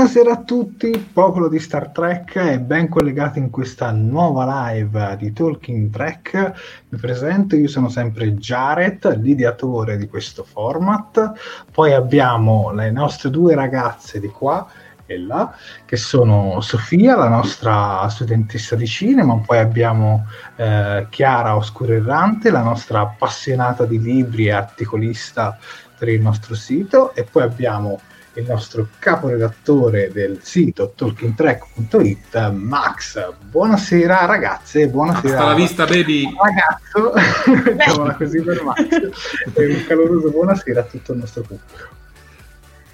Buonasera a tutti, popolo di Star Trek, e ben collegati in questa nuova live di Talking Trek. Mi presento, io sono sempre Jared, l'ideatore di questo format. Poi abbiamo le nostre due ragazze di qua e là, che sono Sofia, la nostra studentessa di cinema. Poi abbiamo Chiara Oscurerrante, la nostra appassionata di libri e articolista per il nostro sito. E poi abbiamo il nostro caporedattore del sito talkingtrek.it, Max. Buonasera ragazze, buonasera. Hasta la vista, baby. Ragazzo, mettiamola così per Max. E un caloroso buonasera a tutto il nostro pubblico.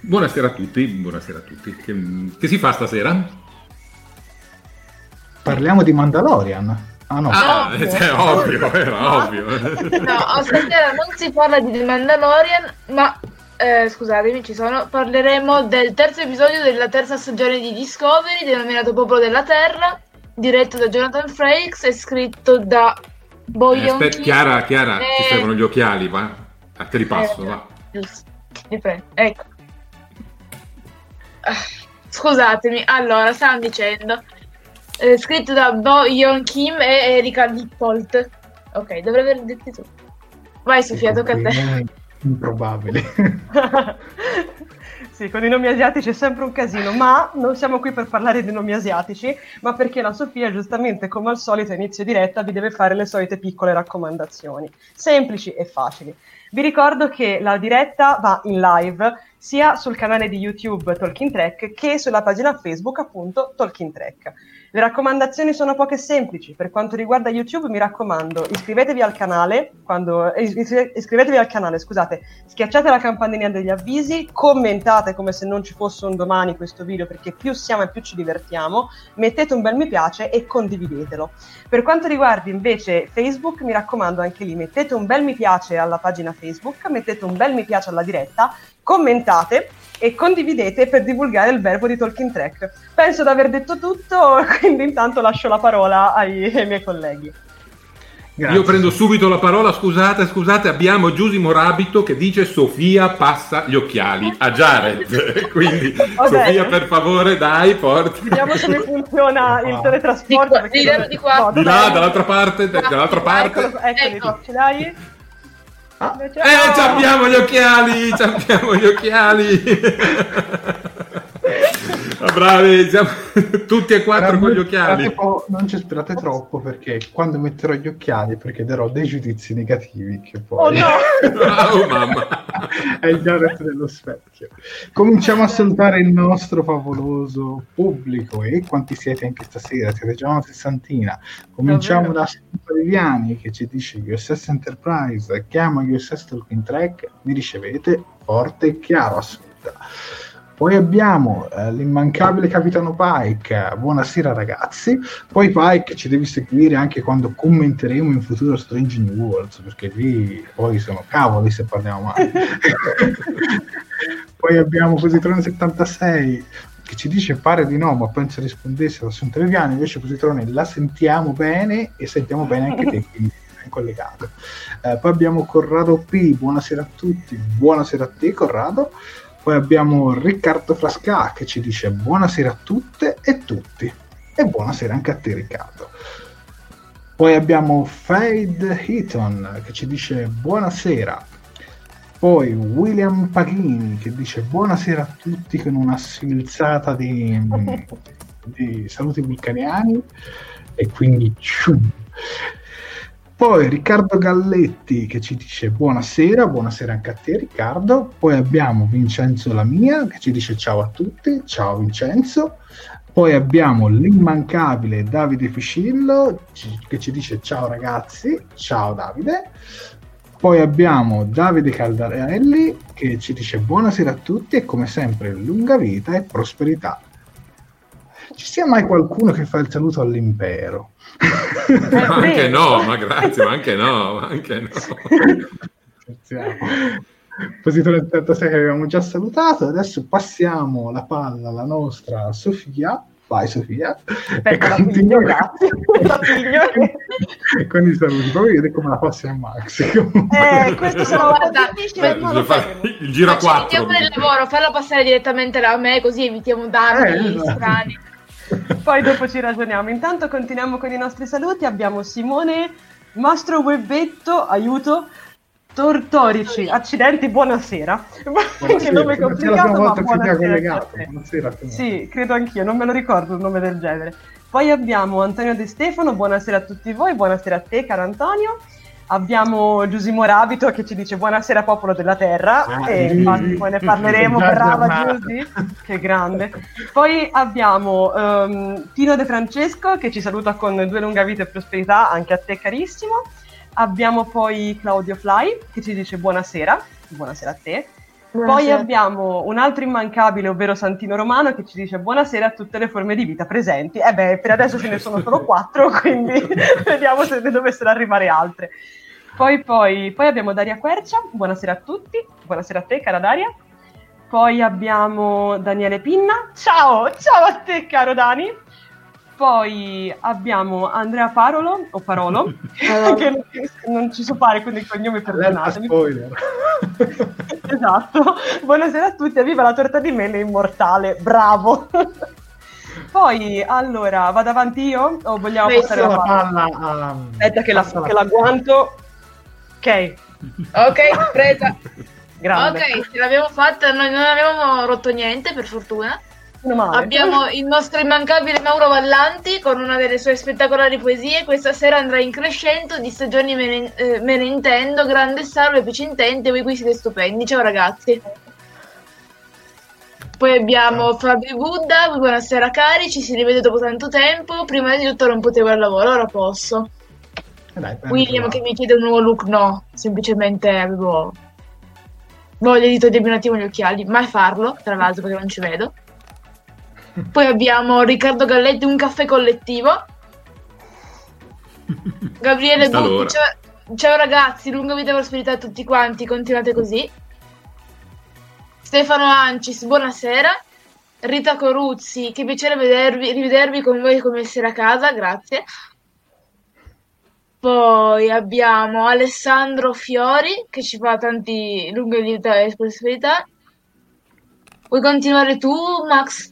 Buonasera a tutti, che si fa stasera? Parliamo di Mandalorian. Ovvio. No, stasera non si parla di Mandalorian, ma scusatemi, parleremo del terzo episodio della terza stagione di Discovery, denominato Popolo della Terra, diretto da Jonathan Frakes e scritto da Bo Yeon Kim. Chiara, ti servono gli occhiali, va? A te li passo, va. Giusto, li prendo, ecco. Scusatemi, allora, stavamo dicendo, scritto da Bo Yeon Kim e Erika Lippolt. Ok, dovrei aver detto tu. Vai Sofia, tocca a te. Improbabile. Sì, con i nomi asiatici è sempre un casino, ma non siamo qui per parlare di nomi asiatici, ma perché la Sofia, giustamente, come al solito a inizio diretta, vi deve fare le solite piccole raccomandazioni, semplici e facili. Vi ricordo che la diretta va in live sia sul canale di YouTube Talking Trek che sulla pagina Facebook, appunto, Talking Trek. Le raccomandazioni sono poche e semplici. Per quanto riguarda YouTube, mi raccomando, iscrivetevi al canale, schiacciate la campanellina degli avvisi, commentate come se non ci fosse un domani questo video, perché più siamo e più ci divertiamo, mettete un bel mi piace e condividetelo. Per quanto riguarda invece Facebook, mi raccomando, anche lì mettete un bel mi piace alla pagina Facebook, mettete un bel mi piace alla diretta, commentate e condividete per divulgare il verbo di Talking Trek. Penso di aver detto tutto, quindi intanto lascio la parola ai miei colleghi. Grazie. Io prendo subito la parola, scusate, abbiamo Giusy Morabito che dice Sofia passa gli occhiali a Jared, quindi Sofia per favore dai, porti. Vediamo se funziona il teletrasporto. Di qua. No, dall'altra parte. Ecco, ci dai. Ah. Abbiamo gli occhiali, abbiamo gli occhiali. Bravi, siamo tutti e quattro con gli occhiali. Non ci sperate troppo, perché quando metterò gli occhiali, perché darò dei giudizi negativi che poi... Oh no! Oh, mamma. È il Jared dello specchio. Cominciamo a salutare il nostro favoloso pubblico. E quanti siete anche stasera? Siete già una sessantina. Cominciamo da Viviani, che ci dice: USS Enterprise, chiamo USS Talking Trek, mi ricevete forte e chiaro, ascolta. Poi abbiamo l'immancabile capitano Pike, buonasera ragazzi. Poi Pike, ci devi seguire anche quando commenteremo in futuro Strange New Worlds, perché lì poi sono cavoli se parliamo male. Poi abbiamo Positrone 76, che ci dice: pare di no, ma penso rispondesse alla Assunta Viviani. Invece Positrone, la sentiamo bene e sentiamo bene anche te, quindi collegato. Poi abbiamo Corrado P, buonasera a tutti. Buonasera a te Corrado. Poi abbiamo Riccardo Frasca, che ci dice: buonasera a tutte e tutti. E buonasera anche a te Riccardo. Poi abbiamo Fade Heaton, che ci dice: buonasera. Poi William Paghini, che dice: buonasera a tutti, con una silzata di saluti vulcaniani. E quindi cium. Poi Riccardo Galletti, che ci dice: buonasera, buonasera anche a te Riccardo. Poi abbiamo Vincenzo Lamia, che ci dice: ciao a tutti, ciao Vincenzo. Poi abbiamo l'immancabile Davide Piscillo, che ci dice: ciao ragazzi, ciao Davide. Poi abbiamo Davide Caldarelli, che ci dice: buonasera a tutti e come sempre lunga vita e prosperità. Ci sia mai qualcuno che fa il saluto all'impero? Ma anche no, ma grazie, ma anche no, ma anche no. Positore 86 che avevamo già salutato. Adesso passiamo la palla alla nostra Sofia. Vai Sofia. Aspetta, e continua, grazie. Con i saluti, poi vedete come la passi a Max. Questo sono il giro a 4. Evitiamo del lavoro, farlo passare direttamente da me, così evitiamo danni strani. Poi dopo ci ragioniamo. Intanto continuiamo con i nostri saluti. Abbiamo Simone, Mastro Webbetto, aiuto, Tortorici, accidenti, buonasera. Che nome complicato, ma buonasera. Sì, credo anch'io, non me lo ricordo un nome del genere. Poi abbiamo Antonio De Stefano, buonasera a tutti voi, buonasera a te caro Antonio. Abbiamo Giusimo Rabito, che ci dice: buonasera popolo della terra, e infatti poi ne parleremo. Brava Giusy, che grande. Poi abbiamo Tino De Francesco, che ci saluta con due lunga vita e prosperità anche a te carissimo. Abbiamo poi Claudio Fly, che ci dice: buonasera, buonasera a te. Buonasera. Poi abbiamo un altro immancabile, ovvero Santino Romano, che ci dice: buonasera a tutte le forme di vita presenti. E beh, per adesso ce ne sono solo 4, quindi vediamo se ne dovessero arrivare altre. Poi abbiamo Daria Quercia, buonasera a tutti, buonasera a te cara Daria. Poi abbiamo Daniele Pinna, ciao a te caro Dani. Poi abbiamo Andrea Parolo, che non ci so fare, quindi il cognome perdonatemi. Esatto, buonasera a tutti, viva la torta di mele immortale, bravo. Poi, allora, vado avanti io o vogliamo passare la palla? Aspetta che la guanto. Ok, presa. Grande. Ok, ce l'abbiamo fatta, noi non avevamo rotto niente, per fortuna. Abbiamo il nostro immancabile Mauro Vallanti con una delle sue spettacolari poesie. Questa sera andrà in crescendo, di stagioni me ne intendo, grande salve Picintente, voi qui siete stupendi, ciao ragazzi. Poi abbiamo Fabio Buddha, buonasera cari, ci si rivede dopo tanto tempo, prima di tutto non potevo al lavoro, ora posso. Dai, William che mi chiede un nuovo look, no, semplicemente avevo voglia di togliermi un attimo gli occhiali, mai farlo tra l'altro perché non ci vedo. Poi abbiamo Riccardo Galletti, un caffè collettivo. Gabriele Butti, ciao ragazzi, lunga vita e prosperità a tutti quanti, continuate così. Stefano Ancis, buonasera. Rita Coruzzi, che piacere rivedervi con voi come essere a casa, grazie. Poi abbiamo Alessandro Fiori, che ci fa tanti lunga vita e prosperità. Vuoi continuare tu, Max?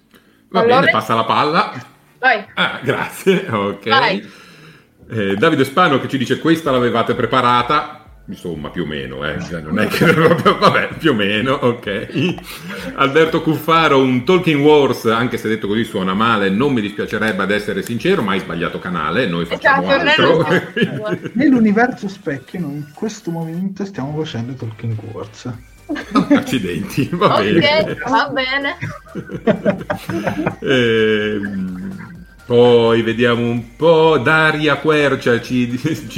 Va allora... bene, passa la palla. Vai. Ah, grazie, ok. Vai. Davide Spano, che ci dice: questa l'avevate preparata. Insomma, più o meno, non è che vabbè, più o meno, ok. Alberto Cuffaro, un Talking Wars, anche se detto così suona male, non mi dispiacerebbe, ad essere sincero, ma hai sbagliato canale, noi facciamo altro. Nell'universo specchio, noi in questo momento stiamo facendo Talking Wars. Accidenti, va bene. Va bene. Poi vediamo un po'. Daria Quercia ci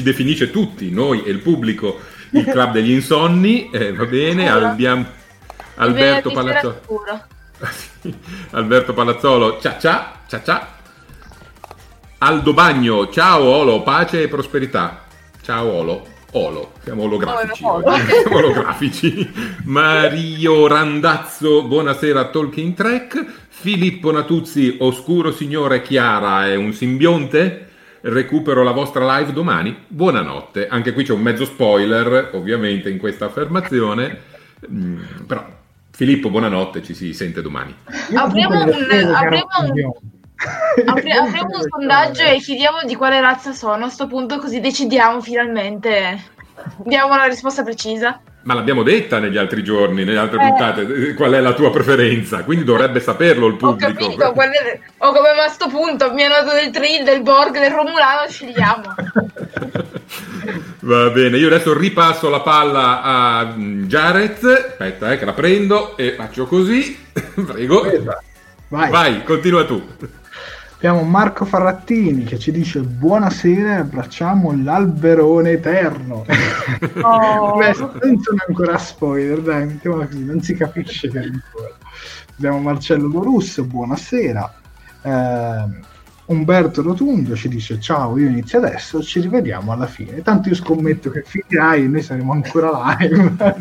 definisce tutti, noi e il pubblico, il club degli insonni, va bene. Abbiamo Alberto Palazzolo. Alberto Palazzolo, ciao ciao, ciao ciao. Aldo Bagno, ciao Olo, pace e prosperità. Ciao Olo. Olo, siamo olografici, siamo olografici. Mario Randazzo, buonasera a Talking Trek. Filippo Natuzzi, oscuro signore Chiara è un simbionte? Recupero la vostra live domani, buonanotte. Anche qui c'è un mezzo spoiler, ovviamente, in questa affermazione, però Filippo, buonanotte, ci si sente domani. Apriamo un sondaggio e chiediamo di quale razza sono a sto punto, così decidiamo finalmente, diamo la risposta precisa. Ma l'abbiamo detta negli altri giorni, nelle altre puntate, qual è la tua preferenza, quindi dovrebbe saperlo il pubblico. Ho capito, come a sto punto mi hanno dato del Trill, del Borg, del Romulano, scegliamo. Va bene, io adesso ripasso la palla a Jared, aspetta che la prendo e faccio così, prego. Vai, continua tu. Abbiamo Marco Farrattini che ci dice buonasera e abbracciamo l'alberone eterno. Beh, non sono ancora spoiler, dai, mettiamola così, non si capisce che ancora. Abbiamo Marcello Borusso, buonasera. Umberto Rotundo ci dice ciao, io inizio adesso, ci rivediamo alla fine, tanto io scommetto che finirai e noi saremo ancora live. Ma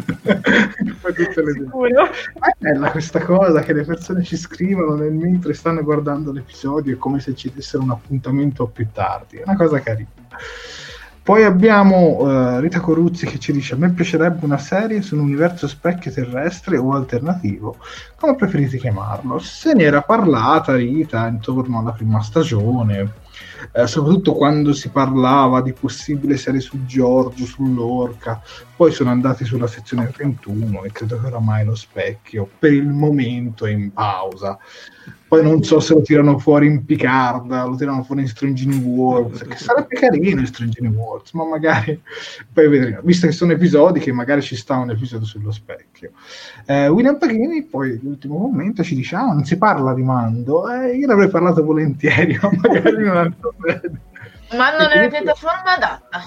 è bella questa cosa che le persone ci scrivono nel mentre stanno guardando l'episodio, è come se ci dessero un appuntamento più tardi, è una cosa carina. Poi abbiamo Rita Coruzzi che ci dice a me piacerebbe una serie su un universo specchio terrestre o alternativo, come preferite chiamarlo? Se ne era parlata Rita intorno alla prima stagione, soprattutto quando si parlava di possibile serie su Giorgio, sull'Orca, poi sono andati sulla sezione 31 e credo che oramai lo specchio per il momento è in pausa. Poi non so se lo tirano fuori in Picard, lo tirano fuori in Strange New Worlds, che sarebbe carino in Strange New Worlds, ma magari poi vedremo, visto che sono episodi che magari ci sta un episodio sullo specchio. William Paghini poi l'ultimo commento ci dice non si parla di Mando, io l'avrei parlato volentieri, ma magari non altro bene. Mando nella piattaforma adatta.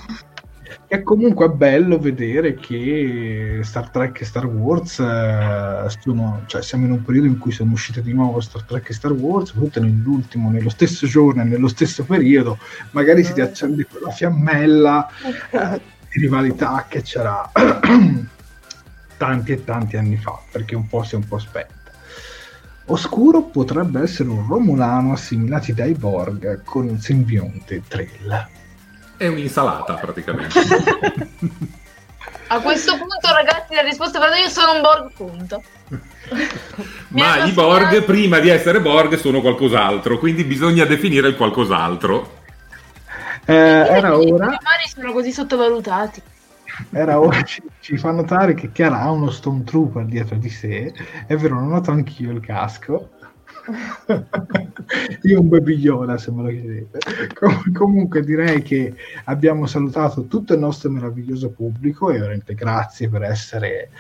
È comunque bello vedere che Star Trek e Star Wars siamo in un periodo in cui sono uscite di nuovo Star Trek e Star Wars, soprattutto nell'ultimo, nello stesso giorno e nello stesso periodo, magari si riaccende quella fiammella di rivalità che c'era tanti e tanti anni fa, perché un po' si è un po' spenta. Oscuro potrebbe essere un Romulano assimilati dai Borg con un simbionte Trill. È un'insalata praticamente. A questo punto, ragazzi, la risposta è io sono un Borg, punto. Ma i Borg prima di essere Borg sono qualcos'altro, quindi bisogna definire il qualcos'altro. Era ora. I mari sono così sottovalutati. Era ora, ci fa notare che Chiara ha uno Stormtrooper dietro di sé. È vero, non noto anch'io il casco. Io un babigliola se me lo chiedete. Comunque direi che abbiamo salutato tutto il nostro meraviglioso pubblico e veramente grazie per essere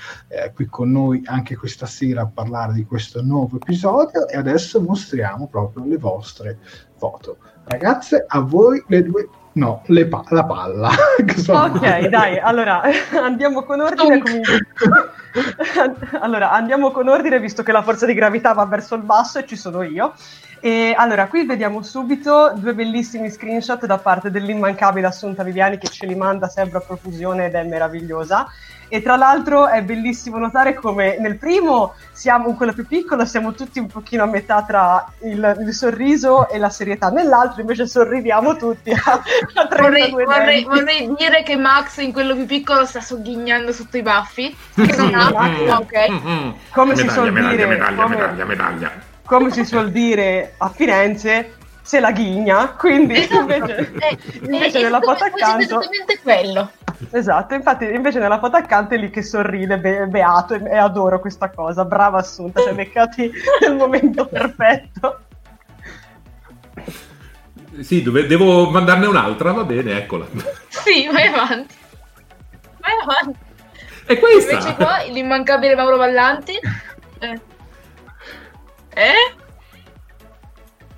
qui con noi anche questa sera a parlare di questo nuovo episodio, e adesso mostriamo proprio le vostre foto, ragazze, a voi le due. No, la palla. Ok, dai, allora andiamo con ordine. Allora, andiamo con ordine, visto che la forza di gravità va verso il basso e ci sono io. E allora, qui vediamo subito due bellissimi screenshot da parte dell'immancabile Assunta Viviani, che ce li manda sempre a profusione ed è meravigliosa. E tra l'altro è bellissimo notare come nel primo siamo in quello più piccolo, siamo tutti un pochino a metà tra il sorriso e la serietà, nell'altro invece sorridiamo tutti a 32 anni. Vorrei dire che Max in quello più piccolo sta sogghignando sotto i baffi, che non ha, ok. Come si suol dire a Firenze, se la ghigna, quindi esatto. invece nella foto accanto esattamente quello. Esatto, infatti invece nella foto accanto è lì che sorride, beato, e adoro questa cosa. Brava Assunta, ci hai beccati nel momento perfetto. Sì, devo mandarne un'altra, va bene, eccola. Sì, vai avanti. E questa? Invece qua, l'immancabile Mauro Vallanti.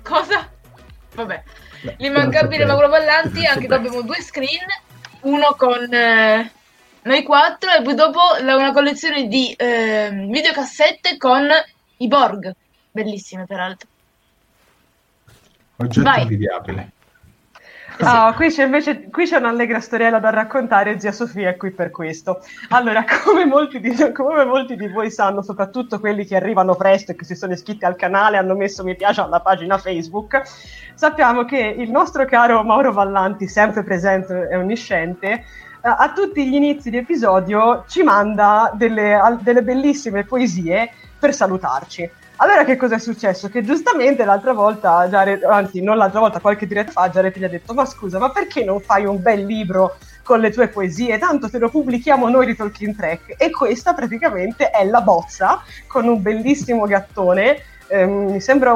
Cosa? Vabbè. L'immancabile Mauro Vallanti, anche qua abbiamo due screen, uno con noi quattro e poi dopo una collezione di videocassette con i Borg. Bellissime, peraltro. Oggetto invidiabile. Ah, qui c'è un'allegra storiella da raccontare, zia Sofia è qui per questo. Allora, come molti di voi sanno, soprattutto quelli che arrivano presto e che si sono iscritti al canale, hanno messo mi piace alla pagina Facebook, sappiamo che il nostro caro Mauro Vallanti, sempre presente e onnisciente, a tutti gli inizi di episodio ci manda delle bellissime poesie per salutarci. Allora che cosa è successo? Che giustamente l'altra volta, qualche diretta fa, Jared gli ha detto ma scusa, ma perché non fai un bel libro con le tue poesie? Tanto te lo pubblichiamo noi di Talking Trek. E questa praticamente è la bozza con un bellissimo gattone, mi sembra è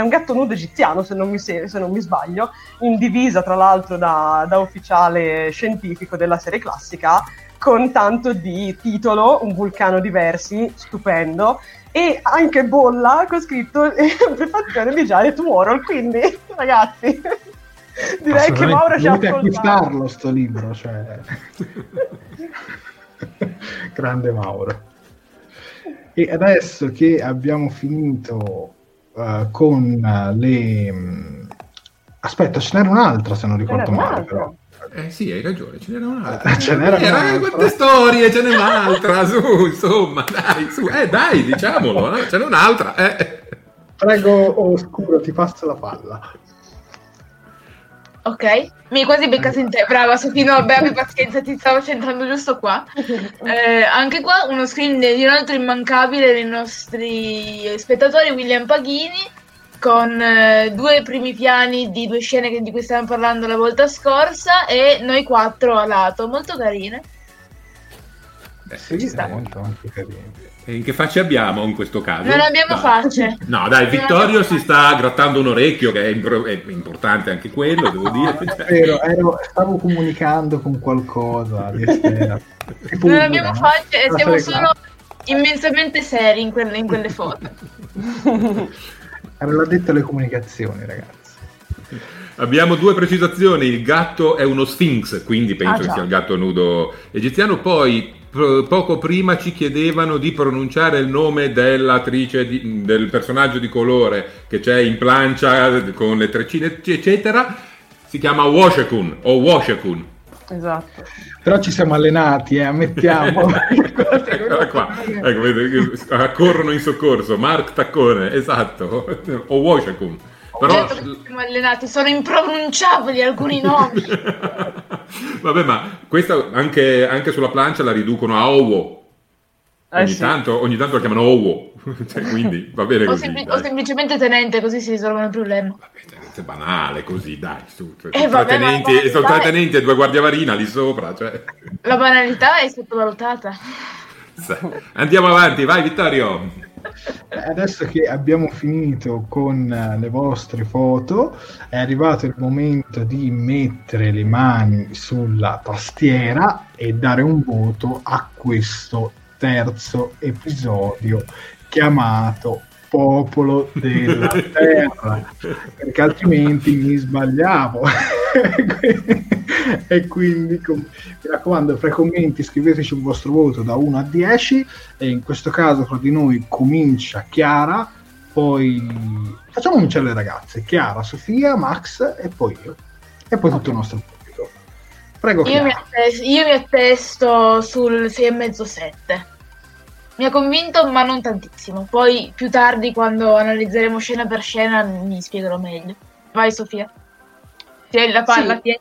un gatto nudo egiziano se non mi sbaglio, in divisa tra l'altro da ufficiale scientifico della serie classica, con tanto di titolo, un vulcano di versi, stupendo, e anche bolla con scritto prefazione di Jared Warhol, quindi ragazzi direi che Mauro ci ha ascoltato. Dovete acquistarlo sto libro, cioè grande Mauro. E adesso che abbiamo finito con le aspetta, ce n'era un'altra se non ricordo male, però sì, hai ragione, ce n'era un'altra. Quante storie, ce n'è un'altra, su, insomma, dai, su. Dai, diciamolo, ce n'è un'altra. Prego, Oscuro, ti passo la palla. Ok, mi quasi beccati in te, brava Sofino, vabbè, abbi pazienza, ti stavo centrando giusto qua. Anche qua uno screen di un altro immancabile dei nostri spettatori, William Paghini, con due primi piani di due scene di cui stavamo parlando la volta scorsa e noi quattro a lato, molto carine. Sì, ci sta. Molto carine. E che facce abbiamo in questo caso? Non abbiamo facce. No, dai, Vittorio si sta grattando un orecchio, che è importante anche quello, devo dire. Stavo comunicando con qualcosa. Non abbiamo facce e siamo solo immensamente seri in quelle foto. Aveva detto le comunicazioni, ragazzi. Abbiamo due precisazioni: il gatto è uno Sphinx, quindi penso che sia il gatto nudo egiziano. Poi poco prima ci chiedevano di pronunciare il nome dell'attrice del personaggio di colore che c'è in plancia con le treccine eccetera. Si chiama Washekun o Washekun. Esatto. Però ci siamo allenati, ammettiamo. Ecco, corrono in soccorso. Mark Taccone, esatto. O Washakun. Però detto che ci siamo allenati, sono impronunciabili alcuni nomi. Vabbè, ma questa anche sulla plancia la riducono a Owo. Ogni tanto la chiamano Owo. Cioè, quindi va bene così. O semplicemente tenente, così si risolvono il problema. Vabbè, tenente banale, così dai. Sono tre tenenti e due guardiamarina lì sopra. Cioè. La banalità è sottovalutata. Andiamo avanti, vai Vittorio. Adesso che abbiamo finito con le vostre foto, è arrivato il momento di mettere le mani sulla tastiera e dare un voto a questo terzo episodio chiamato Popolo della Terra, perché altrimenti mi sbagliavo. E quindi mi raccomando, fra i commenti scriveteci il vostro voto da 1 a 10 e in questo caso fra di noi comincia Chiara, poi facciamo cominciare le ragazze, Chiara, Sofia, Max e poi io e poi tutto il nostro pubblico. Prego Chiara. Io mi attesto sul 6,5-7. Mi ha convinto ma non tantissimo, poi più tardi quando analizzeremo scena per scena mi spiegherò meglio. Vai Sofia, tieni la palla, sì. Tieni.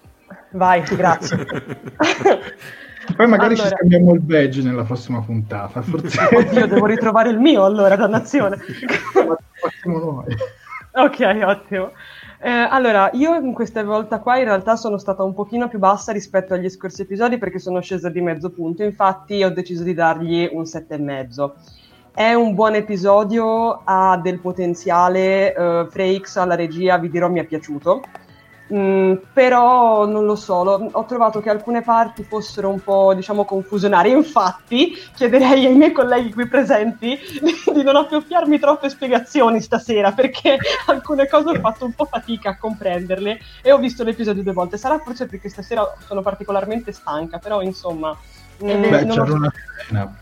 Vai, grazie. Poi magari allora, ci scambiamo il badge nella prossima puntata, forse. Oddio, devo ritrovare il mio allora, dannazione. Ok, ottimo. Allora, io in questa volta qua in realtà sono stata un pochino più bassa rispetto agli scorsi episodi perché sono scesa di mezzo punto, infatti ho deciso di dargli un 7,5. È un buon episodio, ha del potenziale, Frakes alla regia, vi dirò, mi è piaciuto, però non lo so, ho trovato che alcune parti fossero un po', diciamo, confusionarie, infatti chiederei ai miei colleghi qui presenti di non appioppiarmi troppe spiegazioni stasera, perché alcune cose ho fatto un po' fatica a comprenderle e ho visto l'episodio 2 volte, sarà forse perché stasera sono particolarmente stanca, però insomma... Beh, c'era una scena.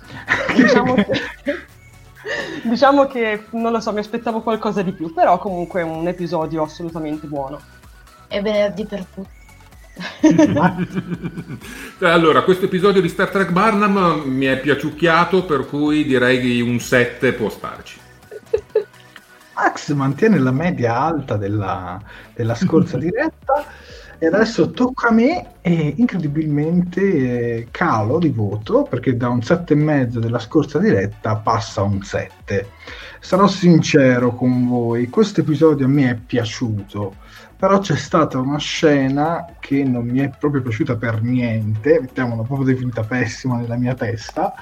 Diciamo che, non lo so, mi aspettavo qualcosa di più, però comunque un episodio assolutamente buono. È venerdì per tutti. Allora, questo episodio di Star Trek Burnham mi è piaciucchiato, per cui direi che un 7 può starci. Max mantiene la media alta della scorsa diretta e adesso tocca a me, e incredibilmente calo di voto, perché da un 7,5 della scorsa diretta passa a un 7. Sarò sincero con voi, questo episodio mi è piaciuto, però c'è stata una scena che non mi è proprio piaciuta per niente, mettiamola proprio definita pessima nella mia testa,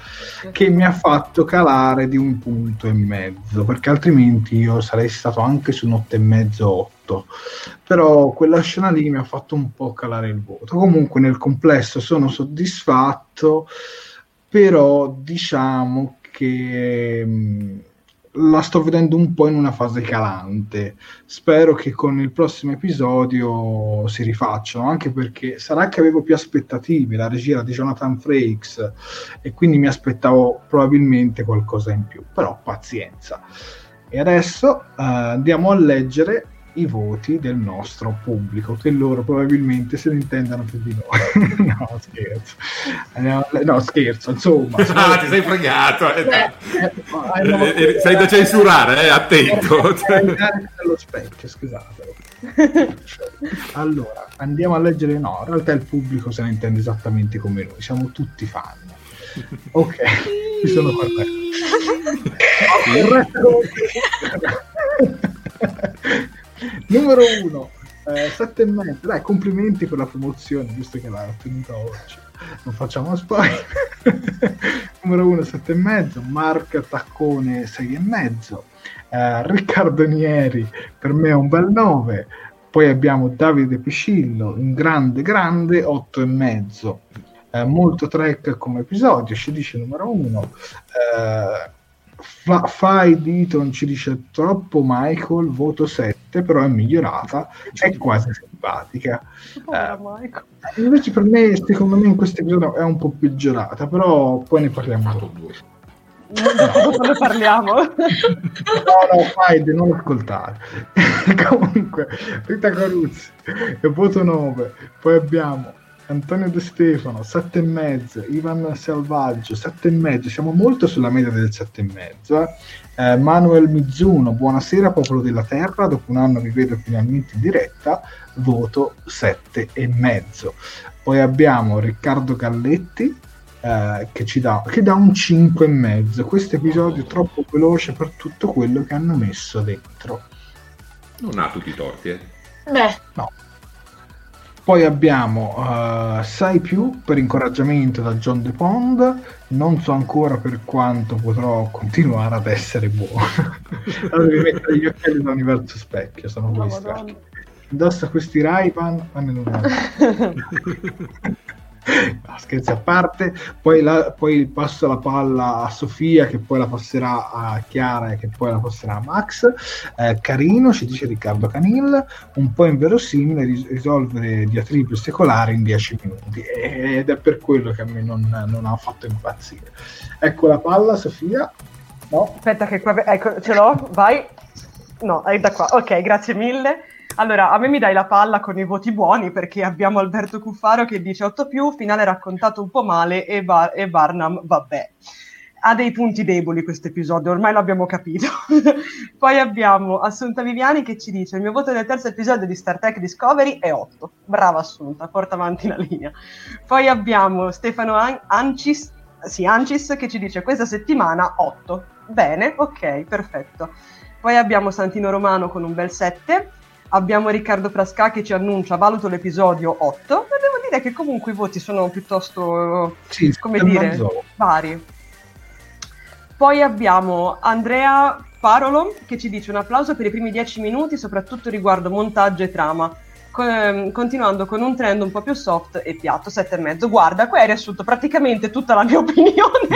che mi ha fatto calare di 1,5, perché altrimenti io sarei stato anche su un 8,5-8, però quella scena lì mi ha fatto un po' calare il voto. Comunque nel complesso sono soddisfatto, però diciamo che... la sto vedendo un po' in una fase calante. Spero che con il prossimo episodio si rifacciano, anche perché sarà che avevo più aspettative, la regia di Jonathan Frakes, e quindi mi aspettavo probabilmente qualcosa in più, però pazienza. E adesso andiamo a leggere i voti del nostro pubblico, che loro probabilmente se ne intendano più di noi. No, scherzo. No, scherzo, insomma. Ah, ti sei fregato. Sei da censurare, attento. Allo specchio, scusatelo. Allora, andiamo a leggere. No, in realtà il pubblico se ne intende esattamente come noi, siamo tutti fan. Ok, mi sono guardato. Il resto... Numero 1, 7,5. Dai, complimenti per la promozione, giusto che l'ha ottenuta oggi. Non facciamo spoiler. Numero 1, 7,5. Mark Taccone, 6,5. Riccardo Nieri, per me è un bel 9. Poi abbiamo Davide Piscillo, un grande 8,5. Molto Trek come episodio, ci dice numero 1. Fai Diton ci dice troppo Michael, voto 7, però è migliorata, è quasi simpatica. Invece per me, secondo me in questo episodio è un po' peggiorata, però poi ne parliamo dopo. Ne parliamo. No, Fai, non ascoltare. Comunque, Rita Caruzzi, voto 9. Poi abbiamo Antonio De Stefano, 7,5. Ivan Salvaggio, 7,5. Siamo molto sulla media del 7,5. Manuel Mizuno, buonasera popolo della Terra, dopo un anno vi vedo finalmente in diretta, voto 7,5. Poi abbiamo Riccardo Galletti, che dà un 5,5. Questo episodio è troppo veloce per tutto quello che hanno messo dentro. Non ha tutti i torti, eh? Beh. No. Poi abbiamo Sai più per incoraggiamento da John De Pond, non so ancora per quanto potrò continuare ad essere buono. Allora devi mettere gli occhiali da Universo Specchio, sono no, questi. Madonna. Indossa questi Ray-Ban, ma no, scherzi a parte. Poi passo la palla a Sofia, che poi la passerà a Chiara e che poi la passerà a Max. Carino, ci dice Riccardo Canil, un po' inverosimile risolvere diatribe secolari in 10 minuti, ed è per quello che a me non ha fatto impazzire. Ecco la palla, Sofia. No, aspetta che qua ecco, ce l'ho, vai. No, è da qua, ok, grazie mille. Allora, a me mi dai la palla con i voti buoni, perché abbiamo Alberto Cuffaro che dice 8+, finale raccontato un po' male e Barnum, vabbè. Ha dei punti deboli questo episodio, ormai l'abbiamo capito. Poi abbiamo Assunta Viviani che ci dice: il mio voto del terzo episodio di Star Trek Discovery è 8. Brava Assunta, porta avanti la linea. Poi abbiamo Stefano Ancis che ci dice questa settimana 8. Bene, ok, perfetto. Poi abbiamo Santino Romano con un bel 7. abbiamo Riccardo Frasca che ci annuncia valuto l'episodio 8 e devo dire che comunque i voti sono piuttosto, sì, come dire, vari. Poi abbiamo Andrea Parolo che ci dice un applauso per i primi 10 minuti, soprattutto riguardo montaggio e trama, continuando con un trend un po' più soft e piatto. 7,5. Guarda, qui hai riassunto praticamente tutta la mia opinione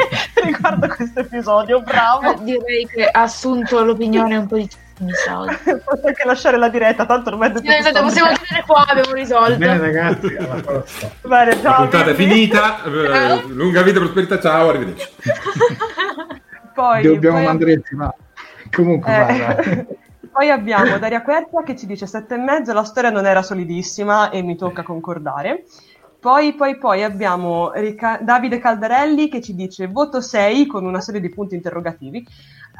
riguardo questo episodio, bravo. Direi che ha assunto l'opinione un po' di tutti, mi sa. Posso anche lasciare la diretta, tanto ormai possiamo chiudere qua, abbiamo risolto. Bene ragazzi, alla prossima. Bene, ciao, la puntata è finita, lunga vita, prosperità, ciao, arrivederci. Poi dobbiamo mandare, ma comunque guarda. Poi abbiamo Daria Quercia che ci dice 7,5, la storia non era solidissima e mi tocca concordare. Poi abbiamo Davide Caldarelli che ci dice voto 6 con una serie di punti interrogativi.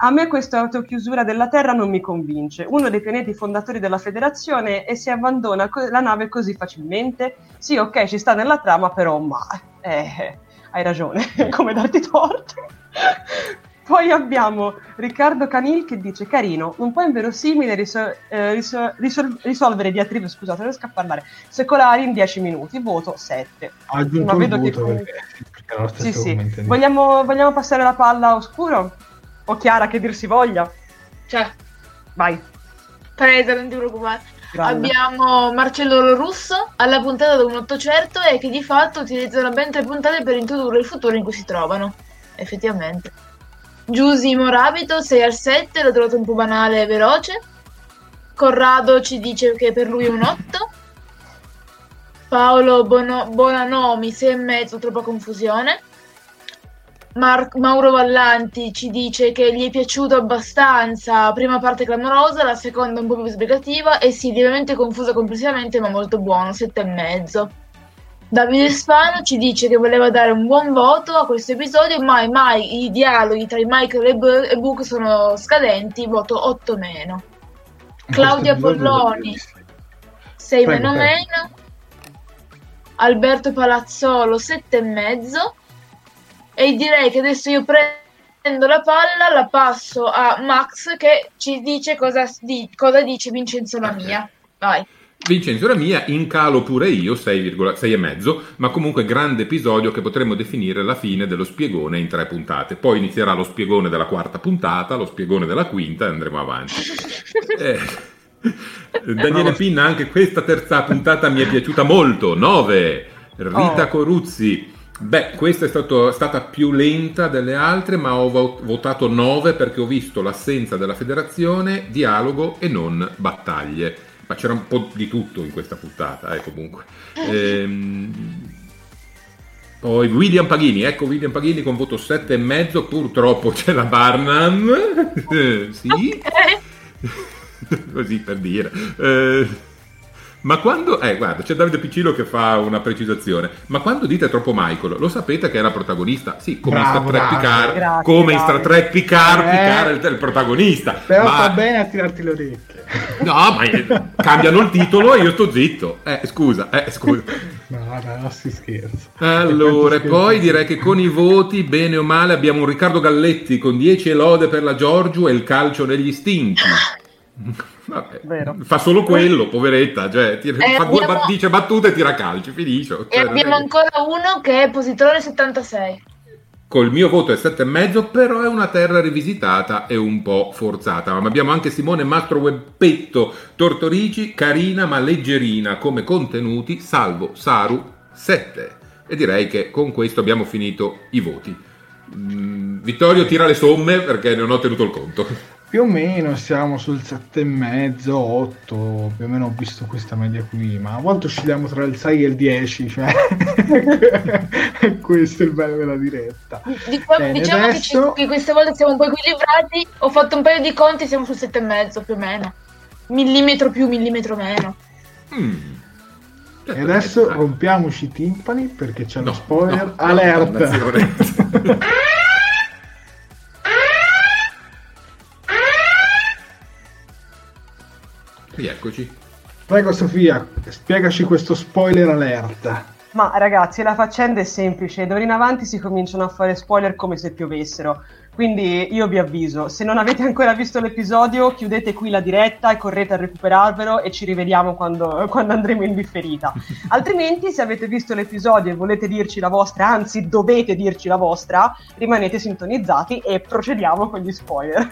A me questa autochiusura della Terra non mi convince. Uno dei pianeti fondatori della Federazione e si abbandona la nave così facilmente? Sì, ok, ci sta nella trama, però hai ragione, come darti torto. Poi abbiamo Riccardo Canil che dice carino, un po' inverosimile risolvere diatribe, scusate, non riesco a parlare, secolari in 10 minuti, voto 7. Ma vedo che sì. Vogliamo passare la palla a Oscuro? O Chiara, che dir si voglia? Cioè, vai. Presa, non ti preoccupare. Grande. Abbiamo Marcello Russo alla puntata da un 800 e che di fatto utilizzano ben 3 puntate per introdurre il futuro in cui si trovano. Effettivamente. Giusy Morabito 6/7, l'ho trovato un po' banale e veloce. Corrado ci dice che per lui è un 8. Paolo Bonanomi 6,5, troppa confusione. Mauro Vallanti ci dice che gli è piaciuto abbastanza, prima parte clamorosa, la seconda un po' più sbrigativa e sì, lievemente confusa complessivamente ma molto buono, 7,5. Davide Spano ci dice che voleva dare un buon voto a questo episodio, mai i dialoghi tra Michael e Book sono scadenti, voto 8-. Claudia Polloni 6-. Alberto Palazzolo 7,5. E direi che adesso io prendo la palla, la passo a Max che ci dice cosa dice Vincenzo Lamia. Vai. Vincenzo Lamia, in calo pure io, 6,5, ma comunque grande episodio che potremmo definire la fine dello spiegone in 3 puntate. Poi inizierà lo spiegone della 4ª puntata, lo spiegone della 5ª e andremo avanti. Daniele Pinna, anche questa 3ª puntata mi è piaciuta molto, 9. Rita Coruzzi, beh, questa è stata più lenta delle altre, ma ho votato 9 perché ho visto l'assenza della Federazione, dialogo e non battaglie. Ma c'era un po' di tutto in questa puntata, comunque. Poi William Paghini con voto 7,5, purtroppo c'è la Barnum, sì, okay. Così per dire. Ma quando... guarda, c'è Davide Piccillo che fa una precisazione. Ma quando dite troppo Michael, lo sapete che era protagonista? Sì, come Star Trek Picard, Picard è il protagonista. Però fa bene a tirarti le orecchie. No, ma cambiano il titolo e io sto zitto. Scusa. No, si scherza. Allora, poi direi che con i voti, bene o male, abbiamo un Riccardo Galletti con 10 lode per la Giorgio e il calcio negli stinchi. Vabbè, vero. Fa solo quello, poveretta, cioè, dice battute e tira calci, finisce. E abbiamo ancora uno che è Positrone 76. Col mio voto è 7,5, però è una Terra rivisitata e un po' forzata. Ma abbiamo anche Simone Mastro Webbetto Tortorici, carina ma leggerina come contenuti, salvo Saru 7. E direi che con questo abbiamo finito i voti. Vittorio tira le somme perché non ho tenuto il conto. Più o meno siamo sul 7,5, 8, più o meno ho visto questa media qui, ma a volte oscilliamo tra il 6 e il 10, cioè questo è il bello della diretta. Diciamo adesso... che questa volta siamo un po' equilibrati, ho fatto un paio di conti, siamo sul 7,5 più o meno, millimetro più, millimetro meno. E adesso rompiamoci i timpani perché c'è uno spoiler alert! Rieccoci. Prego Sofia, spiegaci questo spoiler alert. Ma ragazzi, la faccenda è semplice, d'ora in avanti si cominciano a fare spoiler come se piovessero, quindi io vi avviso, se non avete ancora visto l'episodio chiudete qui la diretta e correte a recuperarvelo e ci rivediamo quando andremo in differita. Altrimenti, se avete visto l'episodio e volete dirci la vostra, anzi dovete dirci la vostra, rimanete sintonizzati e procediamo con gli spoiler.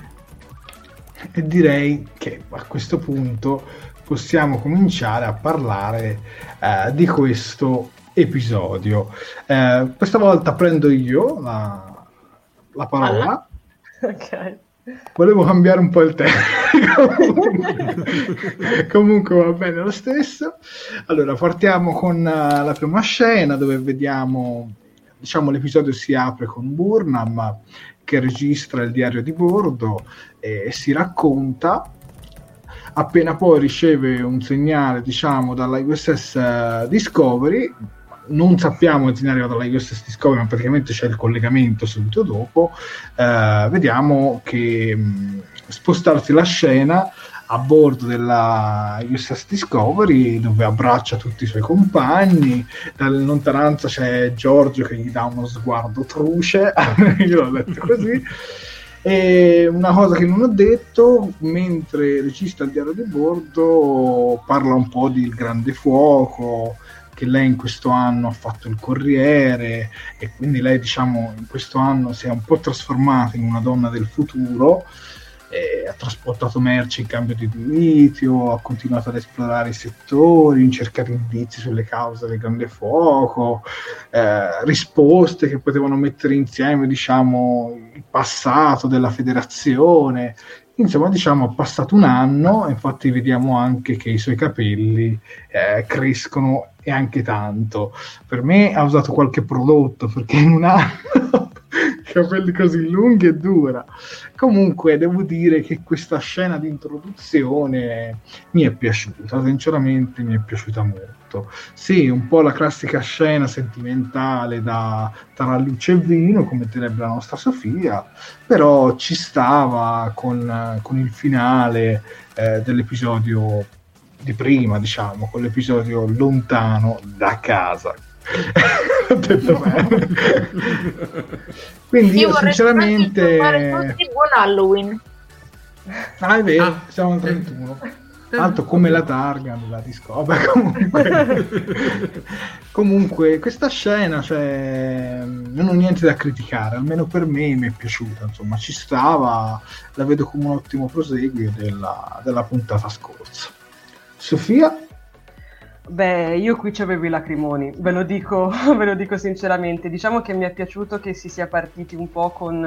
E direi che a questo punto possiamo cominciare a parlare di questo episodio. Questa volta prendo io la parola. Ok. Volevo cambiare un po' il tema. Comunque va bene lo stesso. Allora, partiamo con la prima scena dove vediamo, diciamo, l'episodio si apre con Burnham che registra il diario di bordo e si racconta. Appena poi riceve un segnale, diciamo, dalla USS Discovery, non sappiamo il segnale dalla USS Discovery, ma praticamente c'è il collegamento subito dopo, vediamo che spostarsi la scena a bordo della USS Discovery, dove abbraccia tutti i suoi compagni. Dalla lontananza c'è Giorgio che gli dà uno sguardo truce, io l'ho detto così. E una cosa che non ho detto, mentre regista il diario di bordo parla un po' del grande fuoco, che lei in questo anno ha fatto il corriere e quindi lei, diciamo, in questo anno si è un po' trasformata in una donna del futuro, ha trasportato merci in cambio di litio, ha continuato ad esplorare i settori, cercare indizi sulle cause del grande fuoco, risposte che potevano mettere insieme, diciamo, il passato della federazione. Insomma, diciamo, è passato un anno, infatti vediamo anche che i suoi capelli crescono, e anche tanto. Per me ha usato qualche prodotto, perché in un anno capelli così lunghi e dura. Comunque devo dire che questa scena di introduzione mi è piaciuta, sinceramente mi è piaciuta molto. Sì, un po' la classica scena sentimentale da tra luce e vino, come direbbe la nostra Sofia, però ci stava con il finale dell'episodio di prima, diciamo, con l'episodio lontano da casa. Ho detto bene. Quindi io sinceramente buon Halloween. Ah, è vero, siamo al 31. Tanto come la targa me la discopre comunque. Comunque questa scena, cioè, non ho niente da criticare, almeno per me mi è piaciuta, insomma, ci stava, la vedo come un ottimo proseguio della puntata scorsa. Sofia? Beh, io qui ci avevo i lacrimoni, ve lo dico sinceramente. Diciamo che mi è piaciuto che si sia partiti un po' con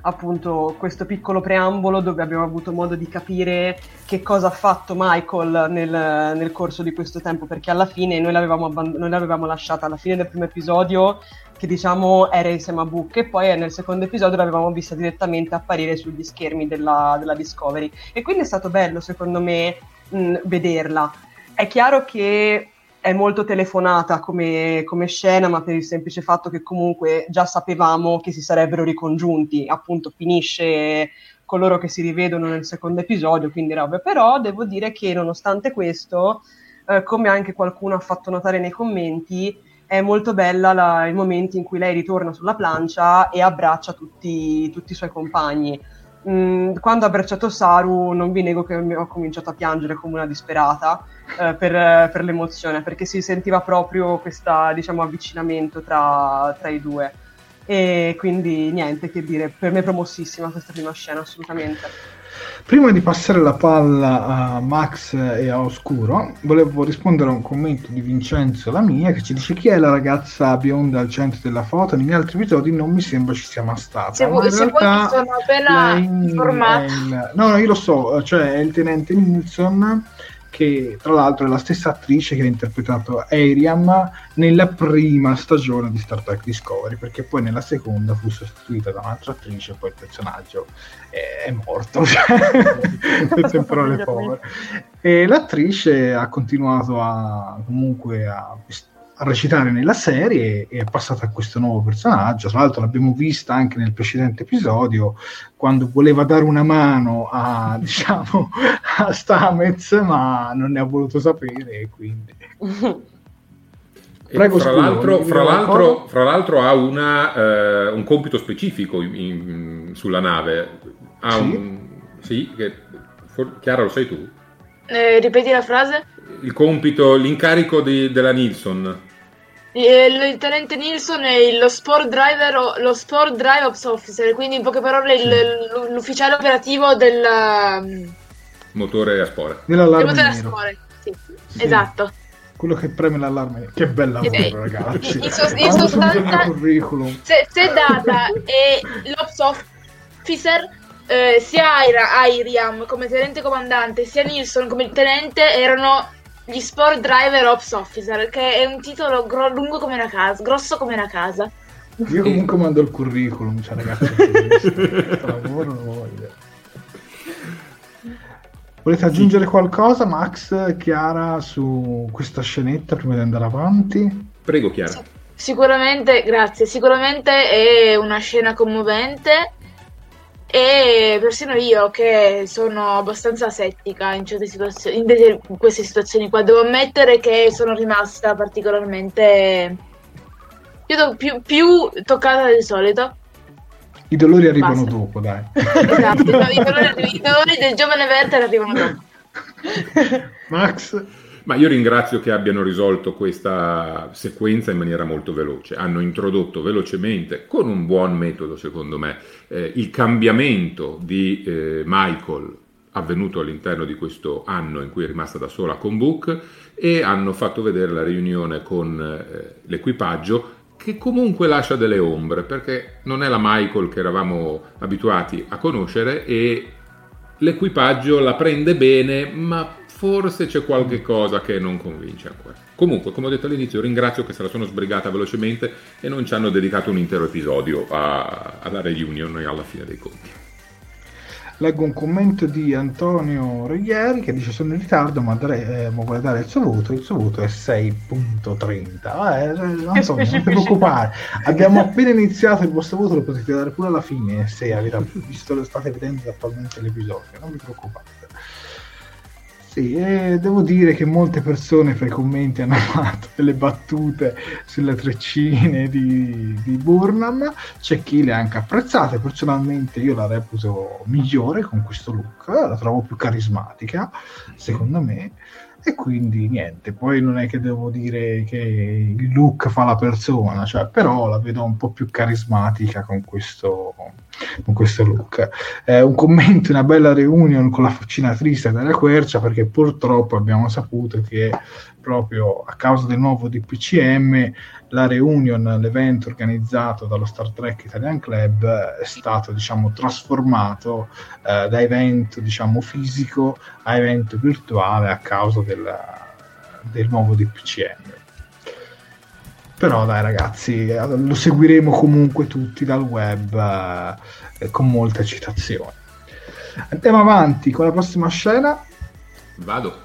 appunto questo piccolo preambolo dove abbiamo avuto modo di capire che cosa ha fatto Michael nel corso di questo tempo, perché alla fine noi l'avevamo lasciata alla fine del primo episodio, che diciamo era insieme a Book, e poi nel secondo episodio l'avevamo vista direttamente apparire sugli schermi della Discovery, e quindi è stato bello secondo me vederla. È chiaro che è molto telefonata come scena, ma per il semplice fatto che comunque già sapevamo che si sarebbero ricongiunti, appunto finisce con loro che si rivedono nel secondo episodio, quindi roba. Però devo dire che nonostante questo, come anche qualcuno ha fatto notare nei commenti, è molto bella il momento in cui lei ritorna sulla plancia e abbraccia tutti i suoi compagni. Quando ha abbracciato Saru non vi nego che ho cominciato a piangere come una disperata per l'emozione, perché si sentiva proprio questa, diciamo, avvicinamento tra i due, e quindi niente che dire, per me è promossissima questa prima scena, assolutamente. Prima di passare la palla a Max e a Oscuro, volevo rispondere a un commento di Vincenzo Lamia che ci dice: chi è la ragazza bionda al centro della foto? Negli altri episodi non mi sembra ci sia mai stata. Se in realtà sono appena informato. No, io lo so, cioè è il tenente Nilsson, che tra l'altro è la stessa attrice che ha interpretato Airiam nella prima stagione di Star Trek Discovery, perché poi nella seconda fu sostituita da un'altra attrice e poi il personaggio è morto, in parole povere. E l'attrice ha continuato a recitare nella serie e è passata a questo nuovo personaggio. Tra l'altro l'abbiamo vista anche nel precedente episodio, quando voleva dare una mano a, diciamo, a Stamets, ma non ne ha voluto sapere, quindi Prego, fra l'altro ha un compito specifico sulla nave. Ha Chiara, lo sai tu? Ripeti la frase? Il compito, l'incarico della Nilsson. Il tenente Nilsson è lo Sport Drive Ops Officer, quindi in poche parole l'ufficiale operativo del motore a spore. Sì. Esatto. Quello che preme l'allarme, che bella voce, ragazzi. In sostanza, se Data è l'Ops Officer, sia Airiam come tenente comandante, sia Nilsson come tenente erano gli Sport Driver Ops Officer, che è un titolo lungo come una casa, grosso come una casa. Io comunque mando il curriculum, cioè ragazzi, lavoro non voglio. Volete aggiungere qualcosa, Max, Chiara, su questa scenetta prima di andare avanti? Prego, Chiara. Sicuramente, grazie. Sicuramente è una scena commovente e persino io, che sono abbastanza asettica in certe situazioni, in queste situazioni qua, devo ammettere che sono rimasta particolarmente più toccata del solito. I dolori arrivano dopo, dai. Esatto, i dolori del giovane Werther arrivano dopo. Max? Ma io ringrazio che abbiano risolto questa sequenza in maniera molto veloce. Hanno introdotto velocemente, con un buon metodo secondo me, il cambiamento di Michael avvenuto all'interno di questo anno in cui è rimasta da sola con Book, e hanno fatto vedere la riunione con l'equipaggio, che comunque lascia delle ombre, perché non è la Michael che eravamo abituati a conoscere, e l'equipaggio la prende bene, ma forse c'è qualche cosa che non convince ancora. Comunque, come ho detto all'inizio, ringrazio che se la sono sbrigata velocemente e non ci hanno dedicato un intero episodio alla reunion alla fine dei conti. Leggo un commento di Antonio Roglieri che dice: sono in ritardo, ma vuole dare il suo voto è 6.30. Antonio, non ti preoccupare, abbiamo appena iniziato, il vostro voto lo potete dare pure alla fine, se state vedendo attualmente l'episodio, non vi preoccupate. Sì, e devo dire che molte persone fra i commenti hanno fatto delle battute sulle treccine di Burnham, c'è chi le ha anche apprezzate, personalmente io la reputo migliore con questo look, la trovo più carismatica, secondo me, e quindi niente, poi non è che devo dire che il look fa la persona, cioè, però la vedo un po' più carismatica con questo look. Un commento: una bella reunion con la fucinatrice della quercia, perché purtroppo abbiamo saputo che proprio a causa del nuovo DPCM la reunion, l'evento organizzato dallo Star Trek Italian Club, è stato trasformato da evento fisico a evento virtuale a causa del nuovo DPCM. Però dai ragazzi, lo seguiremo comunque tutti dal web con molta eccitazione. Andiamo avanti con la prossima scena. Vado.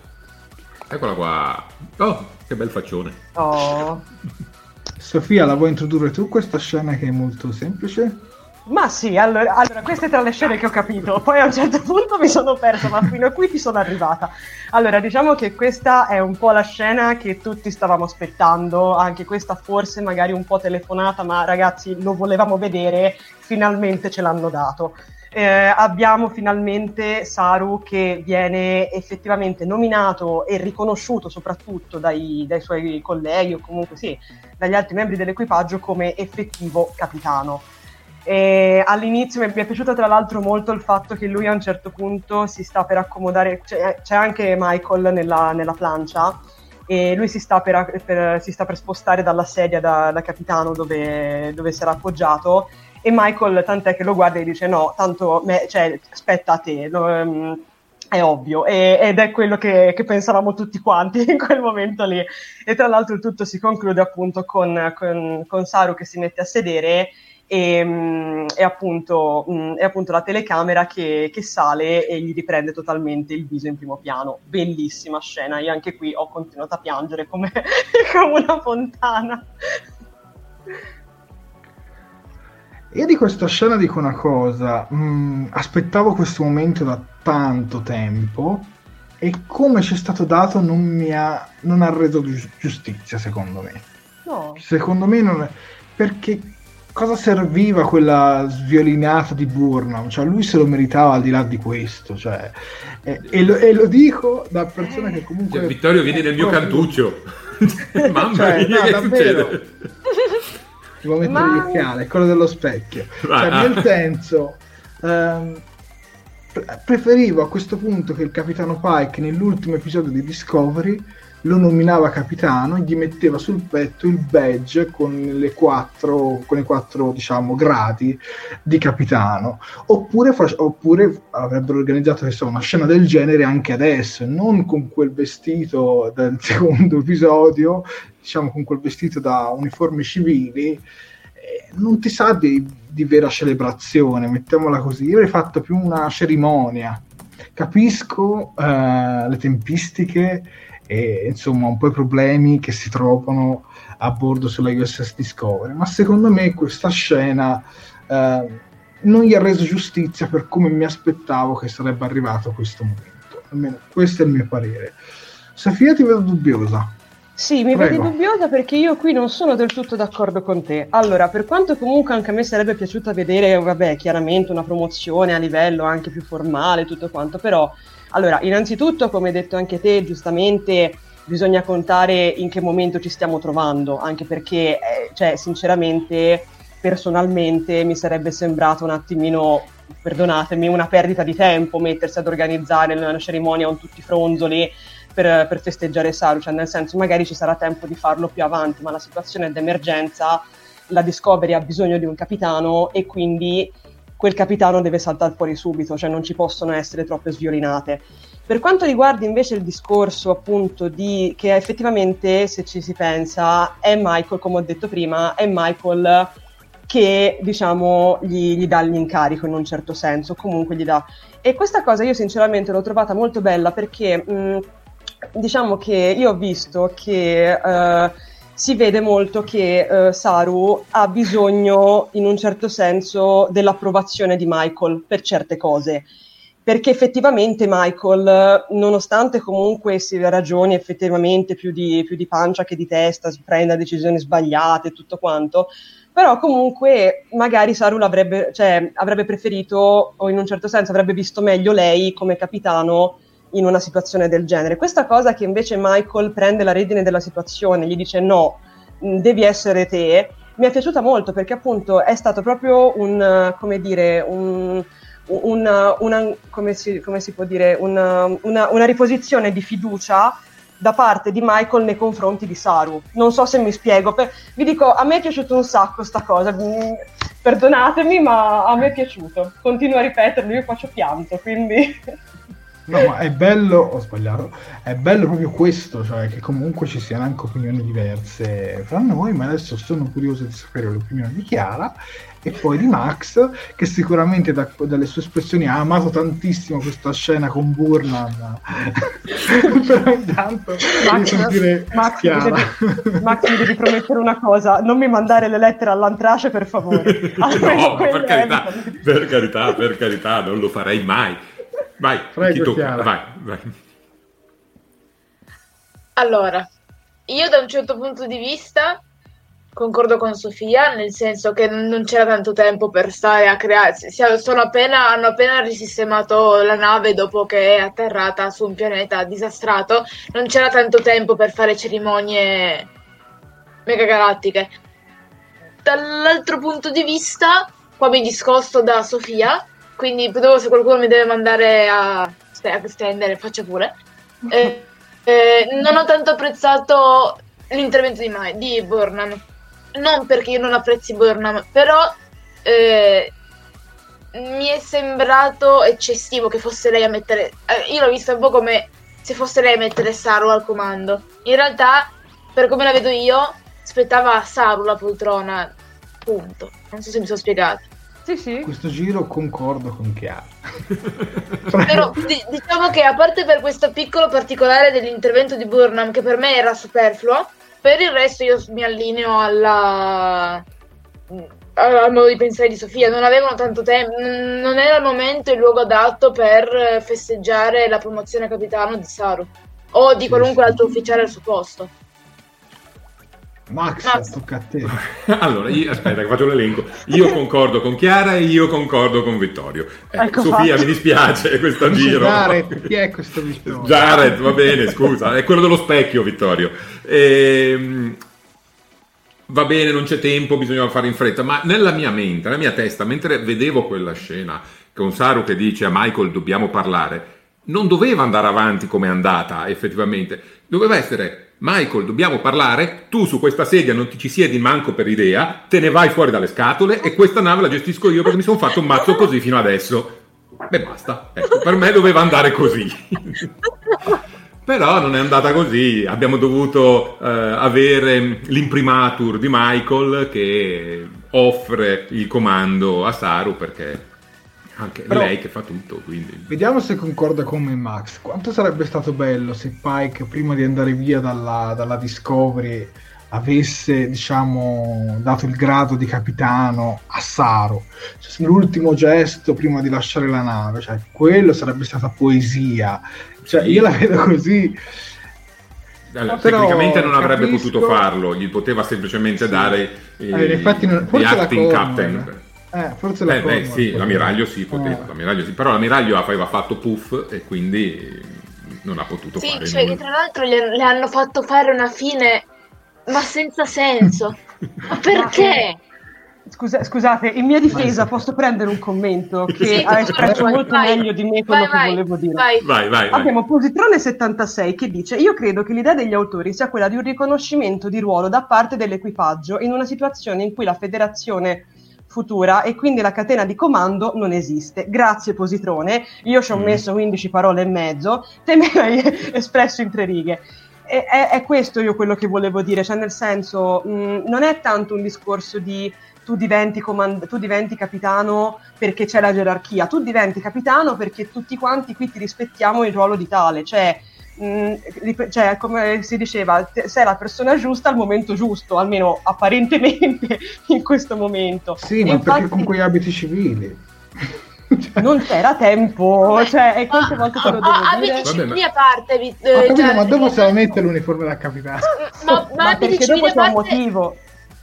Eccola qua. Oh, che bel faccione. Oh. Sofia, la vuoi introdurre tu questa scena che è molto semplice? Ma sì, allora queste tra le scene che ho capito, poi a un certo punto mi sono persa, ma fino a qui ci sono arrivata. Allora, diciamo che questa è un po' la scena che tutti stavamo aspettando, anche questa forse magari un po' telefonata, ma ragazzi lo volevamo vedere, finalmente ce l'hanno dato. Abbiamo finalmente Saru che viene effettivamente nominato e riconosciuto soprattutto dai suoi colleghi, o comunque sì, dagli altri membri dell'equipaggio, come effettivo capitano. E all'inizio mi è piaciuto tra l'altro molto il fatto che lui a un certo punto si sta per accomodare, c'è anche Michael nella plancia, e lui si sta per spostare dalla sedia da capitano dove sarà appoggiato, e Michael tant'è che lo guarda e dice: no, tanto aspetta a te, è ovvio, ed è quello che pensavamo tutti quanti in quel momento lì. E tra l'altro tutto si conclude appunto con Saru che si mette a sedere, e appunto la telecamera che sale e gli riprende totalmente il viso in primo piano. Bellissima scena, io anche qui ho continuato a piangere come una fontana. Io di questa scena dico una cosa: aspettavo questo momento da tanto tempo, e come ci è stato dato non ha reso giustizia, secondo me. No. Secondo me non è... Perché cosa serviva quella sviolinata di Burnham? Cioè, lui se lo meritava al di là di questo. Cioè, e lo dico da persona che comunque... Cioè, Vittorio, vieni nel mio cantuccio. Mamma mia, che succede? Ti può mettere il occhiale, quello dello specchio. Cioè, nel senso... preferivo a questo punto che il capitano Pike nell'ultimo episodio di Discovery lo nominava capitano e gli metteva sul petto il badge con i quattro diciamo gradi di capitano, oppure avrebbero organizzato una scena del genere anche adesso, non con quel vestito del secondo episodio, diciamo con quel vestito da uniformi civili. Non ti sa di vera celebrazione, mettiamola così. Io avrei fatto più una cerimonia. Capisco le tempistiche e insomma un po' i problemi che si trovano a bordo sulla USS Discovery, ma secondo me questa scena non gli ha reso giustizia per come mi aspettavo che sarebbe arrivato a questo momento. Almeno questo è il mio parere. Sofia, ti vedo dubbiosa. Sì, mi vedi dubbiosa perché io qui non sono del tutto d'accordo con te. Allora, per quanto comunque anche a me sarebbe piaciuta vedere, vabbè, chiaramente una promozione a livello anche più formale, tutto quanto, però, allora, innanzitutto, come hai detto anche te, giustamente, bisogna contare in che momento ci stiamo trovando, anche perché, cioè, sinceramente, personalmente, mi sarebbe sembrato un attimino, perdonatemi, una perdita di tempo mettersi ad organizzare una cerimonia con tutti i fronzoli, per festeggiare Saru, cioè nel senso magari ci sarà tempo di farlo più avanti, ma la situazione è d'emergenza, la Discovery ha bisogno di un capitano e quindi quel capitano deve saltare fuori subito, cioè non ci possono essere troppe sviolinate. Per quanto riguarda invece il discorso appunto di che effettivamente, se ci si pensa, è Michael, come ho detto prima, è Michael che diciamo gli dà l'incarico in un certo senso, comunque gli dà. E questa cosa io sinceramente l'ho trovata molto bella perché... diciamo che io ho visto che si vede molto che Saru ha bisogno in un certo senso dell'approvazione di Michael per certe cose, perché effettivamente Michael, nonostante comunque si ragioni effettivamente più di pancia che di testa, si prenda decisioni sbagliate e tutto quanto, però comunque magari Saru avrebbe preferito, o in un certo senso avrebbe visto meglio lei come capitano in una situazione del genere. Questa cosa che invece Michael prende la redine della situazione, gli dice no, devi essere te, mi è piaciuta molto perché appunto è stato proprio una riposizione di fiducia da parte di Michael nei confronti di Saru. Non so se mi spiego, vi dico, a me è piaciuto un sacco sta cosa, perdonatemi, ma a me è piaciuto, continuo a ripeterlo, io faccio pianto, quindi... No, ma è bello, ho sbagliato, è bello proprio questo, cioè che comunque ci siano anche opinioni diverse fra noi, ma adesso sono curioso di sapere l'opinione di Chiara e poi di Max, che sicuramente dalle sue espressioni ha amato tantissimo questa scena con Burnham. Però intanto Max, mi devi promettere una cosa, non mi mandare le lettere all'antrace, per favore. No, per carità, non lo farei mai. Vai, prego, ti tocca. Vai. Allora, io da un certo punto di vista concordo con Sofia, nel senso che non c'era tanto tempo per stare a creare. Hanno appena risistemato la nave dopo che è atterrata su un pianeta disastrato, non c'era tanto tempo per fare cerimonie megagalattiche. Dall'altro punto di vista, qua mi discosto da Sofia. Quindi, se qualcuno mi deve mandare a stendere, faccia pure. Non ho tanto apprezzato l'intervento di Burnham. Non perché io non apprezzi Burnham, però mi è sembrato eccessivo che fosse lei a mettere... io l'ho vista un po' come se fosse lei a mettere Saru al comando. In realtà, per come la vedo io, spettava a Saru la poltrona. Punto. Non so se mi sono spiegata. Sì. Questo giro concordo con Chiara. Però diciamo che, a parte per questo piccolo particolare dell'intervento di Burnham, che per me era superfluo, per il resto io mi allineo al modo di pensare di Sofia. Non avevano tanto tempo, non era il momento e il luogo adatto per festeggiare la promozione a capitano di Saru o di qualunque altro ufficiale al suo posto. Max, tocca a te. Allora, aspetta che faccio l'elenco. Io concordo con Chiara e io concordo con Vittorio. Ecco Sofia, fatto. Mi dispiace questo giro. Jared, chi è questo Vittorio? Jared, va bene, scusa, è quello dello specchio, Vittorio. Va bene, non c'è tempo, bisognava fare in fretta, ma nella mia mente, nella mia testa, mentre vedevo quella scena con Saru che dice a Michael dobbiamo parlare, non doveva andare avanti come è andata effettivamente, doveva essere Michael dobbiamo parlare, tu su questa sedia non ti ci siedi manco per idea, te ne vai fuori dalle scatole e questa nave la gestisco io perché mi sono fatto un mazzo così fino adesso. Beh, basta, ecco, per me doveva andare così. Però non è andata così, abbiamo dovuto avere l'imprimatur di Michael che offre il comando a Saru perché anche però, lei che fa tutto, quindi vediamo se concorda con me Max. Quanto sarebbe stato bello se Pike prima di andare via dalla Discovery avesse, diciamo, dato il grado di capitano a Saru, cioè, l'ultimo gesto prima di lasciare la nave, cioè quello sarebbe stata poesia, cioè io la vedo così. Allora, tecnicamente non capisco, avrebbe potuto farlo, gli poteva semplicemente dare gli acting captain. Forse la sì, l'ammiraglio sì, poteva. L'ammiraglio sì, però l'ammiraglio aveva fatto puff e quindi non ha potuto fare. Sì, cioè nulla. Che tra l'altro le hanno fatto fare una fine ma senza senso. Ma perché? Scusate, in mia difesa posso prendere un commento che sì, ha espresso molto meglio di me quello che volevo dire. Vai. Abbiamo Positrone 76 che dice: io credo che l'idea degli autori sia quella di un riconoscimento di ruolo da parte dell'equipaggio in una situazione in cui la federazione futura e quindi la catena di comando non esiste. Grazie Positrone, io ci ho messo 15 parole e mezzo, te me l'hai espresso in 3 righe. È questo io quello che volevo dire, cioè nel senso non è tanto un discorso di tu diventi capitano perché c'è la gerarchia, tu diventi capitano perché tutti quanti qui ti rispettiamo il ruolo di tale, cioè come si diceva, sei la persona giusta al momento giusto, almeno apparentemente in questo momento. Sì, e ma infatti, perché con quegli abiti civili? Cioè, non c'era tempo, cioè, e quante volte te lo devo dire? Abiti civili a parte, ma dopo se la mette l'uniforme da capitano? Ma perché dopo c'è un motivo.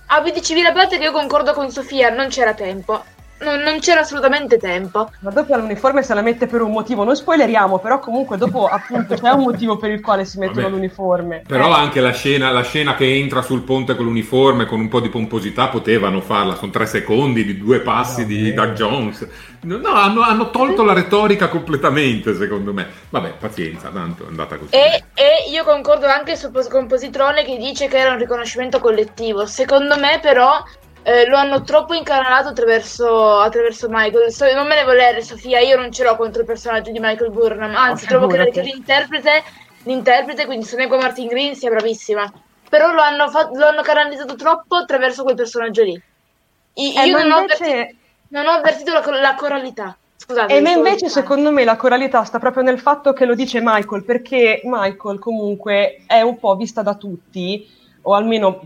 Abiti civili a parte che io concordo con Sofia, non c'era tempo. Non c'era assolutamente tempo. Ma dopo l'uniforme se la mette per un motivo. Non spoileriamo, però comunque dopo appunto c'è un motivo per il quale si mettono l'uniforme. Però anche la scena che entra sul ponte con l'uniforme, con un po' di pomposità, potevano farla. Sono 3 secondi di 2 passi di Doug Jones. No, hanno tolto la retorica completamente, secondo me. Vabbè, pazienza, tanto è andata così. E io concordo anche con Positrone che dice che era un riconoscimento collettivo. Secondo me però lo hanno troppo incanalato attraverso Michael. Non me ne volere Sofia, io non ce l'ho contro il personaggio di Michael Burnham, anzi trovo che l'interprete, quindi Sonequa Martin Green, sia bravissima, però lo hanno canalizzato troppo attraverso quel personaggio lì. Io non ho avvertito la coralità. Scusate, invece secondo me la coralità sta proprio nel fatto che lo dice Michael, perché Michael comunque è un po' vista da tutti, o almeno,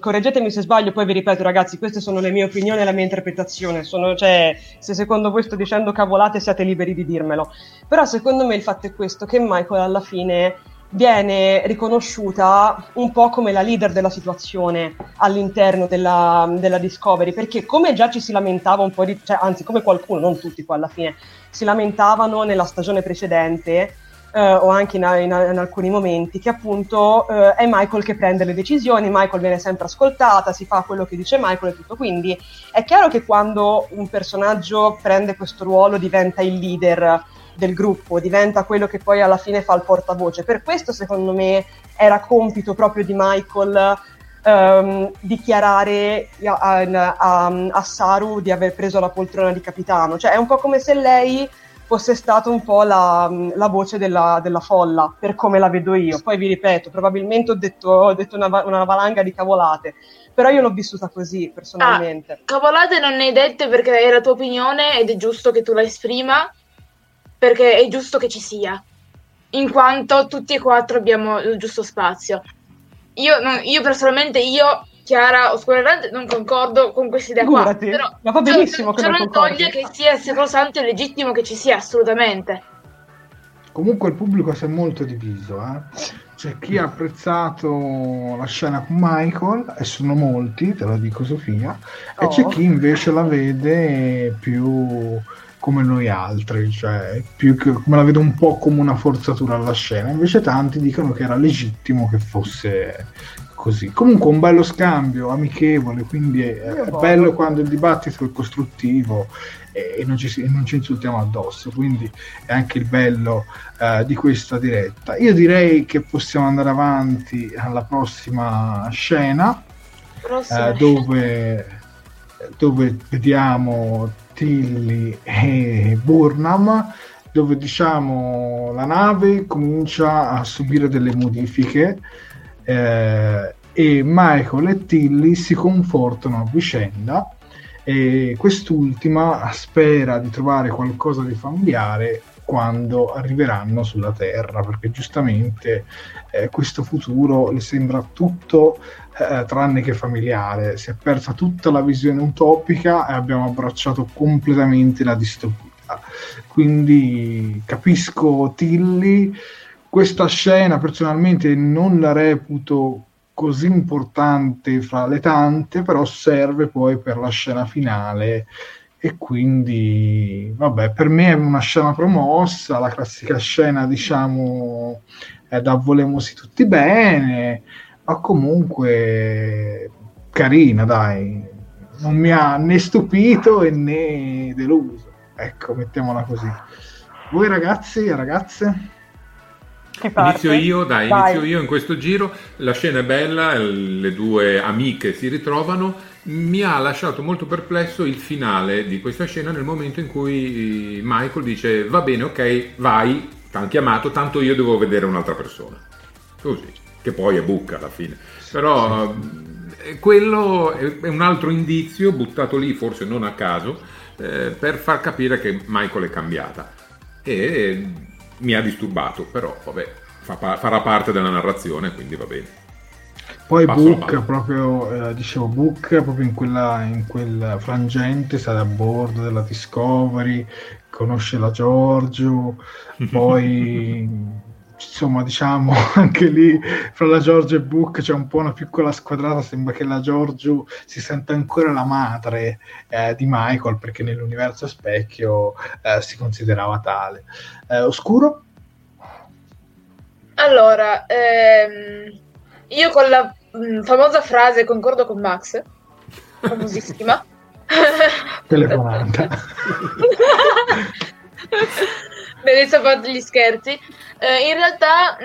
correggetemi se sbaglio, poi vi ripeto ragazzi, queste sono le mie opinioni e la mia interpretazione, cioè, se secondo voi sto dicendo cavolate siate liberi di dirmelo, però secondo me il fatto è questo, che Michael alla fine viene riconosciuta un po' come la leader della situazione all'interno della Discovery, perché come già ci si lamentava un po' come qualcuno, non tutti qua alla fine, si lamentavano nella stagione precedente, o anche in alcuni momenti, che appunto è Michael che prende le decisioni, Michael viene sempre ascoltata, si fa quello che dice Michael e tutto, quindi è chiaro che quando un personaggio prende questo ruolo diventa il leader del gruppo, diventa quello che poi alla fine fa il portavoce, per questo secondo me era compito proprio di Michael dichiarare a Saru di aver preso la poltrona di capitano, cioè è un po' come se lei fosse stata un po' la voce della folla, per come la vedo io. Poi vi ripeto, probabilmente ho detto una valanga di cavolate, però io l'ho vissuta così, personalmente. Cavolate non ne hai dette perché è la tua opinione ed è giusto che tu la esprima, perché è giusto che ci sia, in quanto tutti e 4 abbiamo il giusto spazio. Io personalmente, Chiara Oscurerrante, non concordo con questa idea qua, però ma va benissimo, cioè, non toglie che sia sacrosanto e legittimo che ci sia, assolutamente. Comunque il pubblico si è molto diviso, C'è chi ha apprezzato la scena con Michael, e sono molti, te lo dico Sofia, oh. E c'è chi invece la vede più come noi altri, cioè più che, come la vedo un po' come una forzatura alla scena, invece tanti dicono che era legittimo che fosse così. Comunque un bello scambio, amichevole, quindi è bello quando il dibattito è costruttivo e non ci insultiamo addosso, quindi è anche il bello di questa diretta. Io direi che possiamo andare avanti alla prossima scena, dove vediamo Tilly e Burnham, dove diciamo la nave comincia a subire delle modifiche e Michael e Tilly si confortano a vicenda e quest'ultima spera di trovare qualcosa di familiare quando arriveranno sulla Terra, perché giustamente questo futuro le sembra tutto tranne che familiare. Si è persa tutta la visione utopica e abbiamo abbracciato completamente la distopia. Quindi capisco Tilly. Questa scena personalmente non la reputo così importante fra le tante, però serve poi per la scena finale e quindi vabbè, per me è una scena promossa, la classica scena diciamo da volemosi tutti bene, ma comunque carina, dai, non mi ha né stupito e né deluso, ecco, mettiamola così. Voi ragazzi e ragazze? Inizio io in questo giro. La scena è bella, le due amiche si ritrovano. Mi ha lasciato molto perplesso il finale di questa scena, nel momento in cui Michael dice va bene, ok, vai, t'han chiamato, tanto io devo vedere un'altra persona, così, che poi è Bucca alla fine, però sì. Quello è un altro indizio buttato lì, forse non a caso, per far capire che Michael è cambiata e mi ha disturbato, però vabbè, farà parte della narrazione, quindi va bene. Poi Book, proprio dicevo, Book proprio in quel frangente sale a bordo della Discovery, conosce la Giorgio, poi insomma diciamo anche lì fra la Giorgio e Book c'è un po' una piccola squadrata, sembra che la Giorgio si senta ancora la madre di Michael, perché nell'universo specchio si considerava tale. Oscuro? Allora io con la famosa frase concordo con Max, famosissima telefonata. Benissimo, a parte gli scherzi, in realtà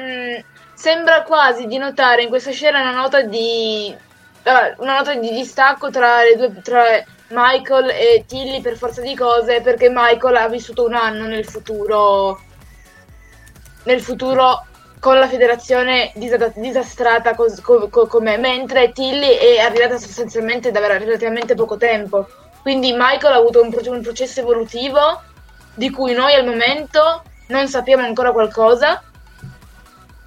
sembra quasi di notare in questa scena una nota di distacco tra Michael e Tilly, per forza di cose, perché Michael ha vissuto un anno nel futuro con la federazione disastrata come, mentre Tilly è arrivata sostanzialmente da relativamente poco tempo, quindi Michael ha avuto un processo evolutivo di cui noi al momento non sappiamo ancora qualcosa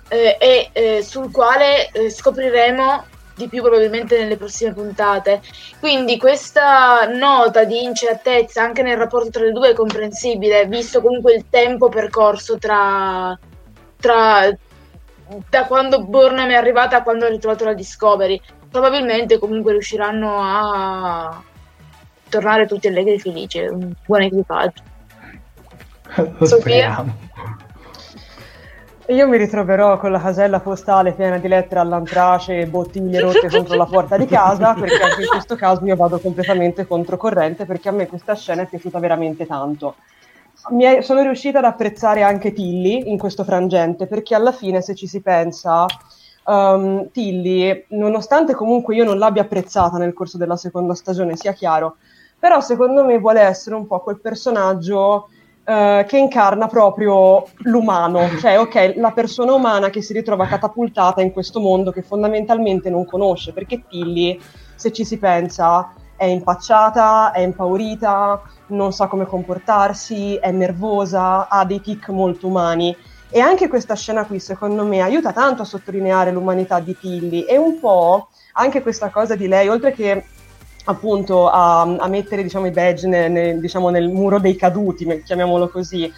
e sul quale scopriremo di più probabilmente nelle prossime puntate. Quindi questa nota di incertezza anche nel rapporto tra le due è comprensibile, visto comunque il tempo percorso da quando Burnham è arrivata a quando ha ritrovato la Discovery. Probabilmente comunque riusciranno a tornare tutti allegri e felici, un buon equipaggio. Lo speriamo. Io mi ritroverò con la casella postale piena di lettere all'antrace e bottiglie rotte contro la porta di casa, perché anche in questo caso io vado completamente controcorrente, perché a me questa scena è piaciuta veramente tanto. Sono riuscita ad apprezzare anche Tilly in questo frangente, perché alla fine, se ci si pensa, Tilly, nonostante comunque io non l'abbia apprezzata nel corso della seconda stagione, sia chiaro, però secondo me vuole essere un po' quel personaggio che incarna proprio l'umano, cioè ok, la persona umana che si ritrova catapultata in questo mondo che fondamentalmente non conosce, perché Tilly, se ci si pensa, è impacciata, è impaurita, non sa come comportarsi, è nervosa, ha dei tic molto umani. E anche questa scena qui, secondo me, aiuta tanto a sottolineare l'umanità di Tilly e un po' anche questa cosa di lei, oltre che appunto a mettere, diciamo, i badge diciamo, nel muro dei caduti, chiamiamolo così,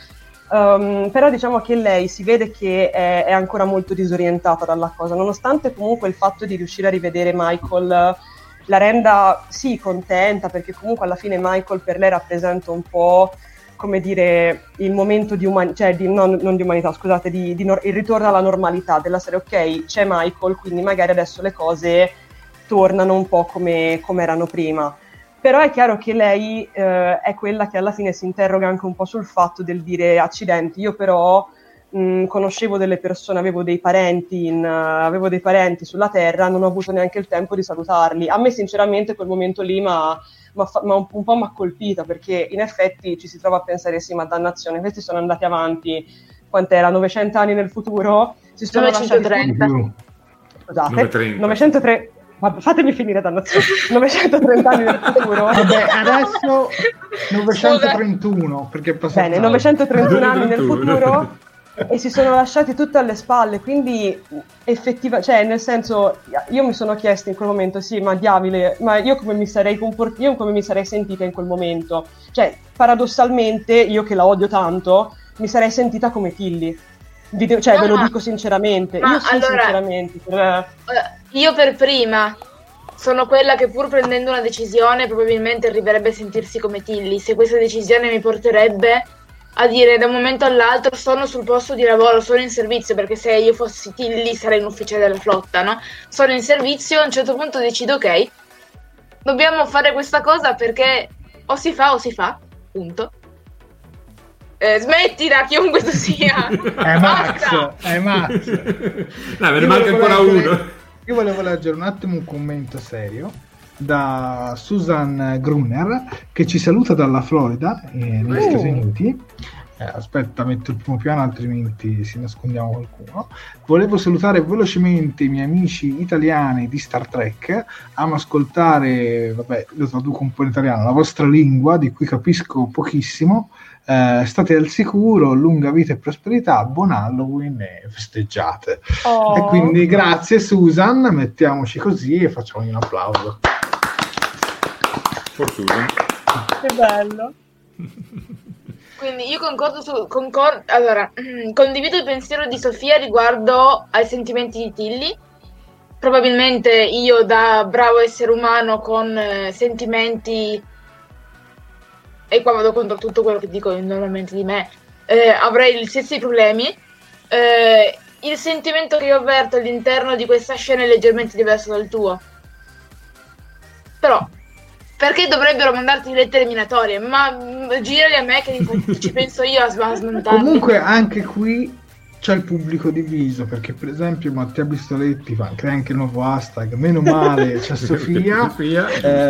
Però diciamo che lei si vede che è ancora molto disorientata dalla cosa, nonostante comunque il fatto di riuscire a rivedere Michael la renda sì contenta, perché comunque alla fine Michael per lei rappresenta un po', come dire, il momento di umanità, cioè il ritorno alla normalità della serie. Ok, c'è Michael, quindi magari adesso le cose tornano un po' come erano prima. Però è chiaro che lei è quella che alla fine si interroga anche un po' sul fatto del dire accidenti, io però conoscevo delle persone, avevo dei parenti sulla Terra, non ho avuto neanche il tempo di salutarli. A me sinceramente quel momento lì un po' mi ha colpita, perché in effetti ci si trova a pensare sì, ma dannazione, questi sono andati avanti, quant'era, 900 anni nel futuro? Si sono 930. Scusate, 930. Ma fatemi finire, dannazione. 930 anni nel futuro. Vabbè, adesso 931, perché è passato. Bene, 931 anni nel futuro e si sono lasciati tutto alle spalle, quindi cioè nel senso, io mi sono chiesto in quel momento, sì, ma diavile, ma io come mi sarei io come mi sarei sentita in quel momento? Cioè, paradossalmente, io che la odio tanto, mi sarei sentita come Tilly. Ve lo dico sinceramente, io per prima sono quella che pur prendendo una decisione probabilmente arriverebbe a sentirsi come Tilly, se questa decisione mi porterebbe a dire da un momento all'altro sono sul posto di lavoro, sono in servizio, perché se io fossi Tilly sarei un ufficiale della flotta, no? Sono in servizio, a un certo punto decido ok, dobbiamo fare questa cosa perché o si fa, punto. Smettila, chiunque tu sia. È Max. No, me ne manca ancora uno. Io volevo leggere un attimo un commento serio da Susan Gruner, che ci saluta dalla Florida, negli Stati Uniti. Aspetta, metto il primo piano, altrimenti si nascondiamo qualcuno. Volevo salutare velocemente i miei amici italiani di Star Trek. Amo ascoltare, vabbè, lo traduco un po' in italiano, la vostra lingua, di cui capisco pochissimo. State al sicuro, lunga vita e prosperità, buon Halloween e festeggiate. Oh. E quindi grazie Susan, mettiamoci così e facciamogli un applauso. Fortuna. Che bello. Quindi io condivido il pensiero di Sofia riguardo ai sentimenti di Tilly. Probabilmente io, da bravo essere umano con sentimenti, e qua vado contro tutto quello che dico normalmente di me, avrei gli stessi problemi. Il sentimento che io ho avverto all'interno di questa scena è leggermente diverso dal tuo. Però perché dovrebbero mandarti lettere minatorie? Ma girali a me che ci penso io a smontarli. Comunque anche qui c'è il pubblico diviso, perché per esempio Mattia Bistoletti crea anche il nuovo hashtag meno male c'è Sofia,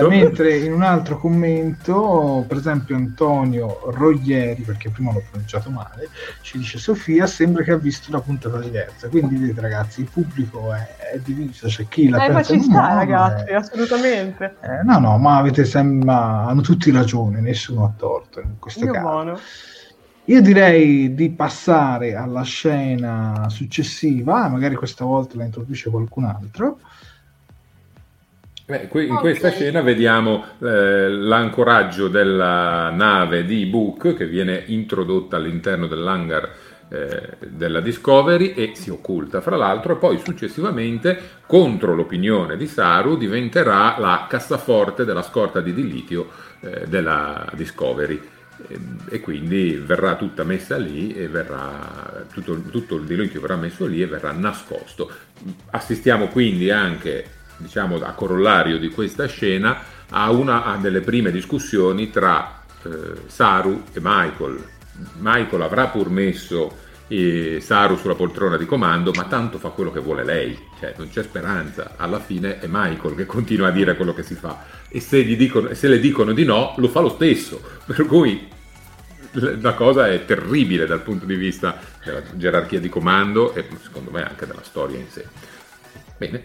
mentre in un altro commento per esempio Antonio Roglieri, perché prima l'ho pronunciato male, ci dice Sofia sembra che ha visto una puntata diversa. Quindi vedete ragazzi, il pubblico è diviso, c'è chi la pensa in un modo, ragazzi, assolutamente no ma hanno tutti ragione, nessuno ha torto in questo caso. Buono. Io direi di passare alla scena successiva, magari questa volta la introduce qualcun altro. In questa scena vediamo l'ancoraggio della nave di Book, che viene introdotta all'interno dell'hangar della Discovery e si occulta, fra l'altro, e poi successivamente, contro l'opinione di Saru, diventerà la cassaforte della scorta di litio della Discovery. E quindi verrà tutta messa lì e verrà tutto il diluvio verrà messo lì e verrà nascosto. Assistiamo quindi anche, diciamo, a corollario di questa scena a delle prime discussioni tra Saru e Michael. Michael avrà pur messo Saru sulla poltrona di comando, ma tanto fa quello che vuole lei, cioè non c'è speranza, alla fine è Michael che continua a dire quello che si fa, e se le dicono di no lo fa lo stesso, per cui la cosa è terribile dal punto di vista della gerarchia di comando e secondo me anche della storia in sé. Bene,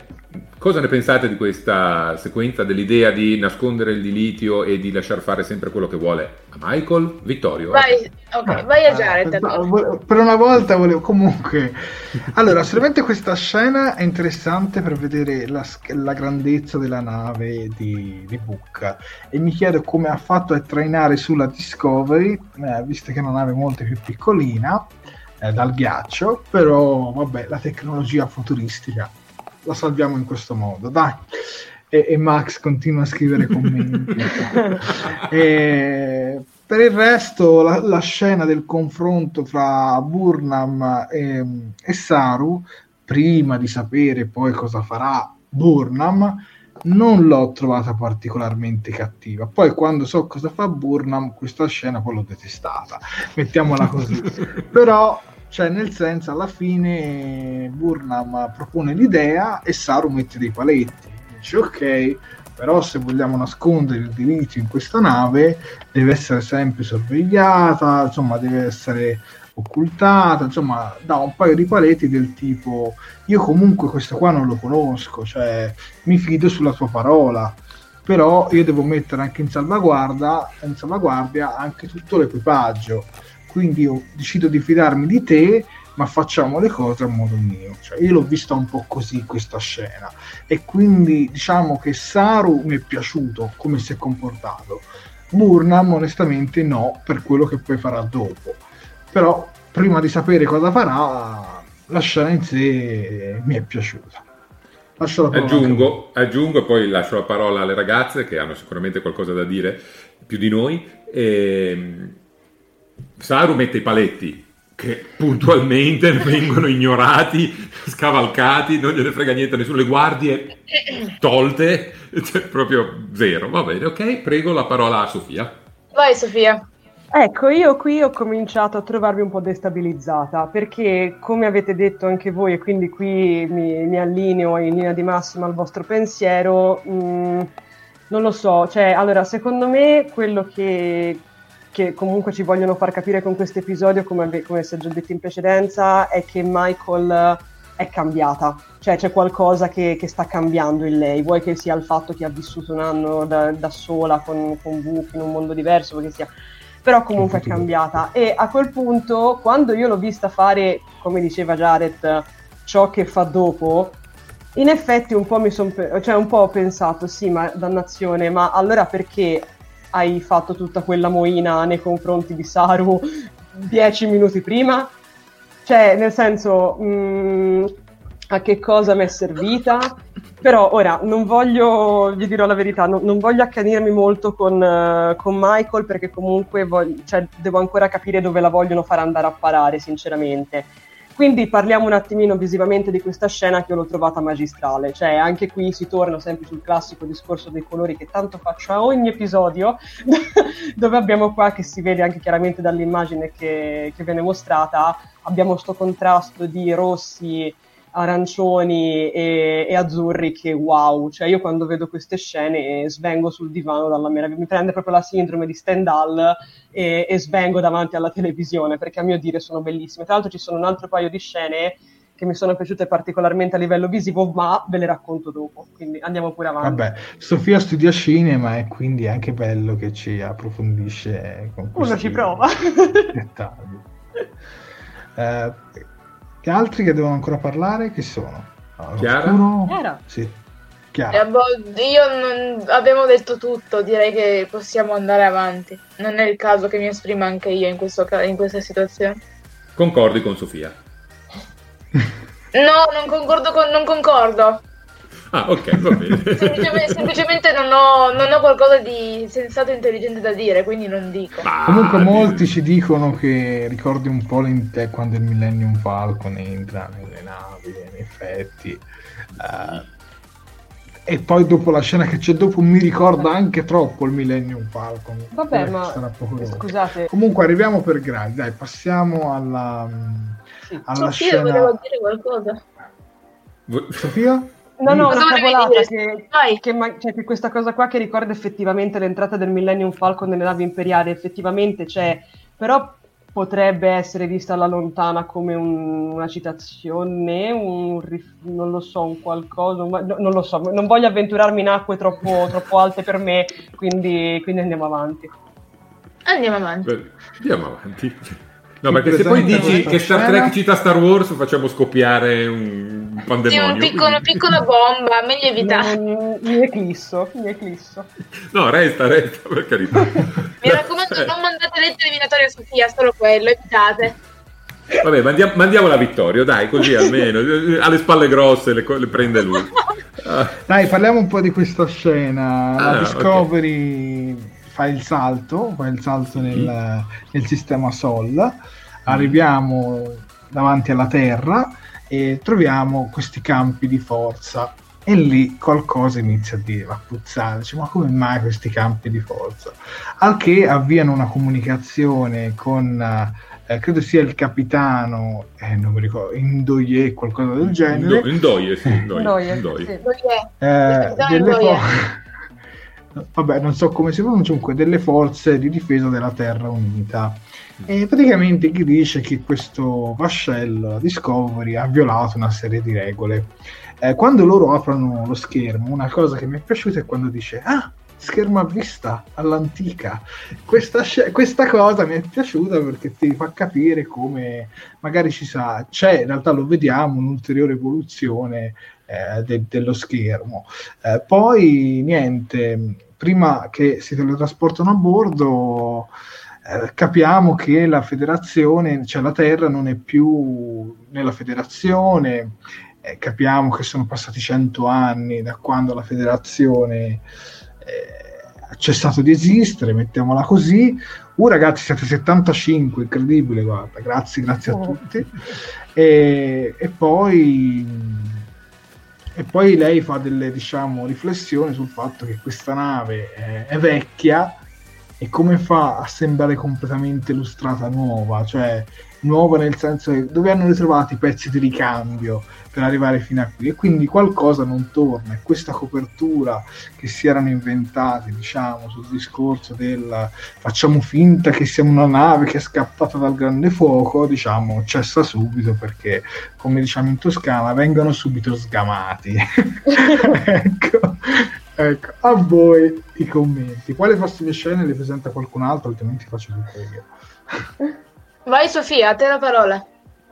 cosa ne pensate di questa sequenza, dell'idea di nascondere il dilitio e di lasciar fare sempre quello che vuole a Michael? Vittorio. Vai a Jared. Per una volta volevo comunque... Allora, solamente questa scena è interessante per vedere la grandezza della nave di Book, e mi chiedo come ha fatto a trainare sulla Discovery, visto che è una nave molto più piccolina, dal ghiaccio, però vabbè, la tecnologia futuristica la salviamo in questo modo, dai. E Max continua a scrivere commenti. Per il resto la scena del confronto fra Burnham e Saru, prima di sapere poi cosa farà Burnham, non l'ho trovata particolarmente cattiva. Poi quando so cosa fa Burnham, questa scena poi l'ho detestata, mettiamola così. Però cioè, nel senso, alla fine Burnham propone l'idea e Saru mette dei paletti, dice ok, però se vogliamo nascondere il diritto in questa nave deve essere sempre sorvegliata, insomma deve essere occultata, insomma dà un paio di paletti del tipo io comunque questo qua non lo conosco, cioè mi fido sulla tua parola, però io devo mettere anche in salvaguardia anche tutto l'equipaggio, quindi io decido di fidarmi di te, ma facciamo le cose a modo mio. Cioè, io l'ho vista un po' così questa scena, e quindi diciamo che Saru mi è piaciuto come si è comportato, Burnham onestamente no, per quello che poi farà dopo. Però prima di sapere cosa farà, la scena in sé mi è piaciuta. Aggiungo e poi lascio la parola alle ragazze che hanno sicuramente qualcosa da dire più di noi. Saru mette i paletti che puntualmente vengono ignorati, scavalcati, non gliene frega niente a nessuno, le guardie tolte, cioè proprio zero. Va bene, ok, prego la parola a Sofia. Vai Sofia. Ecco, io qui ho cominciato a trovarmi un po' destabilizzata, perché come avete detto anche voi, e quindi qui mi allineo in linea di massima al vostro pensiero, non lo so, cioè allora secondo me quello che comunque ci vogliono far capire con questo episodio, come si è già detto in precedenza, è che Michael è cambiata, cioè c'è qualcosa che sta cambiando in lei, vuoi che sia il fatto che ha vissuto un anno da sola con Buffy in un mondo diverso, vuoi che sia... però comunque è cambiata, e a quel punto quando io l'ho vista fare, come diceva Jared, ciò che fa dopo, in effetti un po' ho pensato sì, ma dannazione, ma allora perché hai fatto tutta quella moina nei confronti di Saru 10 minuti prima? Cioè, nel senso, a che cosa mi è servita? Però ora, vi dirò la verità, non voglio accanirmi molto con Michael, perché comunque devo ancora capire dove la vogliono far andare a parare, sinceramente. Quindi parliamo un attimino visivamente di questa scena che io l'ho trovata magistrale, cioè anche qui si torna sempre sul classico discorso dei colori che tanto faccio a ogni episodio, dove abbiamo qua, che si vede anche chiaramente dall'immagine che viene mostrata, abbiamo sto contrasto di rossi, arancioni e azzurri che wow, cioè io quando vedo queste scene svengo sul divano dalla meraviglia, mi prende proprio la sindrome di Stendhal e svengo davanti alla televisione, perché a mio dire sono bellissime. Tra l'altro ci sono un altro paio di scene che mi sono piaciute particolarmente a livello visivo, ma ve le racconto dopo, quindi andiamo pure avanti. Vabbè, Sofia studia cinema e quindi è anche bello che ci approfondisce con uno ci prova dettagli. Altri che devono ancora parlare, chi sono? Chiara? Sì, Chiara. Abbiamo detto tutto, direi che possiamo andare avanti. Non è il caso che mi esprima anche io in questa situazione. Concordi con Sofia? No, non concordo. Ah, ok, va bene. Semplicemente non ho qualcosa di sensato e intelligente da dire, quindi non dico. Comunque molti ci dicono che ricordi un po' quando il Millennium Falcon entra nelle navi, in effetti. E poi dopo la scena che c'è dopo mi ricorda anche troppo il Millennium Falcon. Vabbè, ma scusate. Comunque arriviamo per gradi, dai, passiamo alla scena. Sofia volevo dire qualcosa. Sofia? No, una cavolata che questa cosa qua che ricorda effettivamente l'entrata del Millennium Falcon nelle navi imperiali, effettivamente c'è, però potrebbe essere vista alla lontana come una citazione, non lo so, un qualcosa, non lo so, non voglio avventurarmi in acque troppo alte per me, quindi andiamo avanti. No, perché se poi dici che Star Trek cita Star Wars, facciamo scoppiare un pandemonio. Sì, un piccola bomba, meglio evitare. Mi eclisso. No, resta, per carità. Mi raccomando, non mandate lettere eliminatorie a Sofia, solo quello, evitate. Vabbè, mandiamo la Vittorio, dai, così almeno. Ha le spalle grosse, le prende lui. Dai, parliamo un po' di questa scena. La Discovery... Okay. Fa il salto nel sistema Sol. Arriviamo davanti alla Terra e troviamo questi campi di forza. E lì qualcosa inizia a puzzare. Dice, ma come mai questi campi di forza? Al che avviano una comunicazione con credo sia il capitano, non mi ricordo, Ndoye, qualcosa del genere. Ndoye. Vabbè, non so come si pronuncia, comunque delle forze di difesa della Terra Unita. E praticamente gli dice che questo vascello Discovery ha violato una serie di regole. Quando loro aprono lo schermo, una cosa che mi è piaciuta è quando dice schermo a vista all'antica. Questa cosa mi è piaciuta perché ti fa capire come magari c'è, in realtà lo vediamo, un'ulteriore evoluzione dello schermo. Poi niente, prima che si teletrasportano a bordo capiamo che la federazione, cioè la Terra non è più nella federazione, capiamo che sono passati 100 anni da quando la federazione ha cessato di esistere, mettiamola così. Ragazzi, siete 75, incredibile, guarda, grazie a tutti. E poi lei fa delle, diciamo, riflessioni sul fatto che questa nave è vecchia e come fa a sembrare completamente lustrata nuova, cioè nuova nel senso che dove hanno ritrovato i pezzi di ricambio per arrivare fino a qui, e quindi qualcosa non torna. E questa copertura che si erano inventati, diciamo, sul discorso del facciamo finta che siamo una nave che è scappata dal grande fuoco, diciamo, cessa subito, perché come diciamo in Toscana vengono subito sgamati. Ecco, a voi i commenti. Quale prossime scene le presenta qualcun altro, altrimenti faccio tutto io. Vai Sofia, a te la parola.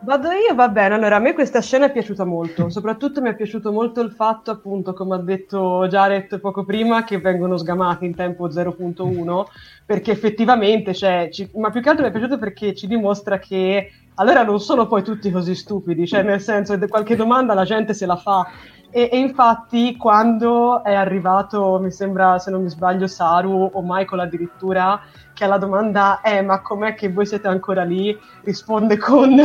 Vado io, va bene. Allora, a me questa scena è piaciuta molto, soprattutto mi è piaciuto molto il fatto, appunto, come ha detto Jared poco prima, che vengono sgamati in tempo 0.1, perché effettivamente, cioè, ma più che altro mi è piaciuto perché ci dimostra che allora non sono poi tutti così stupidi, cioè nel senso qualche domanda la gente se la fa. E infatti quando è arrivato, mi sembra, se non mi sbaglio, Saru o Michael addirittura, che alla domanda ma com'è che voi siete ancora lì, risponde con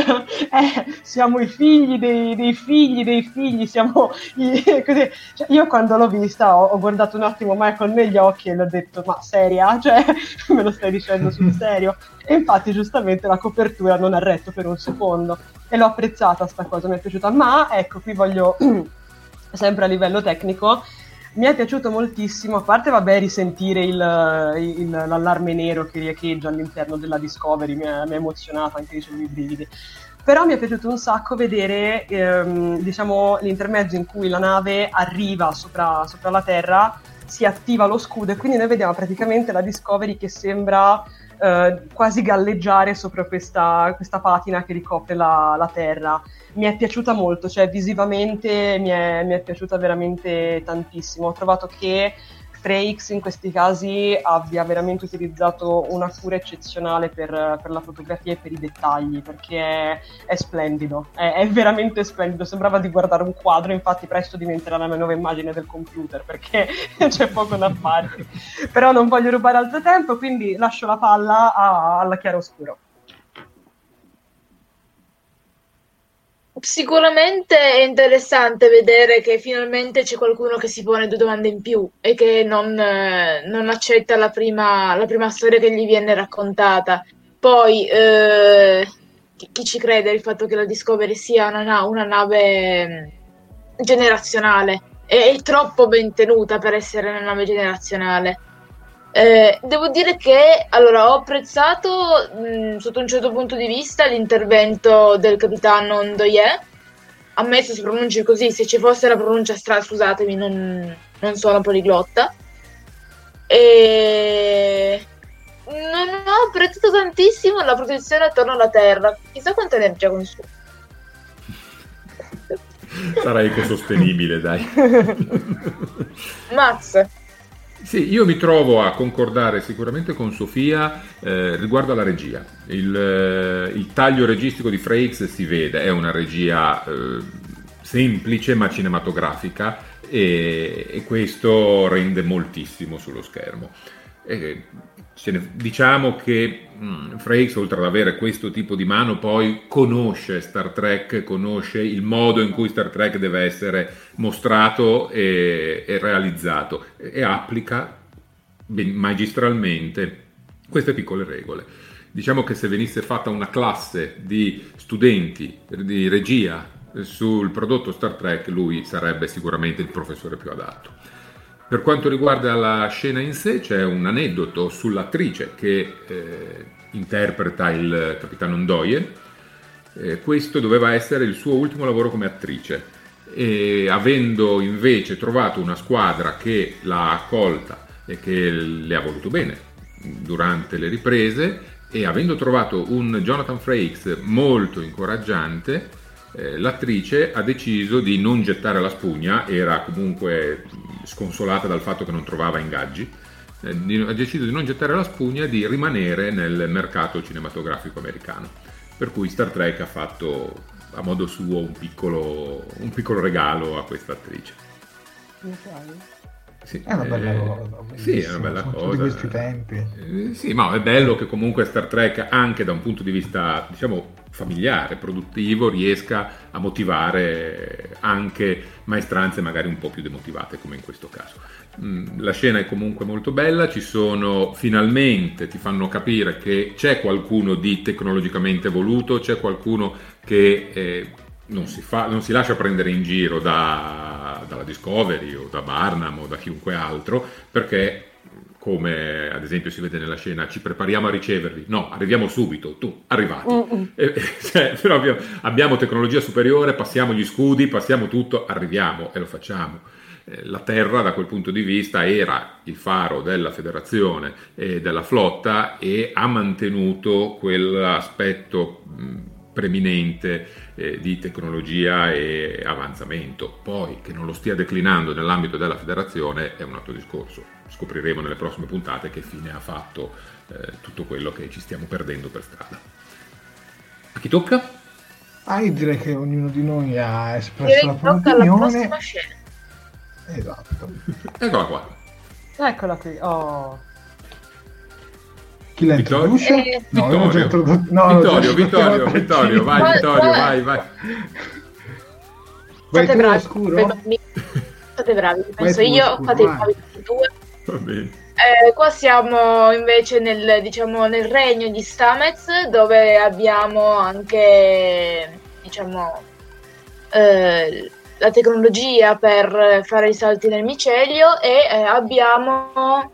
siamo i figli dei figli, siamo così. Cioè, io quando l'ho vista ho guardato un attimo Michael negli occhi e l'ho detto, ma seria? Cioè, me lo stai dicendo sul serio? E infatti giustamente la copertura non ha retto per un secondo e l'ho apprezzata sta cosa, mi è piaciuta. Ma ecco, qui voglio sempre a livello tecnico, mi è piaciuto moltissimo, a parte, vabbè, risentire l'allarme nero che riecheggia all'interno della Discovery, mi ha emozionato anche, dicevo, i brividi. Però mi è piaciuto un sacco vedere diciamo l'intermezzo in cui la nave arriva sopra la Terra, si attiva lo scudo e quindi noi vediamo praticamente la Discovery che sembra quasi galleggiare sopra questa patina che ricopre la terra. Mi è piaciuta molto, cioè visivamente mi è piaciuta veramente tantissimo. Ho trovato che Frakes in questi casi abbia veramente utilizzato una cura eccezionale per la fotografia e per i dettagli, perché è splendido, è veramente splendido, sembrava di guardare un quadro. Infatti presto diventerà la mia nuova immagine del computer, perché c'è poco da fare. Però non voglio rubare altro tempo, quindi lascio la palla alla Chiara Oscuro. Sicuramente è interessante vedere che finalmente c'è qualcuno che si pone due domande in più e che non accetta la prima storia che gli viene raccontata. Poi chi ci crede il fatto che la Discovery sia una nave generazionale? È troppo ben tenuta per essere una nave generazionale. Devo dire che allora ho apprezzato sotto un certo punto di vista l'intervento del capitano Ndoye, ammesso si pronunci così, se ci fosse la pronuncia strana scusatemi, non sono poliglotta, e non ho apprezzato tantissimo la protezione attorno alla Terra, chissà quanta energia consuma. Sarà ecosostenibile, dai. Max. Sì, io mi trovo a concordare sicuramente con Sofia riguardo alla regia. Il taglio registico di Frakes si vede, è una regia semplice ma cinematografica e questo rende moltissimo sullo schermo. Diciamo che Frakes, oltre ad avere questo tipo di mano, poi conosce Star Trek, conosce il modo in cui Star Trek deve essere mostrato e realizzato, e applica magistralmente queste piccole regole. Diciamo che se venisse fatta una classe di studenti di regia sul prodotto Star Trek, lui sarebbe sicuramente il professore più adatto. Per quanto riguarda la scena in sé, c'è un aneddoto sull'attrice che interpreta il capitano Ndoye. Questo doveva essere il suo ultimo lavoro come attrice, e avendo invece trovato una squadra che l'ha accolta e che le ha voluto bene durante le riprese, e avendo trovato un Jonathan Frakes molto incoraggiante, l'attrice ha deciso di non gettare la spugna, era comunque sconsolata dal fatto che non trovava ingaggi, ha deciso di non gettare la spugna e di rimanere nel mercato cinematografico americano, per cui Star Trek ha fatto a modo suo un piccolo regalo a questa attrice. Sì, è una bella cosa, sì, è una bella cosa di questi tempi. Sì, ma è bello che comunque Star Trek, anche da un punto di vista diciamo familiare, produttivo, riesca a motivare anche maestranze magari un po' più demotivate, come in questo caso. La scena è comunque molto bella, ci sono, finalmente ti fanno capire che c'è qualcuno di tecnologicamente evoluto, c'è qualcuno che non si lascia prendere in giro dalla Discovery o da Burnham o da chiunque altro, perché, come ad esempio si vede nella scena, ci prepariamo a ricevervi, no, arriviamo subito, tu arrivati. Però abbiamo tecnologia superiore, passiamo gli scudi, passiamo tutto, arriviamo e lo facciamo. La Terra da quel punto di vista era il faro della Federazione e della flotta, e ha mantenuto quell'aspetto preminente di tecnologia e avanzamento. Poi che non lo stia declinando nell'ambito della Federazione è un altro discorso, scopriremo nelle prossime puntate che fine ha fatto tutto quello che ci stiamo perdendo per strada. A chi tocca? Io direi che ognuno di noi ha espresso la propria opinione. Alla prossima scena. Esatto. Eccola qua. Eccola qui. Oh. Chi la introduce? Vittorio, vai, Vittorio, vai. Fate bravi, penso io, fate i bravi tutti e due. Va bene. Qua siamo invece nel regno di Stamets, dove abbiamo anche, la tecnologia per fare i salti nel micelio, e abbiamo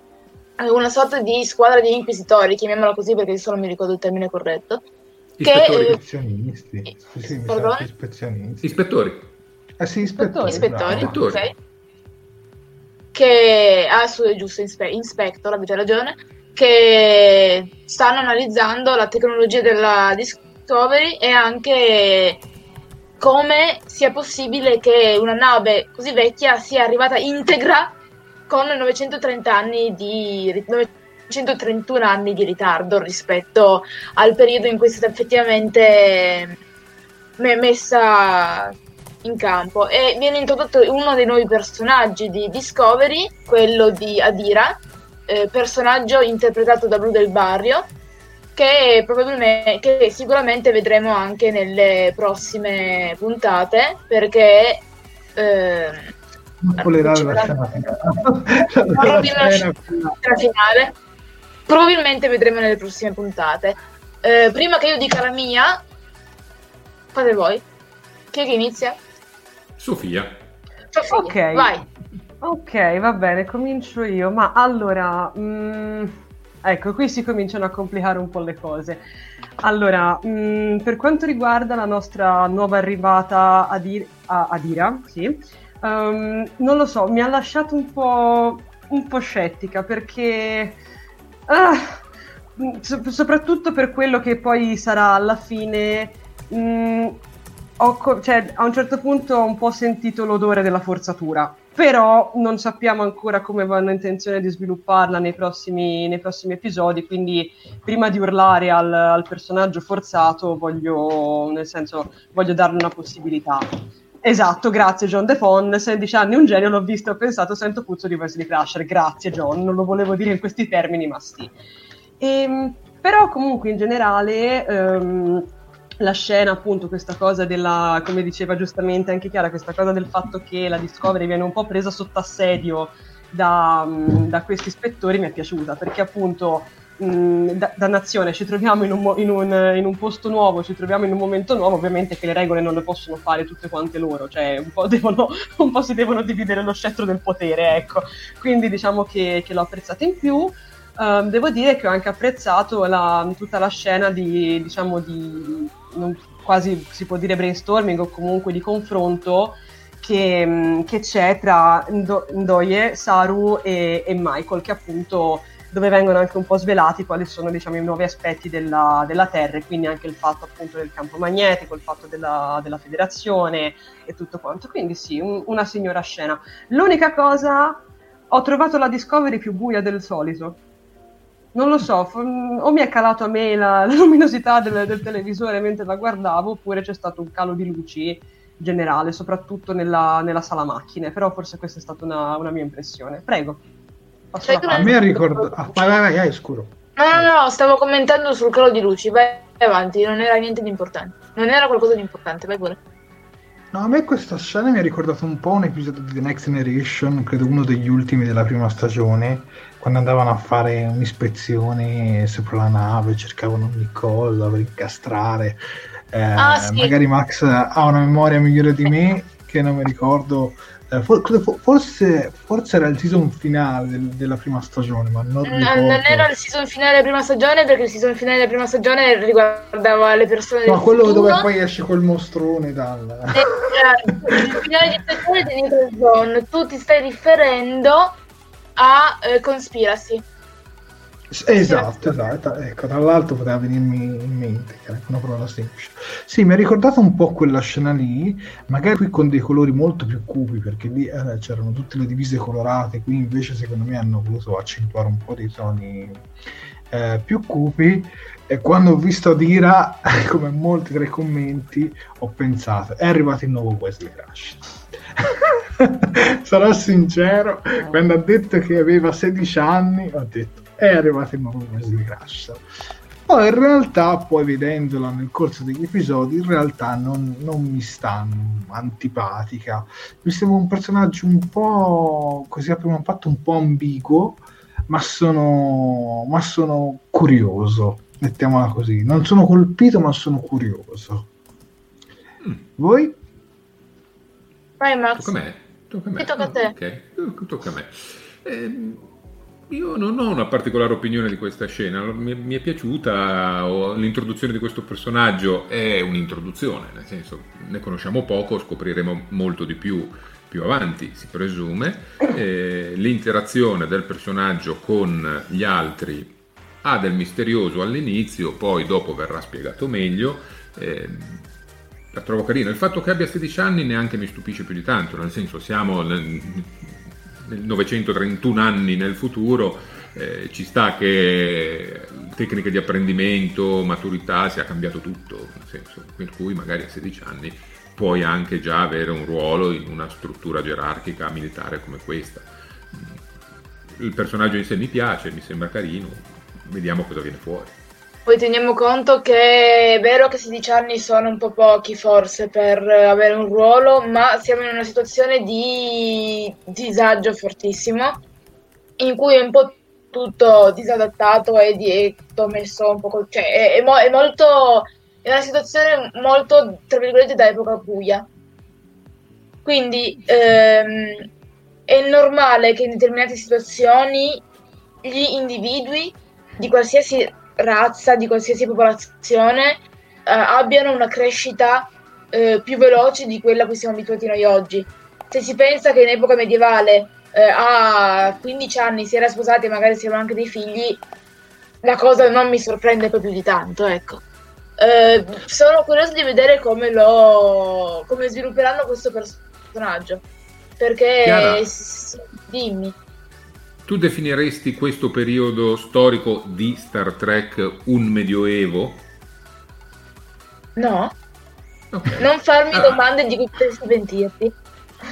una sorta di squadra di inquisitori, chiamiamola così perché solo mi ricordo il termine corretto, ispettori. Okay. Che giusto, inspector, avete ragione, che stanno analizzando la tecnologia della Discovery e anche come sia possibile che una nave così vecchia sia arrivata integra con 931 anni di ritardo rispetto al periodo in cui è stata effettivamente messa in campo. E viene introdotto uno dei nuovi personaggi di Discovery, quello di Adira, personaggio interpretato da Blu del Barrio, che sicuramente vedremo anche nelle prossime puntate, perché la finale probabilmente vedremo nelle prossime puntate. Prima che io dica la mia, fate voi. Chi è che inizia? Sofia. Ok, vai. Ok, va bene, comincio io. Ma allora, ecco, qui si cominciano a complicare un po' le cose. Allora, per quanto riguarda la nostra nuova arrivata Adira, sì, non lo so, mi ha lasciato un po' scettica, perché soprattutto per quello che poi sarà alla fine, cioè, a un certo punto ho un po' sentito l'odore della forzatura, però non sappiamo ancora come hanno intenzione di svilupparla nei prossimi episodi, quindi prima di urlare al personaggio forzato voglio darle una possibilità. Esatto, grazie John Defon, 16 anni, un genio, l'ho visto, ho pensato, sento puzzo di Wesley Crusher, grazie John, non lo volevo dire in questi termini, ma sì. Però comunque in generale la scena, appunto, questa cosa della, come diceva giustamente anche Chiara, questa cosa del fatto che la Discovery viene un po' presa sotto assedio da questi ispettori mi è piaciuta, perché appunto dannazione, ci troviamo in un posto nuovo, ci troviamo in un momento nuovo, ovviamente che le regole non le possono fare tutte quante loro, cioè un po' si devono dividere lo scettro del potere, ecco, quindi diciamo che l'ho apprezzata in più. Devo dire che ho anche apprezzato tutta la scena di quasi si può dire brainstorming o comunque di confronto che c'è tra Ndoye, Saru e Michael, che appunto dove vengono anche un po' svelati quali sono, diciamo, i nuovi aspetti della Terra, e quindi anche il fatto appunto del campo magnetico, il fatto della federazione e tutto quanto. Quindi sì, una signora scena. L'unica cosa, ho trovato la Discovery più buia del solito, non lo so, o mi è calato a me la luminosità del televisore mentre la guardavo, oppure c'è stato un calo di luci generale, soprattutto nella sala macchine, però forse questa è stata una mia impressione. Prego. A me ha ricordato. Vai, scuro. No, stavo commentando sul calo di luci. Vai avanti, non era niente di importante. Non era qualcosa di importante, vai pure. No, a me questa scena mi ha ricordato un po' un episodio di The Next Generation, credo uno degli ultimi della prima stagione, quando andavano a fare un'ispezione sopra la nave, cercavano ogni cosa per incastrare. Sì. Magari Max ha una memoria migliore di me, che non mi ricordo. Forse era il season finale della prima stagione, ma non era il season finale della prima stagione, perché il season finale della prima stagione riguardava le persone, ma quello futuro, dove poi esce quel mostrone il finale di stagione di Nilsson. Tu ti stai riferendo a Conspiracy. Esatto, ecco, dall'alto poteva venirmi in mente che era una parola semplice. Sì, mi ha ricordato un po' quella scena lì, magari qui con dei colori molto più cupi, perché lì c'erano tutte le divise colorate, qui invece secondo me hanno voluto accentuare un po' dei toni più cupi, e quando ho visto Adira, come molti tra i commenti, ho pensato, è arrivato il nuovo Wesley Crusher. Sarò sincero, quando ha detto che aveva 16 anni, ho detto è arrivato il nuovo Wesley Crusher. Poi in realtà, poi vedendola nel corso degli episodi, in realtà non mi sta antipatica. Mi sembra un personaggio un po' così a primo impatto, un po' ambiguo, ma sono curioso, mettiamola così. Non sono colpito, ma sono curioso. Voi? Vai Max. Tocca a te. Ok, tocca a me. Io non ho una particolare opinione di questa scena, mi è piaciuta, l'introduzione di questo personaggio è un'introduzione, nel senso, ne conosciamo poco, scopriremo molto di più avanti, si presume. L'interazione del personaggio con gli altri ha del misterioso all'inizio, poi dopo verrà spiegato meglio. La trovo carina, il fatto che abbia 16 anni neanche mi stupisce più di tanto, nel senso, siamo 931 anni nel futuro, ci sta che tecniche di apprendimento, maturità, sia cambiato tutto, nel senso, per cui magari a 16 anni puoi anche già avere un ruolo in una struttura gerarchica militare come questa. Il personaggio in sé mi piace, mi sembra carino, vediamo cosa viene fuori. Poi teniamo conto che è vero che 16 anni sono un po' pochi forse per avere un ruolo, ma siamo in una situazione di disagio fortissimo, in cui è un po' tutto disadattato e dietro, messo un po'... cioè è una situazione molto, tra virgolette, da epoca buia. Quindi è normale che in determinate situazioni gli individui di qualsiasi razza, di qualsiasi popolazione abbiano una crescita più veloce di quella a cui siamo abituati noi oggi. Se si pensa che in epoca medievale a 15 anni si era sposati e magari si avevano anche dei figli, la cosa non mi sorprende proprio di tanto, ecco. Sono curiosa di vedere come svilupperanno questo personaggio, perché Chiara, dimmi. Tu definiresti questo periodo storico di Star Trek un medioevo? No, okay. Non farmi domande di cui potresti pentirti.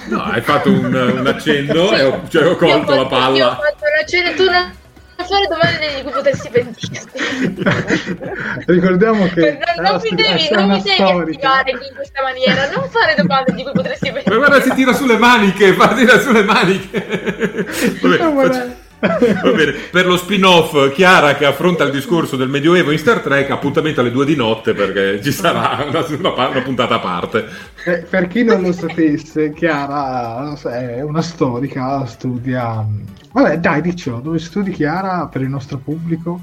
No, hai fatto un accenno sì, e ho colto la palla. Io ho fatto un accenno, tu non fare domande di cui potresti pentirti. Ricordiamo che non mi devi attivare in questa maniera, non fare domande di cui potresti pentirti. Ma guarda, si tira sulle maniche, Va bene, per lo spin-off Chiara che affronta il discorso del Medioevo in Star Trek, appuntamento alle 2 di notte, perché ci sarà una puntata a parte. Per chi non lo sapesse, Chiara non so, è una storica, studia... Vabbè, dai, dicelo, dove studi Chiara per il nostro pubblico?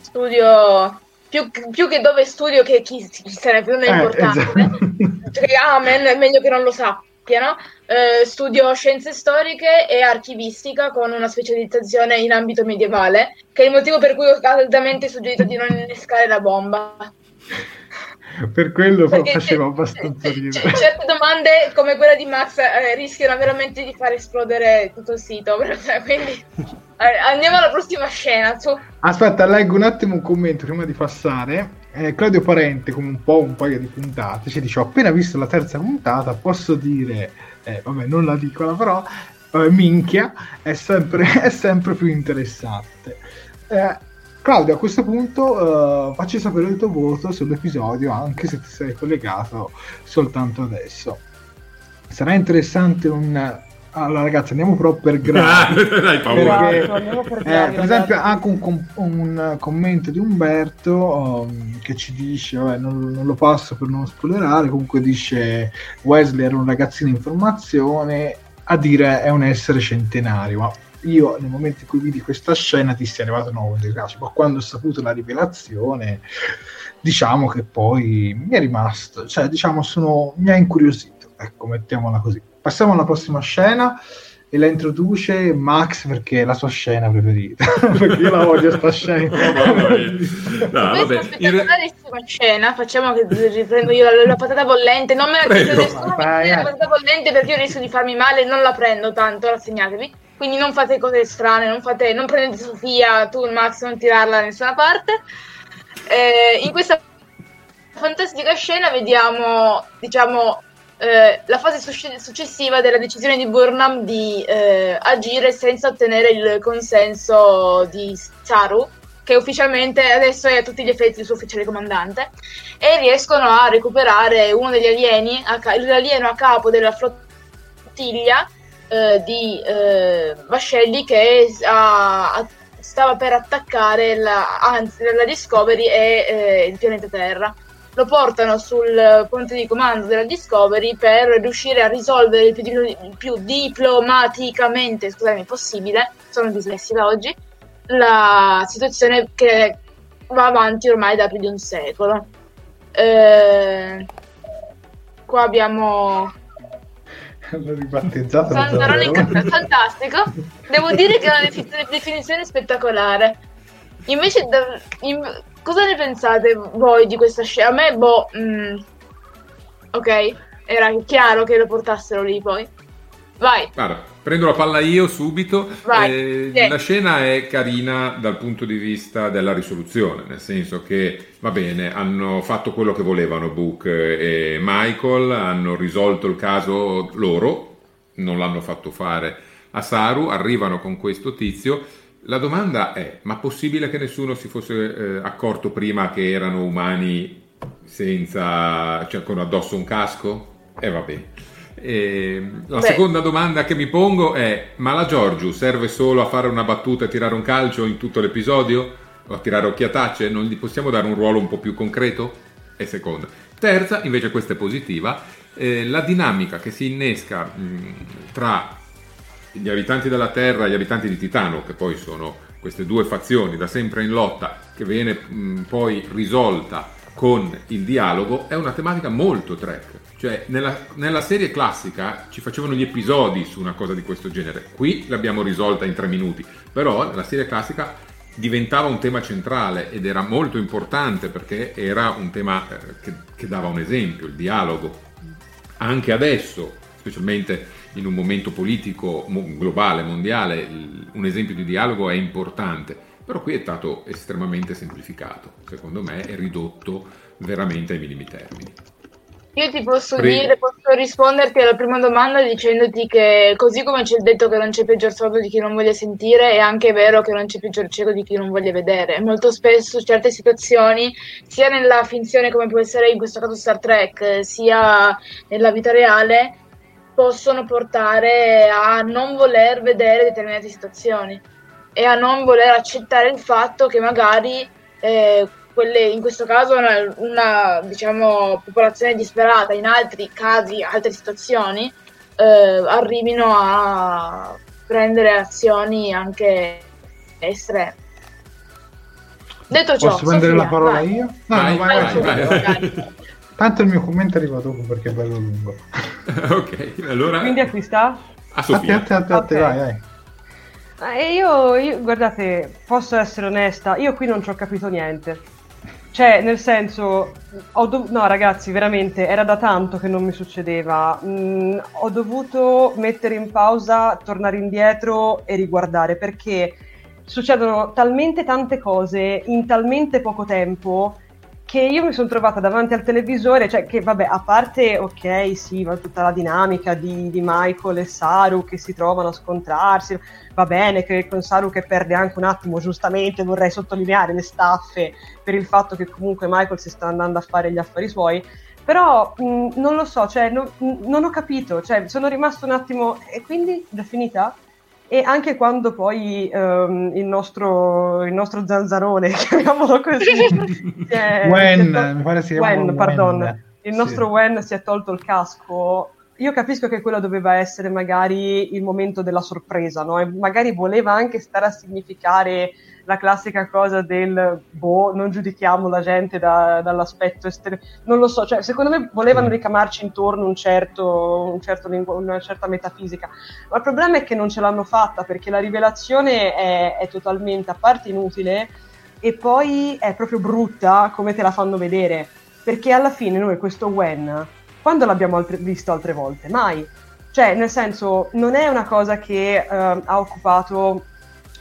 Studio... Più che dove studio, che chi sarebbe, non è importante. Esatto. Cioè, è meglio che non lo sa. No? Studio scienze storiche e archivistica con una specializzazione in ambito medievale, che è il motivo per cui ho caldamente suggerito di non innescare la bomba. Per quello faceva abbastanza ridere. Certe domande come quella di Max rischiano veramente di far esplodere tutto il sito, quindi andiamo alla prossima scena. Su. Aspetta, leggo un attimo un commento prima di passare. Claudio Parente, come un paio di puntate, ci dice: ho appena visto la 3ª puntata, posso dire, vabbè non la dico la parola, minchia, è sempre più interessante. Claudio, a questo punto facci sapere il tuo voto sull'episodio, anche se ti sei collegato soltanto adesso. Sarà interessante un... Allora ragazzi, andiamo proprio per gradi. Hai paura. Per esempio anche un commento di Umberto che ci dice, vabbè, non lo passo per non spoilerare, comunque dice: Wesley era un ragazzino in formazione, Adira è un essere centenario. Ma io nel momento in cui vidi questa scena ti sei arrivato nuovo dei casi, ma quando ho saputo la rivelazione diciamo che poi mi è rimasto, cioè diciamo mi ha incuriosito, ecco, mettiamola così. Passiamo alla prossima scena e la introduce Max, perché è la sua scena preferita. Perché io la odio sta scena. Questa spettacolarissima scena, facciamo che riprendo io la patata bollente, non me la chiedo nessuno, la patata bollente, perché io rischio di farmi male, non la prendo tanto, rassegnatevi. Quindi non fate cose strane, non prendete Sofia, tu Max, non tirarla da nessuna parte. In questa fantastica scena vediamo, diciamo, la fase successiva della decisione di Burnham di agire senza ottenere il consenso di Saru, che ufficialmente adesso è a tutti gli effetti il suo ufficiale comandante, e riescono a recuperare uno degli alieni, l'alieno a capo della flottiglia di vascelli che stava per attaccare la Discovery e il pianeta Terra. Lo portano sul ponte di comando della Discovery per riuscire a risolvere il più diplomaticamente possibile, sono dislessica oggi, la situazione che va avanti ormai da più di un secolo. Qua abbiamo... L'ho ribattezzato. Fantastico. Devo dire che è una definizione spettacolare. Invece... Cosa ne pensate voi di questa scena? A me, ok, era chiaro che lo portassero lì poi. Vai. Guarda, prendo la palla io subito. Vai. Sì. La scena è carina dal punto di vista della risoluzione, nel senso che, va bene, hanno fatto quello che volevano Book e Michael, hanno risolto il caso loro, non l'hanno fatto fare a Saru, arrivano con questo tizio. La domanda è: ma possibile che nessuno si fosse accorto prima che erano umani senza, cioè, con addosso un casco? Vabbè. La seconda domanda che mi pongo è: ma la Giorgio serve solo a fare una battuta e tirare un calcio in tutto l'episodio? O a tirare occhiatacce? Non gli possiamo dare un ruolo un po' più concreto? E seconda. Terza, invece questa è positiva, la dinamica che si innesca tra gli abitanti della Terra e gli abitanti di Titano, che poi sono queste due fazioni da sempre in lotta, che viene poi risolta con il dialogo, è una tematica molto Trek. Cioè nella serie classica ci facevano gli episodi su una cosa di questo genere, qui l'abbiamo risolta in 3 minuti, però nella serie classica diventava un tema centrale ed era molto importante, perché era un tema che dava un esempio, il dialogo. Anche adesso, specialmente in un momento politico globale, mondiale, un esempio di dialogo è importante, però qui è stato estremamente semplificato, secondo me è ridotto veramente ai minimi termini. Io ti posso dire, posso risponderti alla prima domanda dicendoti che, così come c'è il detto che non c'è peggior sordo di chi non voglia sentire, è anche vero che non c'è peggior cieco di chi non voglia vedere. Molto spesso certe situazioni, sia nella finzione come può essere in questo caso Star Trek, sia nella vita reale, possono portare a non voler vedere determinate situazioni e a non voler accettare il fatto che magari quelle, in questo caso una diciamo popolazione disperata, in altri casi, altre situazioni, arrivino a prendere azioni anche estreme. Detto ciò, posso prendere la parola io? No, vai. Tanto il mio commento arriva dopo perché è bello lungo. Ok, allora. Quindi a chi sta? A Sofia. A te, okay. Vai. Io, guardate, posso essere onesta, io qui non ci ho capito niente. Cioè, nel senso, no ragazzi, veramente, era da tanto che non mi succedeva. Ho dovuto mettere in pausa, tornare indietro e riguardare, perché succedono talmente tante cose in talmente poco tempo che io mi sono trovata davanti al televisore, cioè che vabbè, a parte, ok, sì, va tutta la dinamica di Michael e Saru che si trovano a scontrarsi, va bene che con Saru che perde anche un attimo, giustamente vorrei sottolineare le staffe per il fatto che comunque Michael si sta andando a fare gli affari suoi, però non lo so, cioè non ho capito, cioè sono rimasto un attimo, e quindi è finita? E anche quando poi il nostro zanzarone, chiamiamolo così, Wen si è tolto il casco, io capisco che quello doveva essere magari il momento della sorpresa, no? E magari voleva anche stare a significare la classica cosa del non giudichiamo la gente dall'aspetto esterno, non lo so, cioè secondo me volevano ricamarci intorno una certa metafisica, ma il problema è che non ce l'hanno fatta, perché la rivelazione è totalmente, a parte, inutile, e poi è proprio brutta come te la fanno vedere, perché alla fine noi questo Wen quando l'abbiamo visto altre volte? Mai. Cioè, nel senso, non è una cosa che ha occupato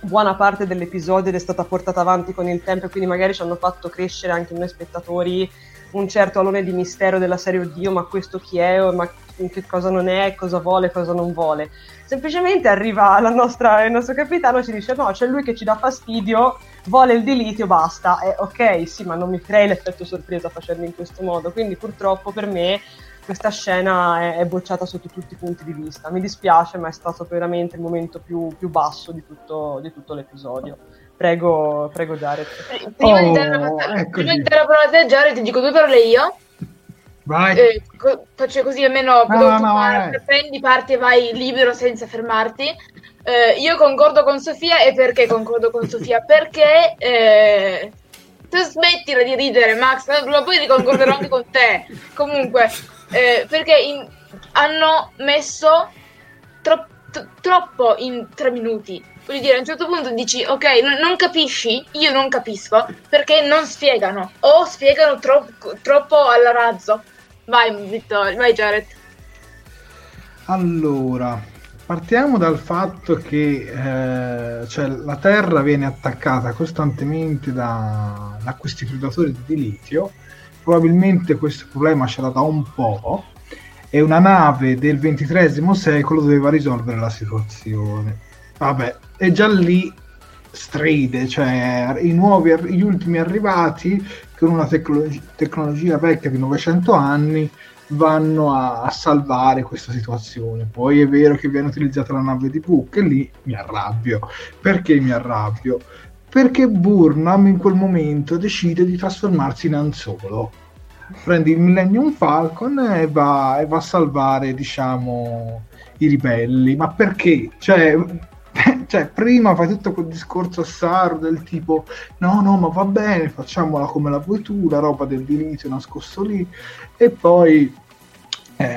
buona parte dell'episodio ed è stata portata avanti con il tempo, e quindi magari ci hanno fatto crescere anche noi spettatori un certo alone di mistero della serie, oddio, ma questo chi è, ma che cosa non è, cosa vuole, cosa non vuole. Semplicemente arriva il nostro capitano e ci dice no, c'è lui che ci dà fastidio, vuole il dilitio, basta. Ok, sì, ma non mi crei l'effetto sorpresa facendo in questo modo, quindi purtroppo per me questa scena è bocciata sotto tutti i punti di vista, mi dispiace, ma è stato veramente il momento più basso di tutto l'episodio. Prego Jared. Prima di dare la parola a te, Jared, ti dico 2 parole io. Vai. Faccio così almeno prendi parte e vai libero senza fermarti. Io concordo con Sofia, e perché concordo con Sofia? Perché... tu smettila di ridere, Max, ma poi concorderò anche con te. Comunque, perché hanno messo troppo in 3 minuti. Voglio dire, a un certo punto dici, ok, non capisci, io non capisco, perché non spiegano, o spiegano troppo alla razzo. Vai, Vittorio, vai Jared. Allora, partiamo dal fatto che cioè, la Terra viene attaccata costantemente da questi predatori di litio. Probabilmente questo problema ce l'ha da un po', e una nave del XXIII secolo doveva risolvere la situazione. Vabbè, e già lì stride, cioè gli ultimi arrivati con una tecnologia vecchia di 900 anni vanno a salvare questa situazione. Poi è vero che viene utilizzata la nave di Book, e lì mi arrabbio. Perché mi arrabbio? Perché Burnham in quel momento decide di trasformarsi in anzolo. prende il Millennium Falcon e va a salvare, diciamo, i ribelli. Ma perché? Cioè prima fai tutto quel discorso a Saru del tipo no ma va bene, facciamola come la vuoi tu, la roba del diritto nascosto lì, e poi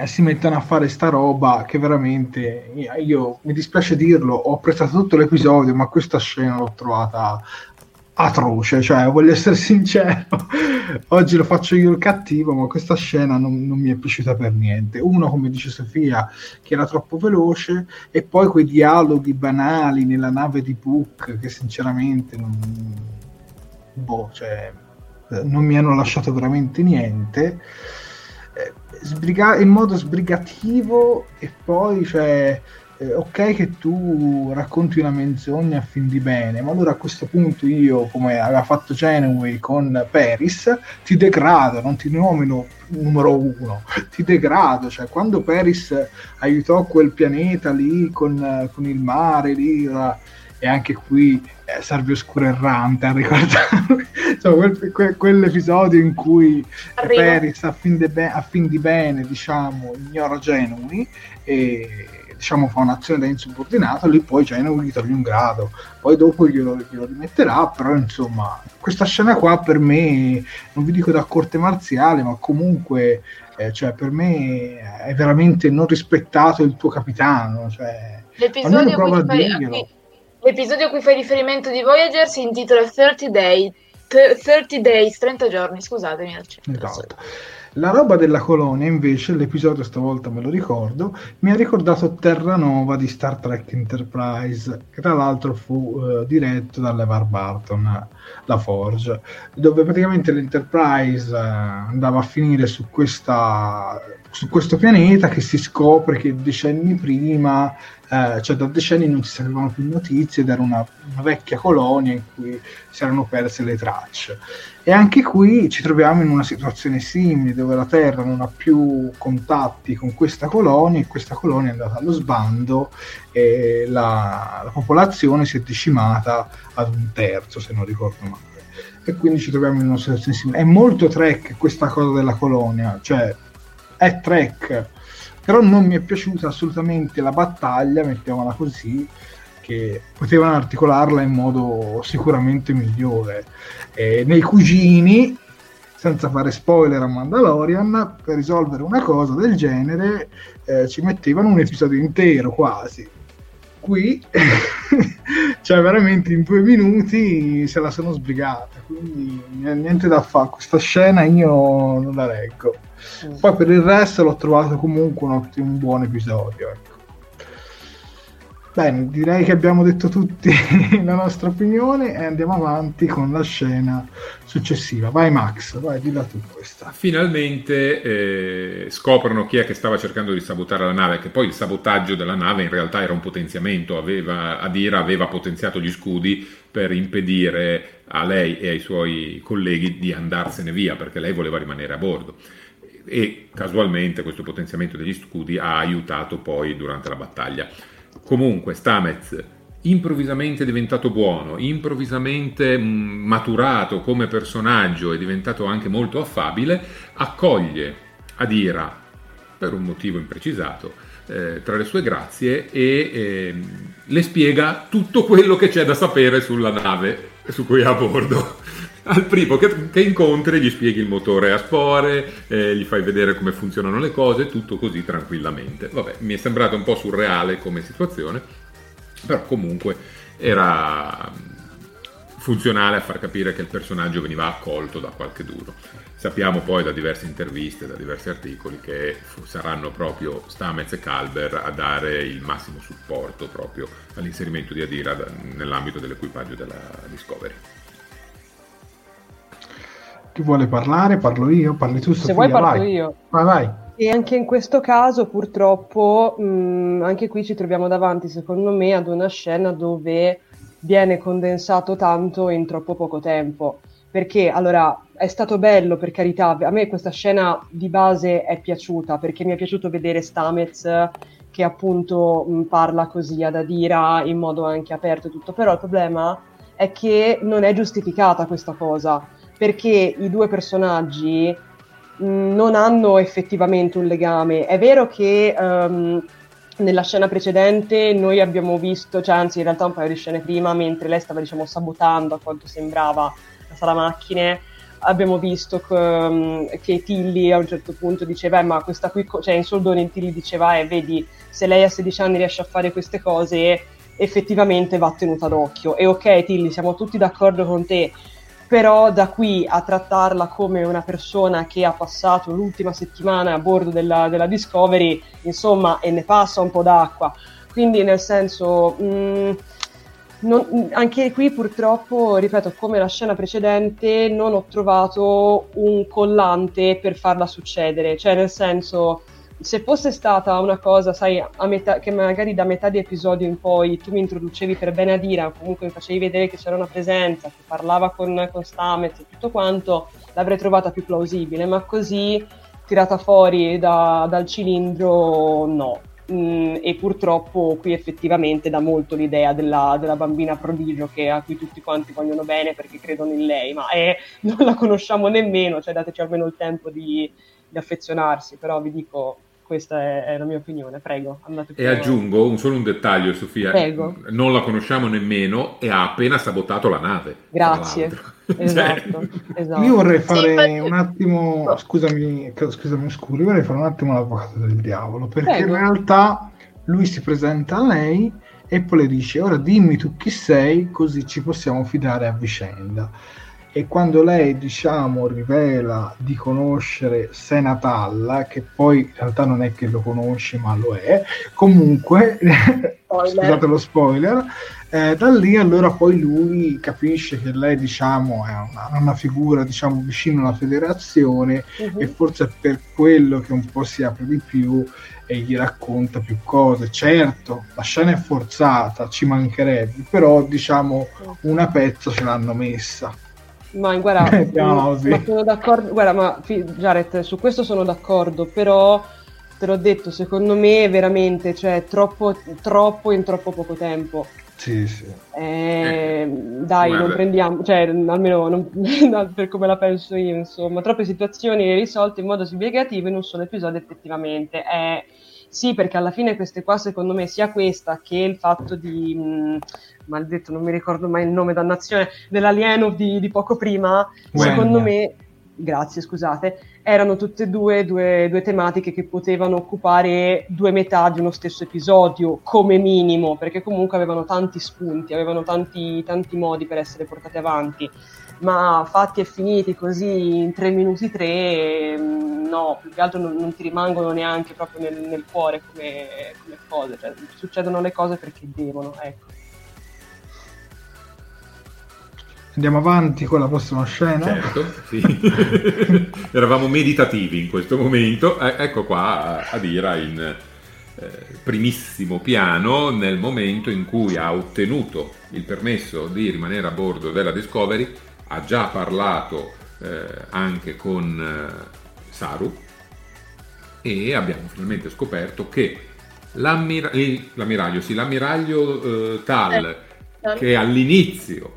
si mettono a fare sta roba che veramente io, mi dispiace dirlo, ho apprezzato tutto l'episodio, ma questa scena l'ho trovata atroce, cioè voglio essere sincero, oggi lo faccio io il cattivo, ma questa scena non mi è piaciuta per niente. Uno, come dice Sofia, che era troppo veloce, e poi quei dialoghi banali nella nave di Book che sinceramente non mi hanno lasciato veramente niente, in modo sbrigativo. E poi ok che tu racconti una menzogna a fin di bene, ma allora a questo punto io, come aveva fatto Genway con Paris, ti degrado, non ti nomino numero uno, ti degrado. Cioè, quando Paris aiutò quel pianeta lì con il mare lì, e anche qui Chiara Oscurerrante a ricordare quell'episodio in cui Paris a fin di bene diciamo ignora Genway e diciamo fa un'azione da insubordinato, lui poi Genway gli toglie un grado, poi dopo glielo rimetterà, però insomma questa scena qua per me, non vi dico da corte marziale, ma comunque per me è veramente non rispettato il tuo capitano, cioè, l'episodio a cui fai riferimento di Voyager si intitola 30 giorni, scusatemi. Esatto. La roba della colonia, invece, l'episodio stavolta me lo ricordo, mi ha ricordato Terranova di Star Trek Enterprise, che tra l'altro fu diretto da LeVar Burton, la Forge, dove praticamente l'Enterprise andava a finire su questo pianeta che si scopre che decenni prima, da decenni non si sapevano più notizie, ed era una vecchia colonia in cui si erano perse le tracce. E anche qui ci troviamo in una situazione simile, dove la Terra non ha più contatti con questa colonia, e questa colonia è andata allo sbando, e la popolazione si è decimata ad 1/3, se non ricordo male. E quindi ci troviamo in una situazione simile. È molto Trek questa cosa della colonia, cioè è Trek, però non mi è piaciuta assolutamente la battaglia, mettiamola così, che potevano articolarla in modo sicuramente migliore. Nei cugini, senza fare spoiler a Mandalorian, per risolvere una cosa del genere ci mettevano un episodio intero quasi. Qui cioè veramente in 2 minuti se la sono sbrigata, quindi niente da fare, questa scena io non la reggo. Poi per il resto l'ho trovato comunque un buon episodio, ecco. Bene, direi che abbiamo detto tutti la nostra opinione e andiamo avanti con la scena successiva. Vai Max, vai, dilla tu questa. Finalmente scoprono chi è che stava cercando di sabotare la nave, che poi il sabotaggio della nave in realtà era un potenziamento, Adira aveva potenziato gli scudi per impedire a lei e ai suoi colleghi di andarsene via, perché lei voleva rimanere a bordo. E casualmente questo potenziamento degli scudi ha aiutato poi durante la battaglia. Comunque Stamets, improvvisamente diventato buono, improvvisamente maturato come personaggio e diventato anche molto affabile, accoglie Adira per un motivo imprecisato tra le sue grazie e le spiega tutto quello che c'è da sapere sulla nave su cui è a bordo. Al primo che incontri gli spieghi il motore a spore, gli fai vedere come funzionano le cose, tutto così tranquillamente. Vabbè, mi è sembrato un po' surreale come situazione, però comunque era funzionale a far capire che il personaggio veniva accolto da qualcheduno. Sappiamo poi da diverse interviste, da diversi articoli, che saranno proprio Stamets e Calber a dare il massimo supporto proprio all'inserimento di Adira nell'ambito dell'equipaggio della Discovery. Chi vuole parlare? Parlo io, parli tu Sofia. Se vuoi parlo io. Vai. E anche in questo caso purtroppo anche qui ci troviamo davanti, secondo me, ad una scena dove viene condensato tanto in troppo poco tempo. Perché allora è stato bello, per carità, a me questa scena di base è piaciuta, perché mi è piaciuto vedere Stamets che appunto parla così ad Adira in modo anche aperto e tutto, però il problema è che non è giustificata questa cosa, perché i due personaggi non hanno effettivamente un legame. È vero che nella scena precedente noi abbiamo visto, cioè anzi in realtà un paio di scene prima, mentre lei stava diciamo sabotando a quanto sembrava la sala macchine, abbiamo visto che Tilly a un certo punto diceva ma questa qui, cioè in soldoni Tilly diceva vedi, se lei a 16 anni riesce a fare queste cose effettivamente va tenuta d'occhio. E ok Tilly, siamo tutti d'accordo con te, però da qui a trattarla come una persona che ha passato l'ultima settimana a bordo della Discovery, insomma, e ne passa un po' d'acqua. Quindi nel senso, anche qui purtroppo, ripeto, come la scena precedente, non ho trovato un collante per farla succedere. Cioè nel senso, se fosse stata una cosa, sai, a metà, che magari da metà di episodio in poi tu mi introducevi per bene Adira, comunque mi facevi vedere che c'era una presenza, che parlava con Stamets e tutto quanto, l'avrei trovata più plausibile, ma così tirata fuori dal cilindro no. E purtroppo qui effettivamente dà molto l'idea della bambina prodigio a cui tutti quanti vogliono bene perché credono in lei, ma non la conosciamo nemmeno, cioè dateci almeno il tempo di affezionarsi. Però vi dico, questa è la mia opinione, prego andate pure. E aggiungo solo un dettaglio, Sofia, prego. Non la conosciamo nemmeno e ha appena sabotato la nave, grazie. Esatto, esatto. Io vorrei fare un attimo, scusami Oscuri, vorrei fare un attimo l'avvocato del diavolo, perché prego. In realtà lui si presenta a lei e poi le dice ora dimmi tu chi sei così ci possiamo fidare a vicenda, e quando lei diciamo rivela di conoscere Senatalla, che poi in realtà non è che lo conosce ma lo è comunque, scusate lo spoiler, da lì allora poi lui capisce che lei diciamo è una figura diciamo vicino alla federazione, uh-huh. E forse è per quello che un po' si apre di più e gli racconta più cose. Certo, la scena è forzata, ci mancherebbe, però diciamo una pezza ce l'hanno messa. Ma guarda, ma sono d'accordo, guarda, ma Jared, su questo sono d'accordo, però te l'ho detto, secondo me veramente, cioè troppo in troppo poco tempo. Sì. Dai, guarda. Non prendiamo, cioè almeno non, per come la penso io, insomma, troppe situazioni risolte in modo spiegativo in un solo episodio effettivamente. Sì, perché alla fine queste qua, secondo me, sia questa che il fatto di, maldetto, non mi ricordo mai il nome, dannazione, dell'alieno di poco prima, Wend. Secondo me, grazie, scusate, erano tutte e due tematiche che potevano occupare due metà di uno stesso episodio, come minimo, perché comunque avevano tanti spunti, avevano tanti modi per essere portati avanti, ma fatti e finiti così in 3 minuti 3, no, più che altro non ti rimangono neanche proprio nel cuore come cose, cioè succedono le cose perché devono, ecco. Andiamo avanti con la prossima scena. Certo, sì. Eravamo meditativi in questo momento. Ecco qua Adira in primissimo piano nel momento in cui ha ottenuto il permesso di rimanere a bordo della Discovery. Ha già parlato anche con Saru e abbiamo finalmente scoperto che l'ammiraglio Tal, che all'inizio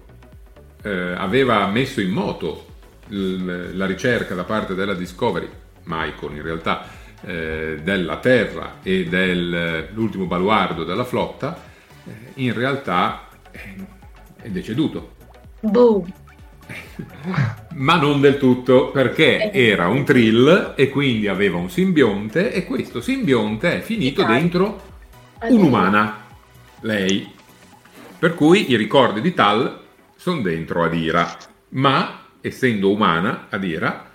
aveva messo in moto la ricerca da parte della Discovery, Michael in realtà, della Terra e dell'ultimo baluardo della flotta, in realtà è deceduto. Boom. Ma non del tutto, perché era un Trill e quindi aveva un simbionte, e questo simbionte è finito dentro un'umana, lei, per cui i ricordi di Tal sono dentro Adira, ma essendo umana Adira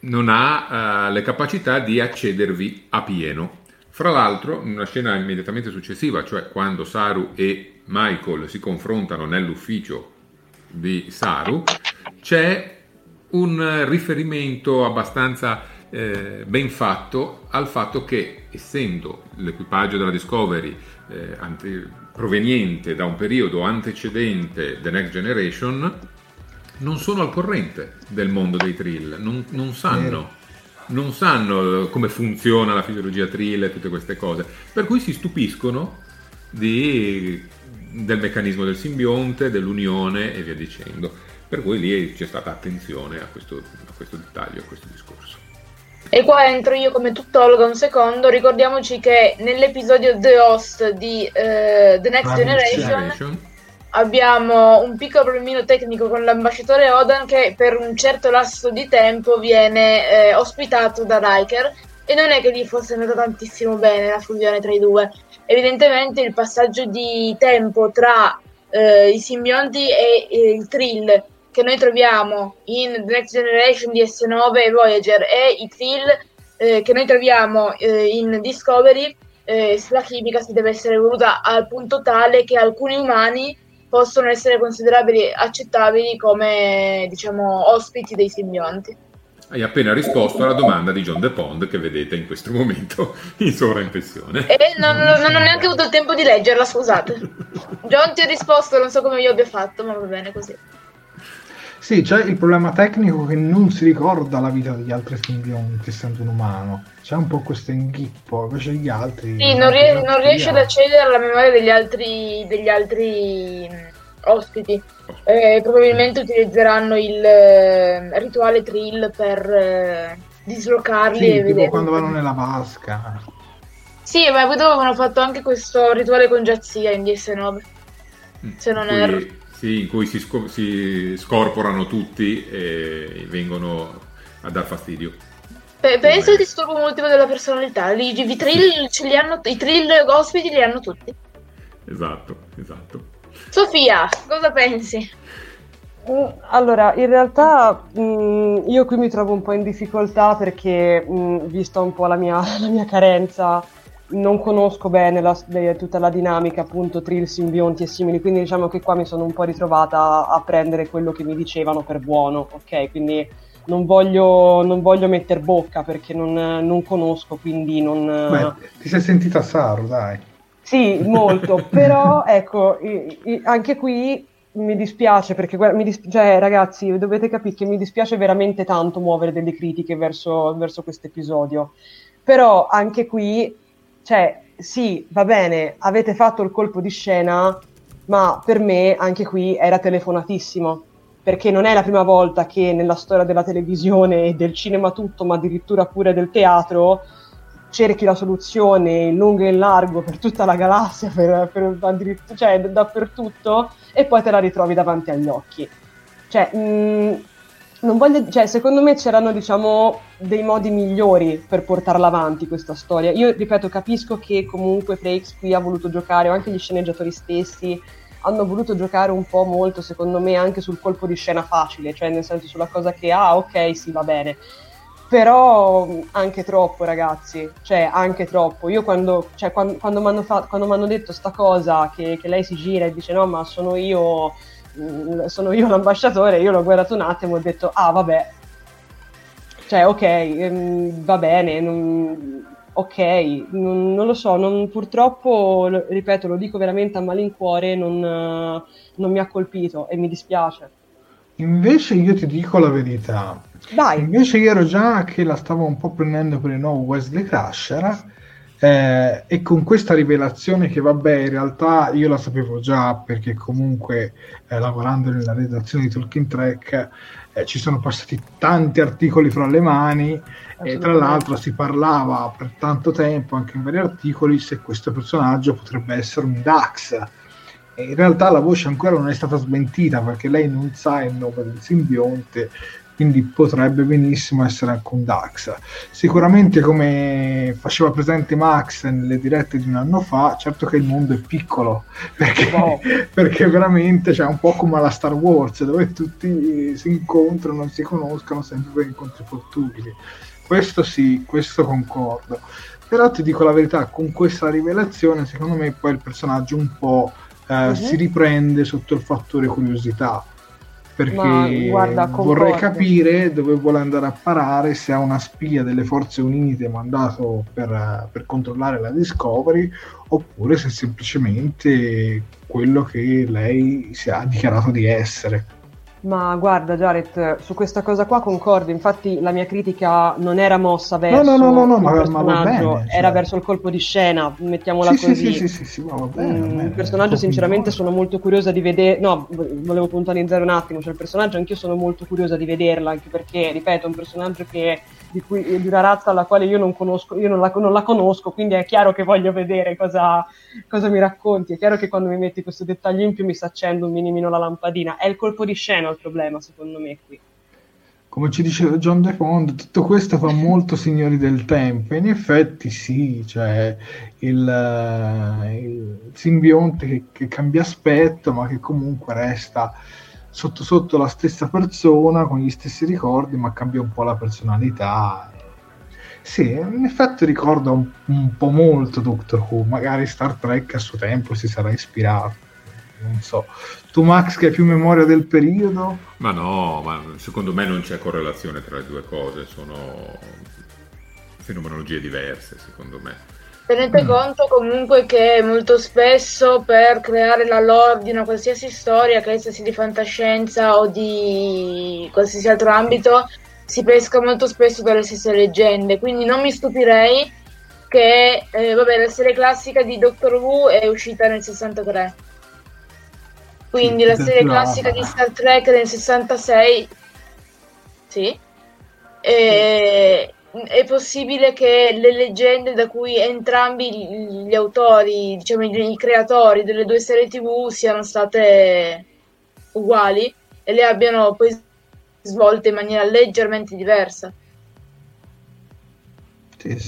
non ha le capacità di accedervi a pieno. Fra l'altro, in una scena immediatamente successiva, cioè quando Saru e Michael si confrontano nell'ufficio di Saru, c'è un riferimento abbastanza ben fatto al fatto che, essendo l'equipaggio della Discovery proveniente da un periodo antecedente The Next Generation, non sono al corrente del mondo dei Trill, non sanno come funziona la fisiologia Trill e tutte queste cose, per cui si stupiscono del meccanismo del simbionte, dell'unione e via dicendo. Per cui lì c'è stata attenzione a questo dettaglio, a questo discorso. E qua entro io come tuttologa un secondo. Ricordiamoci che nell'episodio The Host di The Next Generation abbiamo un piccolo problemino tecnico con l'ambasciatore Odan, che per un certo lasso di tempo viene ospitato da Riker, e non è che gli fosse andata tantissimo bene la fusione tra i due. Evidentemente il passaggio di tempo tra i simbionti e il Trill che noi troviamo in The Next Generation di S9 e Voyager, e i Trill che noi troviamo in Discovery, sulla chimica si deve essere evoluta al punto tale che alcuni umani possono essere considerabili accettabili come, diciamo, ospiti dei simbionti. Hai appena risposto alla domanda di John DePond che vedete in questo momento in sovraimpressione. Non ho neanche avuto il tempo di leggerla, scusate. John, ti ho risposto, non so come io abbia fatto, ma va bene così. Sì, c'è il problema tecnico che non si ricorda la vita degli altri simbionti essendo un umano. C'è un po' questo inghippo, invece gli altri... Sì, non riesce ad accedere alla memoria degli altri ospiti. Probabilmente utilizzeranno il rituale Trill per dislocarli. Sì, e tipo vedere quando vanno nella vasca. Sì, ma poi dopo avevano fatto anche questo rituale con Giazia in DS9, se non erro. Sì, in cui si scorporano tutti e vengono a dar fastidio. Penso al disturbo multiplo della personalità. I Trill ce li hanno, i Trill ospiti li hanno tutti. Esatto. Sofia, cosa pensi? Allora, in realtà io qui mi trovo un po' in difficoltà perché, vista un po' la mia carenza, non conosco bene tutta la dinamica, appunto, Trill, simbionti e simili, quindi diciamo che qua mi sono un po' ritrovata a prendere quello che mi dicevano per buono, ok? Quindi non voglio metter bocca perché non conosco, quindi non... Beh, ti sei sentita Saru, dai. Sì, molto, però ecco, anche qui mi dispiace perché cioè, ragazzi, dovete capire che mi dispiace veramente tanto muovere delle critiche verso questo episodio, però anche qui... Cioè, sì, va bene, avete fatto il colpo di scena, ma per me anche qui era telefonatissimo, perché non è la prima volta che nella storia della televisione e del cinema tutto, ma addirittura pure del teatro, cerchi la soluzione in lungo e in largo per tutta la galassia, cioè dappertutto, e poi te la ritrovi davanti agli occhi. Cioè, secondo me c'erano, diciamo, dei modi migliori per portarla avanti questa storia. Io, ripeto, capisco che comunque Frakes qui ha voluto giocare, o anche gli sceneggiatori stessi hanno voluto giocare un po' molto, secondo me, anche sul colpo di scena facile, cioè nel senso sulla cosa che, ok, sì, va bene. Però anche troppo, ragazzi, cioè anche troppo. Io quando mi hanno detto sta cosa, che lei si gira e dice no, ma sono io l'ambasciatore, io l'ho guardato un attimo e ho detto vabbè, cioè ok, va bene, non lo so, purtroppo, ripeto, lo dico veramente a malincuore, non mi ha colpito e mi dispiace. Invece io ti dico la verità, dai. Invece io ero già che la stavo un po' prendendo per il nuovo Wesley Crusher, e con questa rivelazione che vabbè, in realtà io la sapevo già perché comunque lavorando nella redazione di Talking Trek ci sono passati tanti articoli fra le mani, e tra l'altro si parlava per tanto tempo anche in vari articoli se questo personaggio potrebbe essere un Dax, e in realtà la voce ancora non è stata smentita perché lei non sa il nome del simbionte, quindi potrebbe benissimo essere anche un Dax. Sicuramente, come faceva presente Max nelle dirette di un anno fa, certo che il mondo è piccolo, perché veramente c'è un po' come alla Star Wars, dove tutti si incontrano, si conoscono sempre per incontri fortuiti. Questo sì, questo concordo. Però ti dico la verità, con questa rivelazione, secondo me poi il personaggio un po' si riprende sotto il fattore curiosità. Perché vorrei capire dove vuole andare a parare, se ha una spia delle Forze Unite mandato per controllare la Discovery, oppure se è semplicemente quello che lei si è dichiarato di essere. Ma guarda Jared, su questa cosa qua concordo, infatti la mia critica non era mossa verso il personaggio, ma va bene, cioè... era verso il colpo di scena, mettiamola così. Sì, ma va bene, il personaggio sinceramente sono molto curiosa di vedere, volevo puntualizzare un attimo, cioè il personaggio anch'io sono molto curiosa di vederla, anche perché, ripeto, è un personaggio che di una razza alla quale io non conosco, io non la conosco, quindi è chiaro che voglio vedere cosa mi racconti, è chiaro che quando mi metti questo dettaglio in più mi si accende un minimino la lampadina, è il colpo di scena il problema secondo me qui. Come ci diceva John DePond, tutto questo fa molto Signori del Tempo, in effetti sì, cioè il simbionte che cambia aspetto ma che comunque resta sotto la stessa persona con gli stessi ricordi, ma cambia un po' la personalità. Sì, in effetti ricorda un po' molto Doctor Who, magari Star Trek a suo tempo si sarà ispirato, non so. Tu Max, che hai più memoria del periodo? Ma no, ma secondo me non c'è correlazione tra le due cose, sono fenomenologie diverse secondo me. Tenete conto comunque che molto spesso per creare la lore di una qualsiasi storia, che sia di fantascienza o di qualsiasi altro ambito, si pesca molto spesso dalle stesse leggende, quindi non mi stupirei che la serie classica di Doctor Who è uscita nel 63. Quindi la serie classica di Star Trek nel 66, sì, è possibile che le leggende da cui entrambi gli autori, diciamo i creatori delle due serie TV, siano state uguali e le abbiano poi svolte in maniera leggermente diversa. Sì,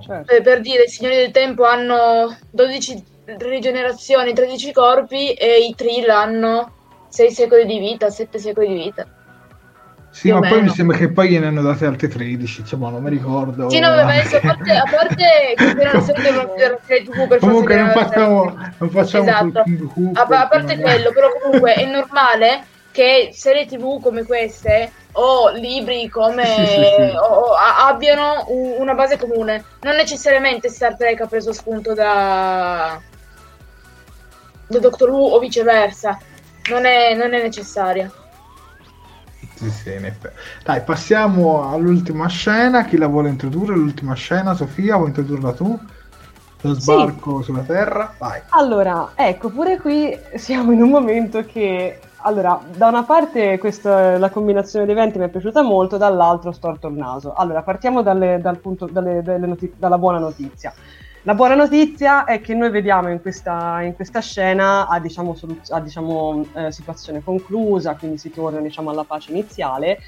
certo. Per dire, i Signori del Tempo hanno 12 rigenerazioni, 13 corpi, e i Trill hanno 6 secoli di vita, 7 secoli di vita. Sì, ma poi mi sembra che poi gliene hanno date altre 13, insomma, non mi ricordo. Sì, a parte che era una serie TV per comunque non facciamo esatto. A parte quello, però comunque è normale che serie TV come queste o libri come abbiano una base comune. Non necessariamente Star Trek ha preso spunto da Doctor Who o viceversa, non è necessaria. Dai, passiamo all'ultima scena. Chi la vuole introdurre? L'ultima scena, Sofia, vuoi introdurla tu? Lo sbarco sulla Terra? Vai. Allora, ecco, pure qui siamo in un momento che... Allora, da una parte la combinazione di eventi mi è piaciuta molto, dall'altro storto il naso. Allora, partiamo dalla buona notizia. La buona notizia è che noi vediamo in questa scena situazione conclusa, quindi si torna alla pace iniziale,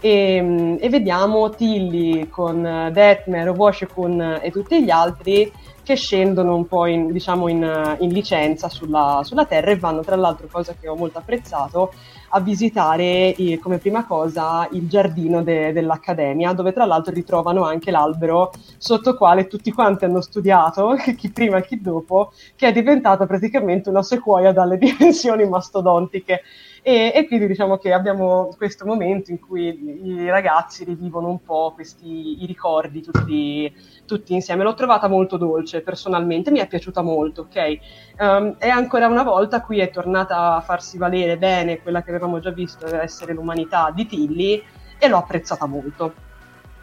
e vediamo Tilly con Detmer, Washington e tutti gli altri che scendono un po' in licenza sulla Terra, e vanno, tra l'altro, cosa che ho molto apprezzato, a visitare come prima cosa il giardino dell'Accademia, dove tra l'altro ritrovano anche l'albero sotto quale tutti quanti hanno studiato, chi prima e chi dopo, che è diventata praticamente una sequoia dalle dimensioni mastodontiche. E quindi che abbiamo questo momento in cui i ragazzi rivivono un po' i ricordi tutti insieme. L'ho trovata molto dolce, personalmente mi è piaciuta molto, ok? E ancora una volta qui è tornata a farsi valere bene quella che avevamo già visto essere l'umanità di Tilly, e l'ho apprezzata molto.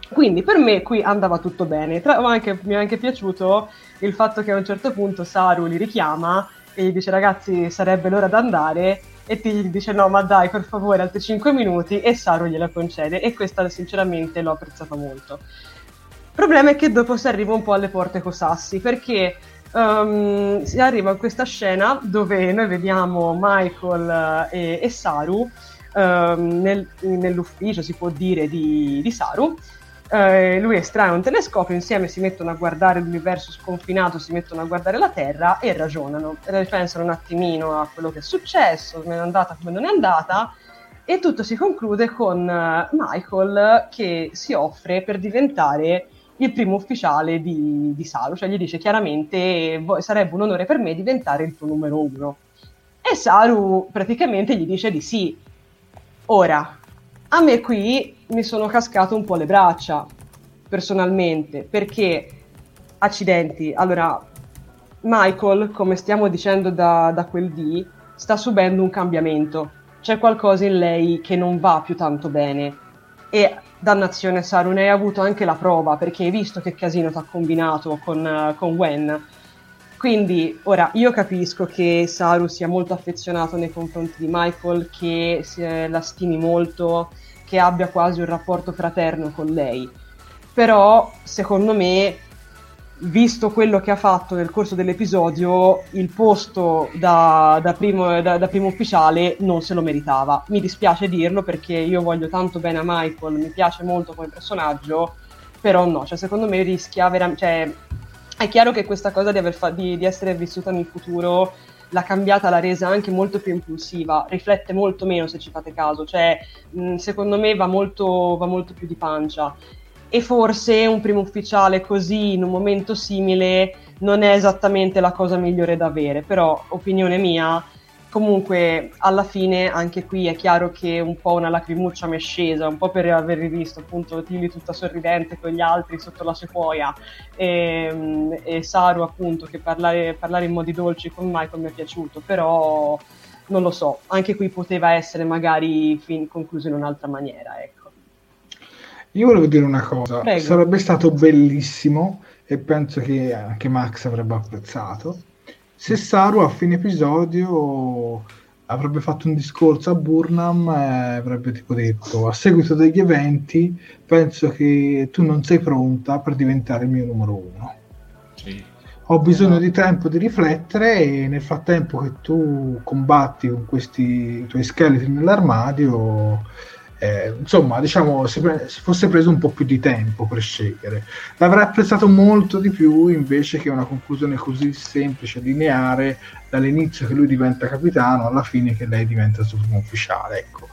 Quindi per me qui andava tutto bene. Mi è anche piaciuto il fatto che a un certo punto Saru li richiama e gli dice: ragazzi, sarebbe l'ora di andare, e Tilly dice: no, ma dai, per favore, altri 5 minuti, e Saru gliela concede, e questa sinceramente l'ho apprezzata molto. Il problema è che dopo si arriva un po' alle porte con sassi, perché si arriva a questa scena dove noi vediamo Michael e Saru nell'ufficio, si può dire, di Saru. Lui estrae un telescopio, insieme si mettono a guardare l'universo sconfinato, si mettono a guardare la Terra e ragionano, pensano un attimino a quello che è successo, come è andata, come non è andata, e tutto si conclude con Michael che si offre per diventare il primo ufficiale di Saru, cioè gli dice chiaramente: sarebbe un onore per me diventare il tuo numero 1, e Saru praticamente gli dice di sì. Ora, a me qui mi sono cascato un po' le braccia, personalmente, perché, accidenti, allora, Michael, come stiamo dicendo da quel dì, sta subendo un cambiamento, c'è qualcosa in lei che non va più tanto bene. E dannazione, Saru, ne hai avuto anche la prova, perché hai visto che casino ti ha combinato con Wen. Quindi, ora, io capisco che Saru sia molto affezionato nei confronti di Michael, che la stimi molto, che abbia quasi un rapporto fraterno con lei. Però, secondo me, visto quello che ha fatto nel corso dell'episodio, il posto da primo ufficiale non se lo meritava. Mi dispiace dirlo, perché io voglio tanto bene a Michael, mi piace molto come personaggio, però no, cioè secondo me rischia veramente... Cioè, è chiaro che questa cosa di essere vissuta nel futuro l'ha cambiata, l'ha resa anche molto più impulsiva, riflette molto meno, se ci fate caso, cioè secondo me va molto più di pancia. E forse un primo ufficiale così in un momento simile non è esattamente la cosa migliore da avere, però opinione mia. Comunque alla fine anche qui è chiaro che un po' una lacrimuccia mi è scesa, un po' per aver rivisto appunto Tilly tutta sorridente con gli altri sotto la sequoia e Saru appunto che parlare in modi dolci con Michael mi è piaciuto, però non lo so, anche qui poteva essere magari concluso in un'altra maniera, ecco. Io volevo dire una cosa. Prego. Sarebbe stato bellissimo, e penso che anche Max avrebbe apprezzato, se Saru a fine episodio avrebbe fatto un discorso a Burnham e avrebbe tipo detto: a seguito degli eventi penso che tu non sei pronta per diventare il mio numero 1. Sì. Ho bisogno di tempo di riflettere, e nel frattempo che tu combatti con questi tuoi scheletri nell'armadio, insomma, diciamo, se fosse preso un po' più di tempo per scegliere, l'avrei apprezzato molto di più, invece che una conclusione così semplice, lineare, dall'inizio che lui diventa capitano alla fine che lei diventa subufficiale. Ecco,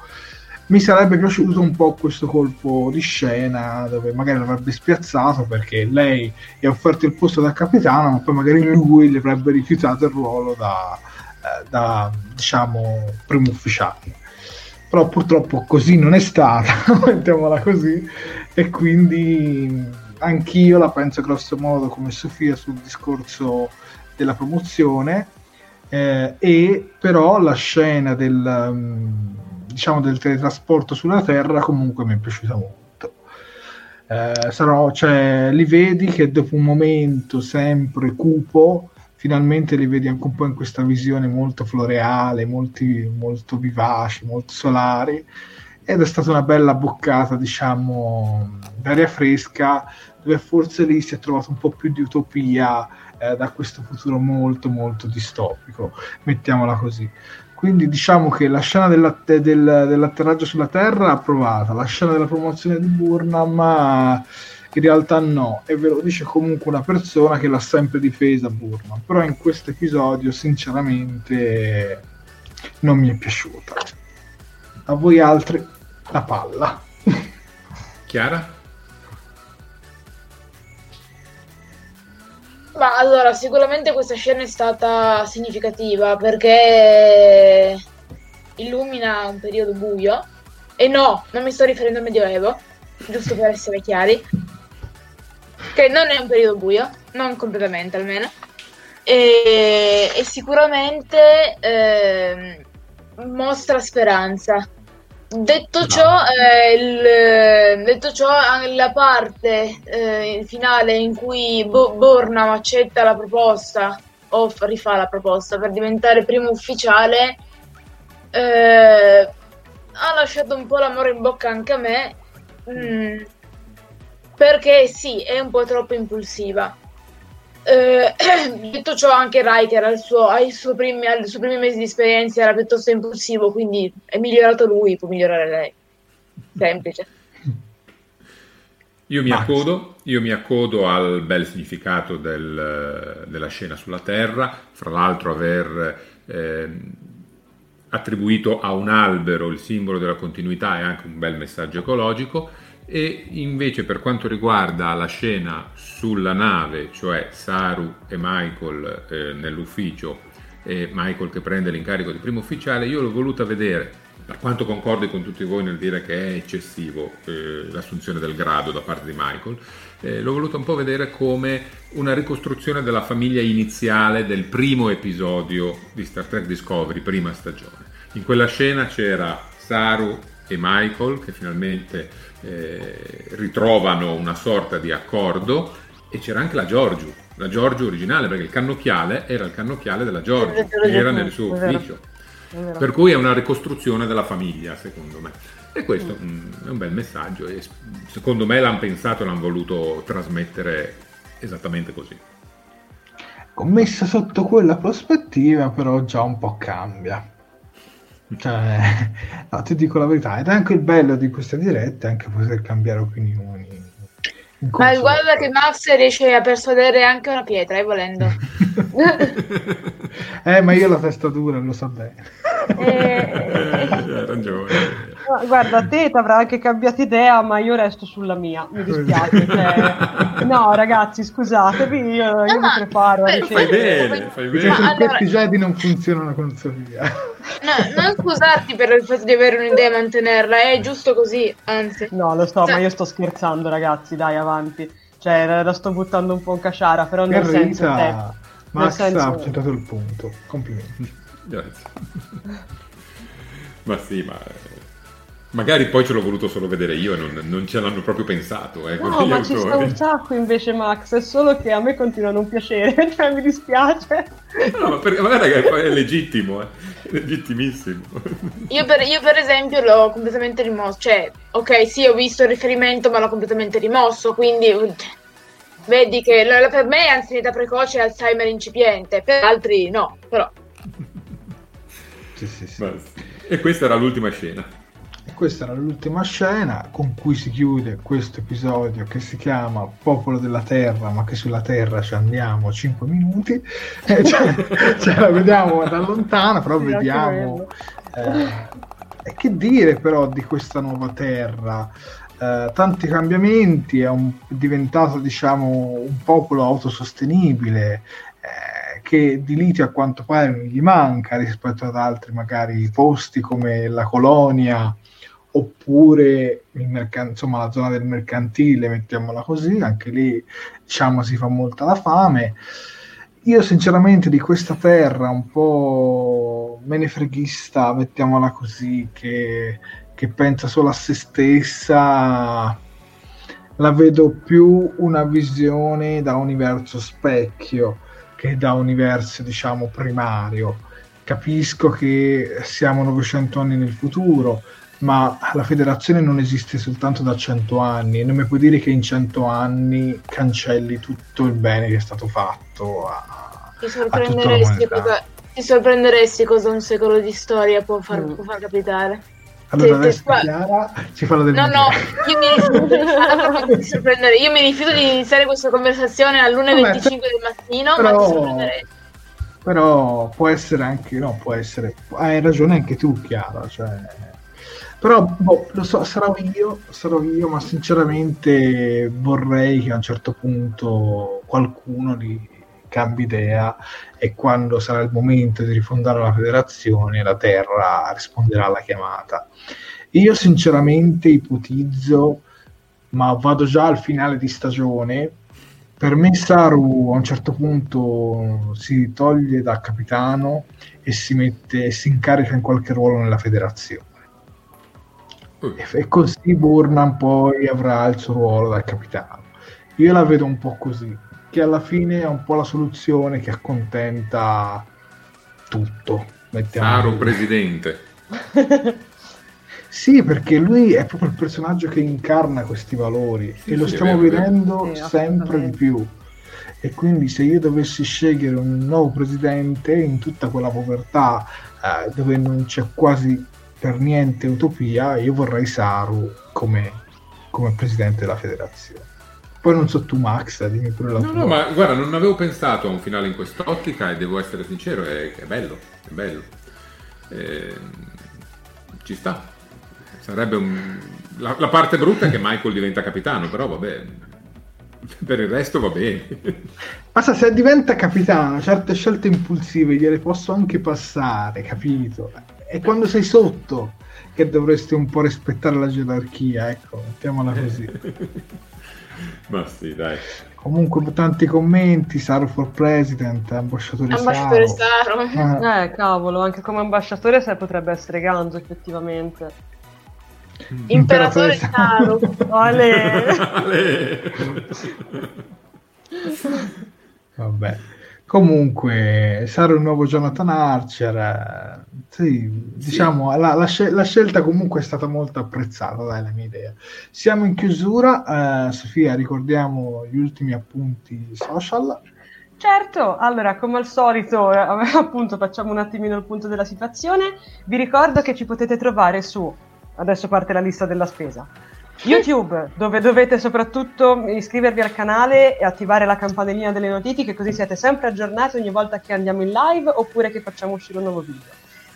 mi sarebbe piaciuto un po' questo colpo di scena dove magari l'avrebbe spiazzato, perché lei gli ha offerto il posto da capitano, ma poi magari lui gli avrebbe rifiutato il ruolo da diciamo primo ufficiale. Però purtroppo così non è stata, mettiamola così, e quindi anch'io la penso grosso modo come Sofia sul discorso della promozione, e però la scena del teletrasporto sulla Terra comunque mi è piaciuta molto. Li vedi che dopo un momento sempre cupo, finalmente li vedi anche un po' in questa visione molto floreale, molto vivaci, molto solari, ed è stata una bella boccata, diciamo, d'aria fresca, dove forse lì si è trovato un po' più di utopia da questo futuro molto molto distopico, mettiamola così. Quindi diciamo che la scena dell'atterraggio sulla Terra approvata, la scena della promozione di Burnham in realtà no, e ve lo dice comunque una persona che l'ha sempre difesa Burnham, però in questo episodio sinceramente non mi è piaciuta. A voi altri la palla. Chiara? Ma allora, sicuramente questa scena è stata significativa, perché illumina un periodo buio, e no, non mi sto riferendo al Medioevo, giusto per essere chiari, che non è un periodo buio, non completamente almeno, e sicuramente mostra speranza. Detto ciò, la parte finale in cui Burnham accetta la proposta, o rifà la proposta per diventare primo ufficiale, ha lasciato un po' l'amore in bocca anche a me, perché sì, è un po' troppo impulsiva. Detto ciò, anche Riker ai suoi primi mesi di esperienza era piuttosto impulsivo, quindi è migliorato lui, può migliorare lei, semplice. Io mi accodo al bel significato della scena sulla Terra, fra l'altro aver attribuito a un albero il simbolo della continuità è anche un bel messaggio ecologico. E invece per quanto riguarda la scena sulla nave, cioè Saru e Michael nell'ufficio, e Michael che prende l'incarico di primo ufficiale, io l'ho voluta vedere, per quanto concordi con tutti voi nel dire che è eccessivo l'assunzione del grado da parte di Michael, l'ho voluta un po' vedere come una ricostruzione della famiglia iniziale del primo episodio di Star Trek Discovery, prima stagione. In quella scena c'era Saru e Michael che finalmente ritrovano una sorta di accordo, e c'era anche la Giorgio originale, perché il cannocchiale era il cannocchiale della Giorgio, che era nel suo ufficio. Per cui è una ricostruzione della famiglia, secondo me. E questo è un bel messaggio, e secondo me l'hanno pensato e l'hanno voluto trasmettere esattamente così. Messa sotto quella prospettiva, però già un po' cambia. Cioè, no, ti dico la verità, ed è anche il bello di questa diretta, anche poter cambiare opinioni. Ma guarda che Max riesce a persuadere anche una pietra, volendo. Ma io la testa dura, lo so bene. Hai ragione. Guarda, te ti avrà anche cambiato idea, ma io resto sulla mia, mi dispiace. Cioè... No, ragazzi, scusatevi, io mi preparo. Fai bene. Allora... I cortigiani non funzionano con Sofia. No, non scusarti per il fatto di avere un'idea e mantenerla, è giusto così, anzi. No, lo so, ma io sto scherzando, ragazzi, dai, avanti. Cioè, la sto buttando un po' in caciara, però nel senso te. Max ha centrato il punto, complimenti. Grazie. Ma sì, ma magari poi ce l'ho voluto solo vedere io e non ce l'hanno proprio pensato. No, ma ci sta un sacco invece, Max, è solo che a me continua a non piacere, cioè mi dispiace. No, ma è legittimo, è legittimissimo. Io per esempio l'ho completamente rimosso, cioè ok sì, ho visto il riferimento ma l'ho completamente rimosso, quindi vedi che per me è anzianità precoce e Alzheimer incipiente, per altri no, però... Sì. E questa era l'ultima scena. E questa era l'ultima scena con cui si chiude questo episodio che si chiama Popolo della Terra, ma che sulla Terra ci andiamo 5 minuti. Ce la vediamo da lontano, però sì, vediamo. E che dire però di questa nuova Terra? Tanti cambiamenti, è diventato diciamo un popolo autosostenibile. Che di litio a quanto pare non gli manca rispetto ad altri magari posti come la colonia oppure insomma la zona del mercantile, mettiamola così, anche lì diciamo si fa molta la fame. Io sinceramente di questa terra un po' menefreghista, mettiamola così, che pensa solo a se stessa, la vedo più una visione da universo specchio che da universo diciamo primario. Capisco che siamo 900 anni nel futuro, ma la federazione non esiste soltanto da 100 anni, non mi puoi dire che in 100 anni cancelli tutto il bene che è stato fatto a tutta l'umanità. Ti sorprenderesti cosa un secolo di storia può far capitare. Allora adesso Chiara ci fanno del no, io mi rifiuto di iniziare questa conversazione all'1:25 del mattino, però, ma ti sorprenderei. Però può essere anche, no, può essere, hai ragione anche tu Chiara, cioè, però lo so, sarò io, ma sinceramente vorrei che a un certo punto qualcuno li cambi idea, e quando sarà il momento di rifondare la federazione la Terra risponderà alla chiamata. Io sinceramente ipotizzo, ma vado già al finale di stagione, per me Saru a un certo punto si toglie da capitano e si incarica in qualche ruolo nella federazione, e così Burnham poi avrà il suo ruolo da capitano. Io la vedo un po' così, che alla fine è un po' la soluzione che accontenta tutto. Saru presidente. Sì, perché lui è proprio il personaggio che incarna questi valori, sì, e lo stiamo vedendo sempre di più. E quindi se io dovessi scegliere un nuovo presidente in tutta quella povertà dove non c'è quasi per niente utopia, io vorrei Saru come presidente della federazione. Poi non so tu Max, dimmi pure la tua. No, ma guarda, non avevo pensato a un finale in quest'ottica e devo essere sincero, è bello. Ci sta. Sarebbe la parte brutta è che Michael diventa capitano, però vabbè, per il resto va bene. Ma se diventa capitano, certe scelte impulsive gliele posso anche passare, capito? E quando sei sotto che dovresti un po' rispettare la gerarchia, ecco, mettiamola così. Ma sì, dai. Comunque tanti commenti, Saru for President, ambasciatore Saru. Cavolo, anche come ambasciatore potrebbe essere Ganzo effettivamente. Imperatore Saru. Ale. Vabbè. Comunque Saru il nuovo Jonathan Archer, diciamo la scelta comunque è stata molto apprezzata, dai, la mia idea. Siamo in chiusura, Sofia, ricordiamo gli ultimi appunti social. Certo, allora come al solito appunto facciamo un attimino il punto della situazione. Vi ricordo che ci potete trovare su, adesso parte la lista della spesa, YouTube, dove dovete soprattutto iscrivervi al canale e attivare la campanellina delle notifiche, così siete sempre aggiornati ogni volta che andiamo in live oppure che facciamo uscire un nuovo video.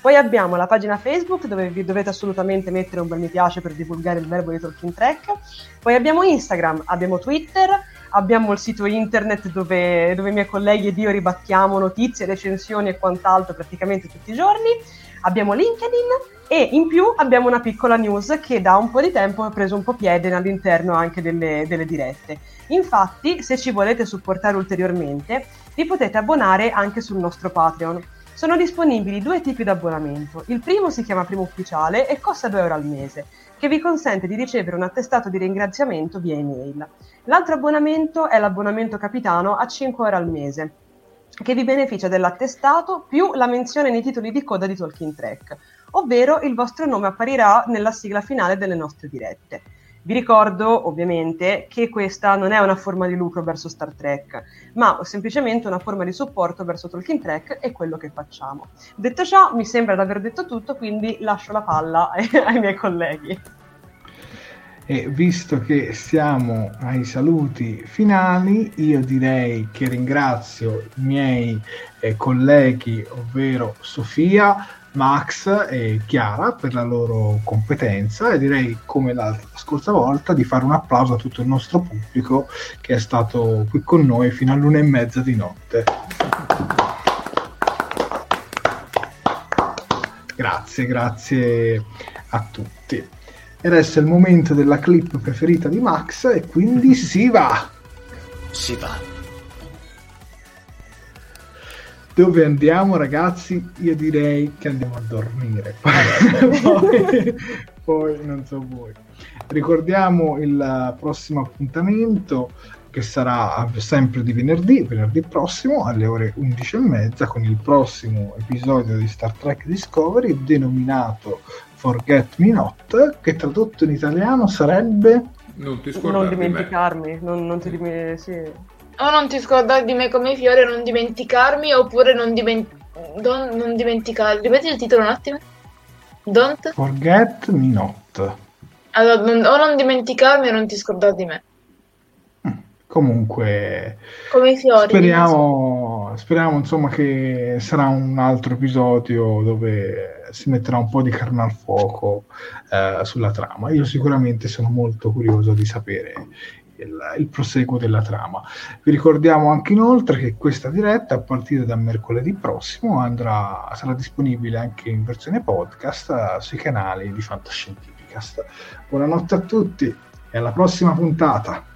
Poi abbiamo la pagina Facebook, dove vi dovete assolutamente mettere un bel mi piace per divulgare il verbo di Talking Trek. Poi abbiamo Instagram, abbiamo Twitter, abbiamo il sito internet dove i miei colleghi ed io ribattiamo notizie, recensioni e quant'altro praticamente tutti i giorni. Abbiamo LinkedIn e in più abbiamo una piccola news che da un po' di tempo ha preso un po' piede all'interno anche delle dirette. Infatti, se ci volete supportare ulteriormente, vi potete abbonare anche sul nostro Patreon. Sono disponibili 2 tipi di abbonamento. Il primo si chiama Primo Ufficiale e costa €2 al mese, che vi consente di ricevere un attestato di ringraziamento via email. L'altro abbonamento è l'abbonamento Capitano a €5 al mese, che vi beneficia dell'attestato più la menzione nei titoli di coda di Talking Trek, ovvero il vostro nome apparirà nella sigla finale delle nostre dirette. Vi ricordo, ovviamente, che questa non è una forma di lucro verso Star Trek, ma semplicemente una forma di supporto verso Talking Trek e quello che facciamo. Detto ciò, mi sembra di aver detto tutto, quindi lascio la palla ai miei colleghi. E visto che siamo ai saluti finali, io direi che ringrazio i miei colleghi, ovvero Sofia, Max e Chiara, per la loro competenza, e direi, come la scorsa volta, di fare un applauso a tutto il nostro pubblico che è stato qui con noi fino all'1:30 di notte. Grazie a tutti. E adesso è il momento della clip preferita di Max e quindi si va. Dove andiamo, ragazzi? Io direi che andiamo a dormire. poi non so voi. Ricordiamo il prossimo appuntamento, che sarà sempre di venerdì prossimo alle ore 11:30, con il prossimo episodio di Star Trek Discovery, denominato Forget Me Not, che tradotto in italiano sarebbe... Non dimenticarmi. O non ti scordare di me come i fiori, non dimenticarmi, oppure non dimenticare. Ripeti il titolo un attimo. Don't Forget Me Not. Allora, o non dimenticarmi o non ti scordare di me. Comunque, come i fiori, speriamo insomma che sarà un altro episodio dove si metterà un po' di carne al fuoco sulla trama. Io sicuramente sono molto curioso di sapere il proseguo della trama. Vi ricordiamo anche inoltre che questa diretta, a partire da mercoledì prossimo, sarà disponibile anche in versione podcast sui canali di Fantascientificast. Buonanotte a tutti e alla prossima puntata.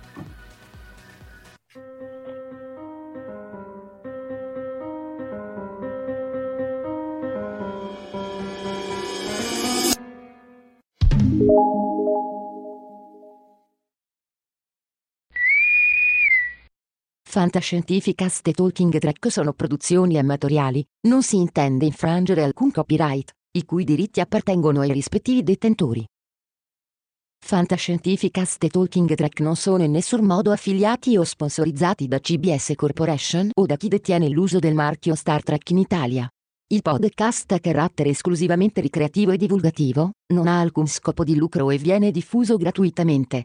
Fantascientificast e Talking Trek sono produzioni amatoriali, non si intende infrangere alcun copyright, i cui diritti appartengono ai rispettivi detentori. Fantascientificast e Talking Trek non sono in nessun modo affiliati o sponsorizzati da CBS Corporation o da chi detiene l'uso del marchio Star Trek in Italia. Il podcast ha carattere esclusivamente ricreativo e divulgativo, non ha alcun scopo di lucro e viene diffuso gratuitamente.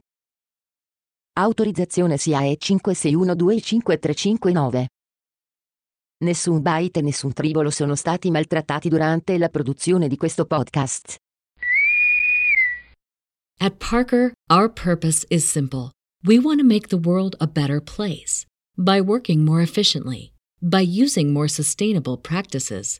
Autorizzazione SIAE 56125359. Nessun bite e nessun tribolo sono stati maltrattati durante la produzione di questo podcast. At Parker, our purpose is simple. We want to make the world a better place. By working more efficiently, by using more sustainable practices,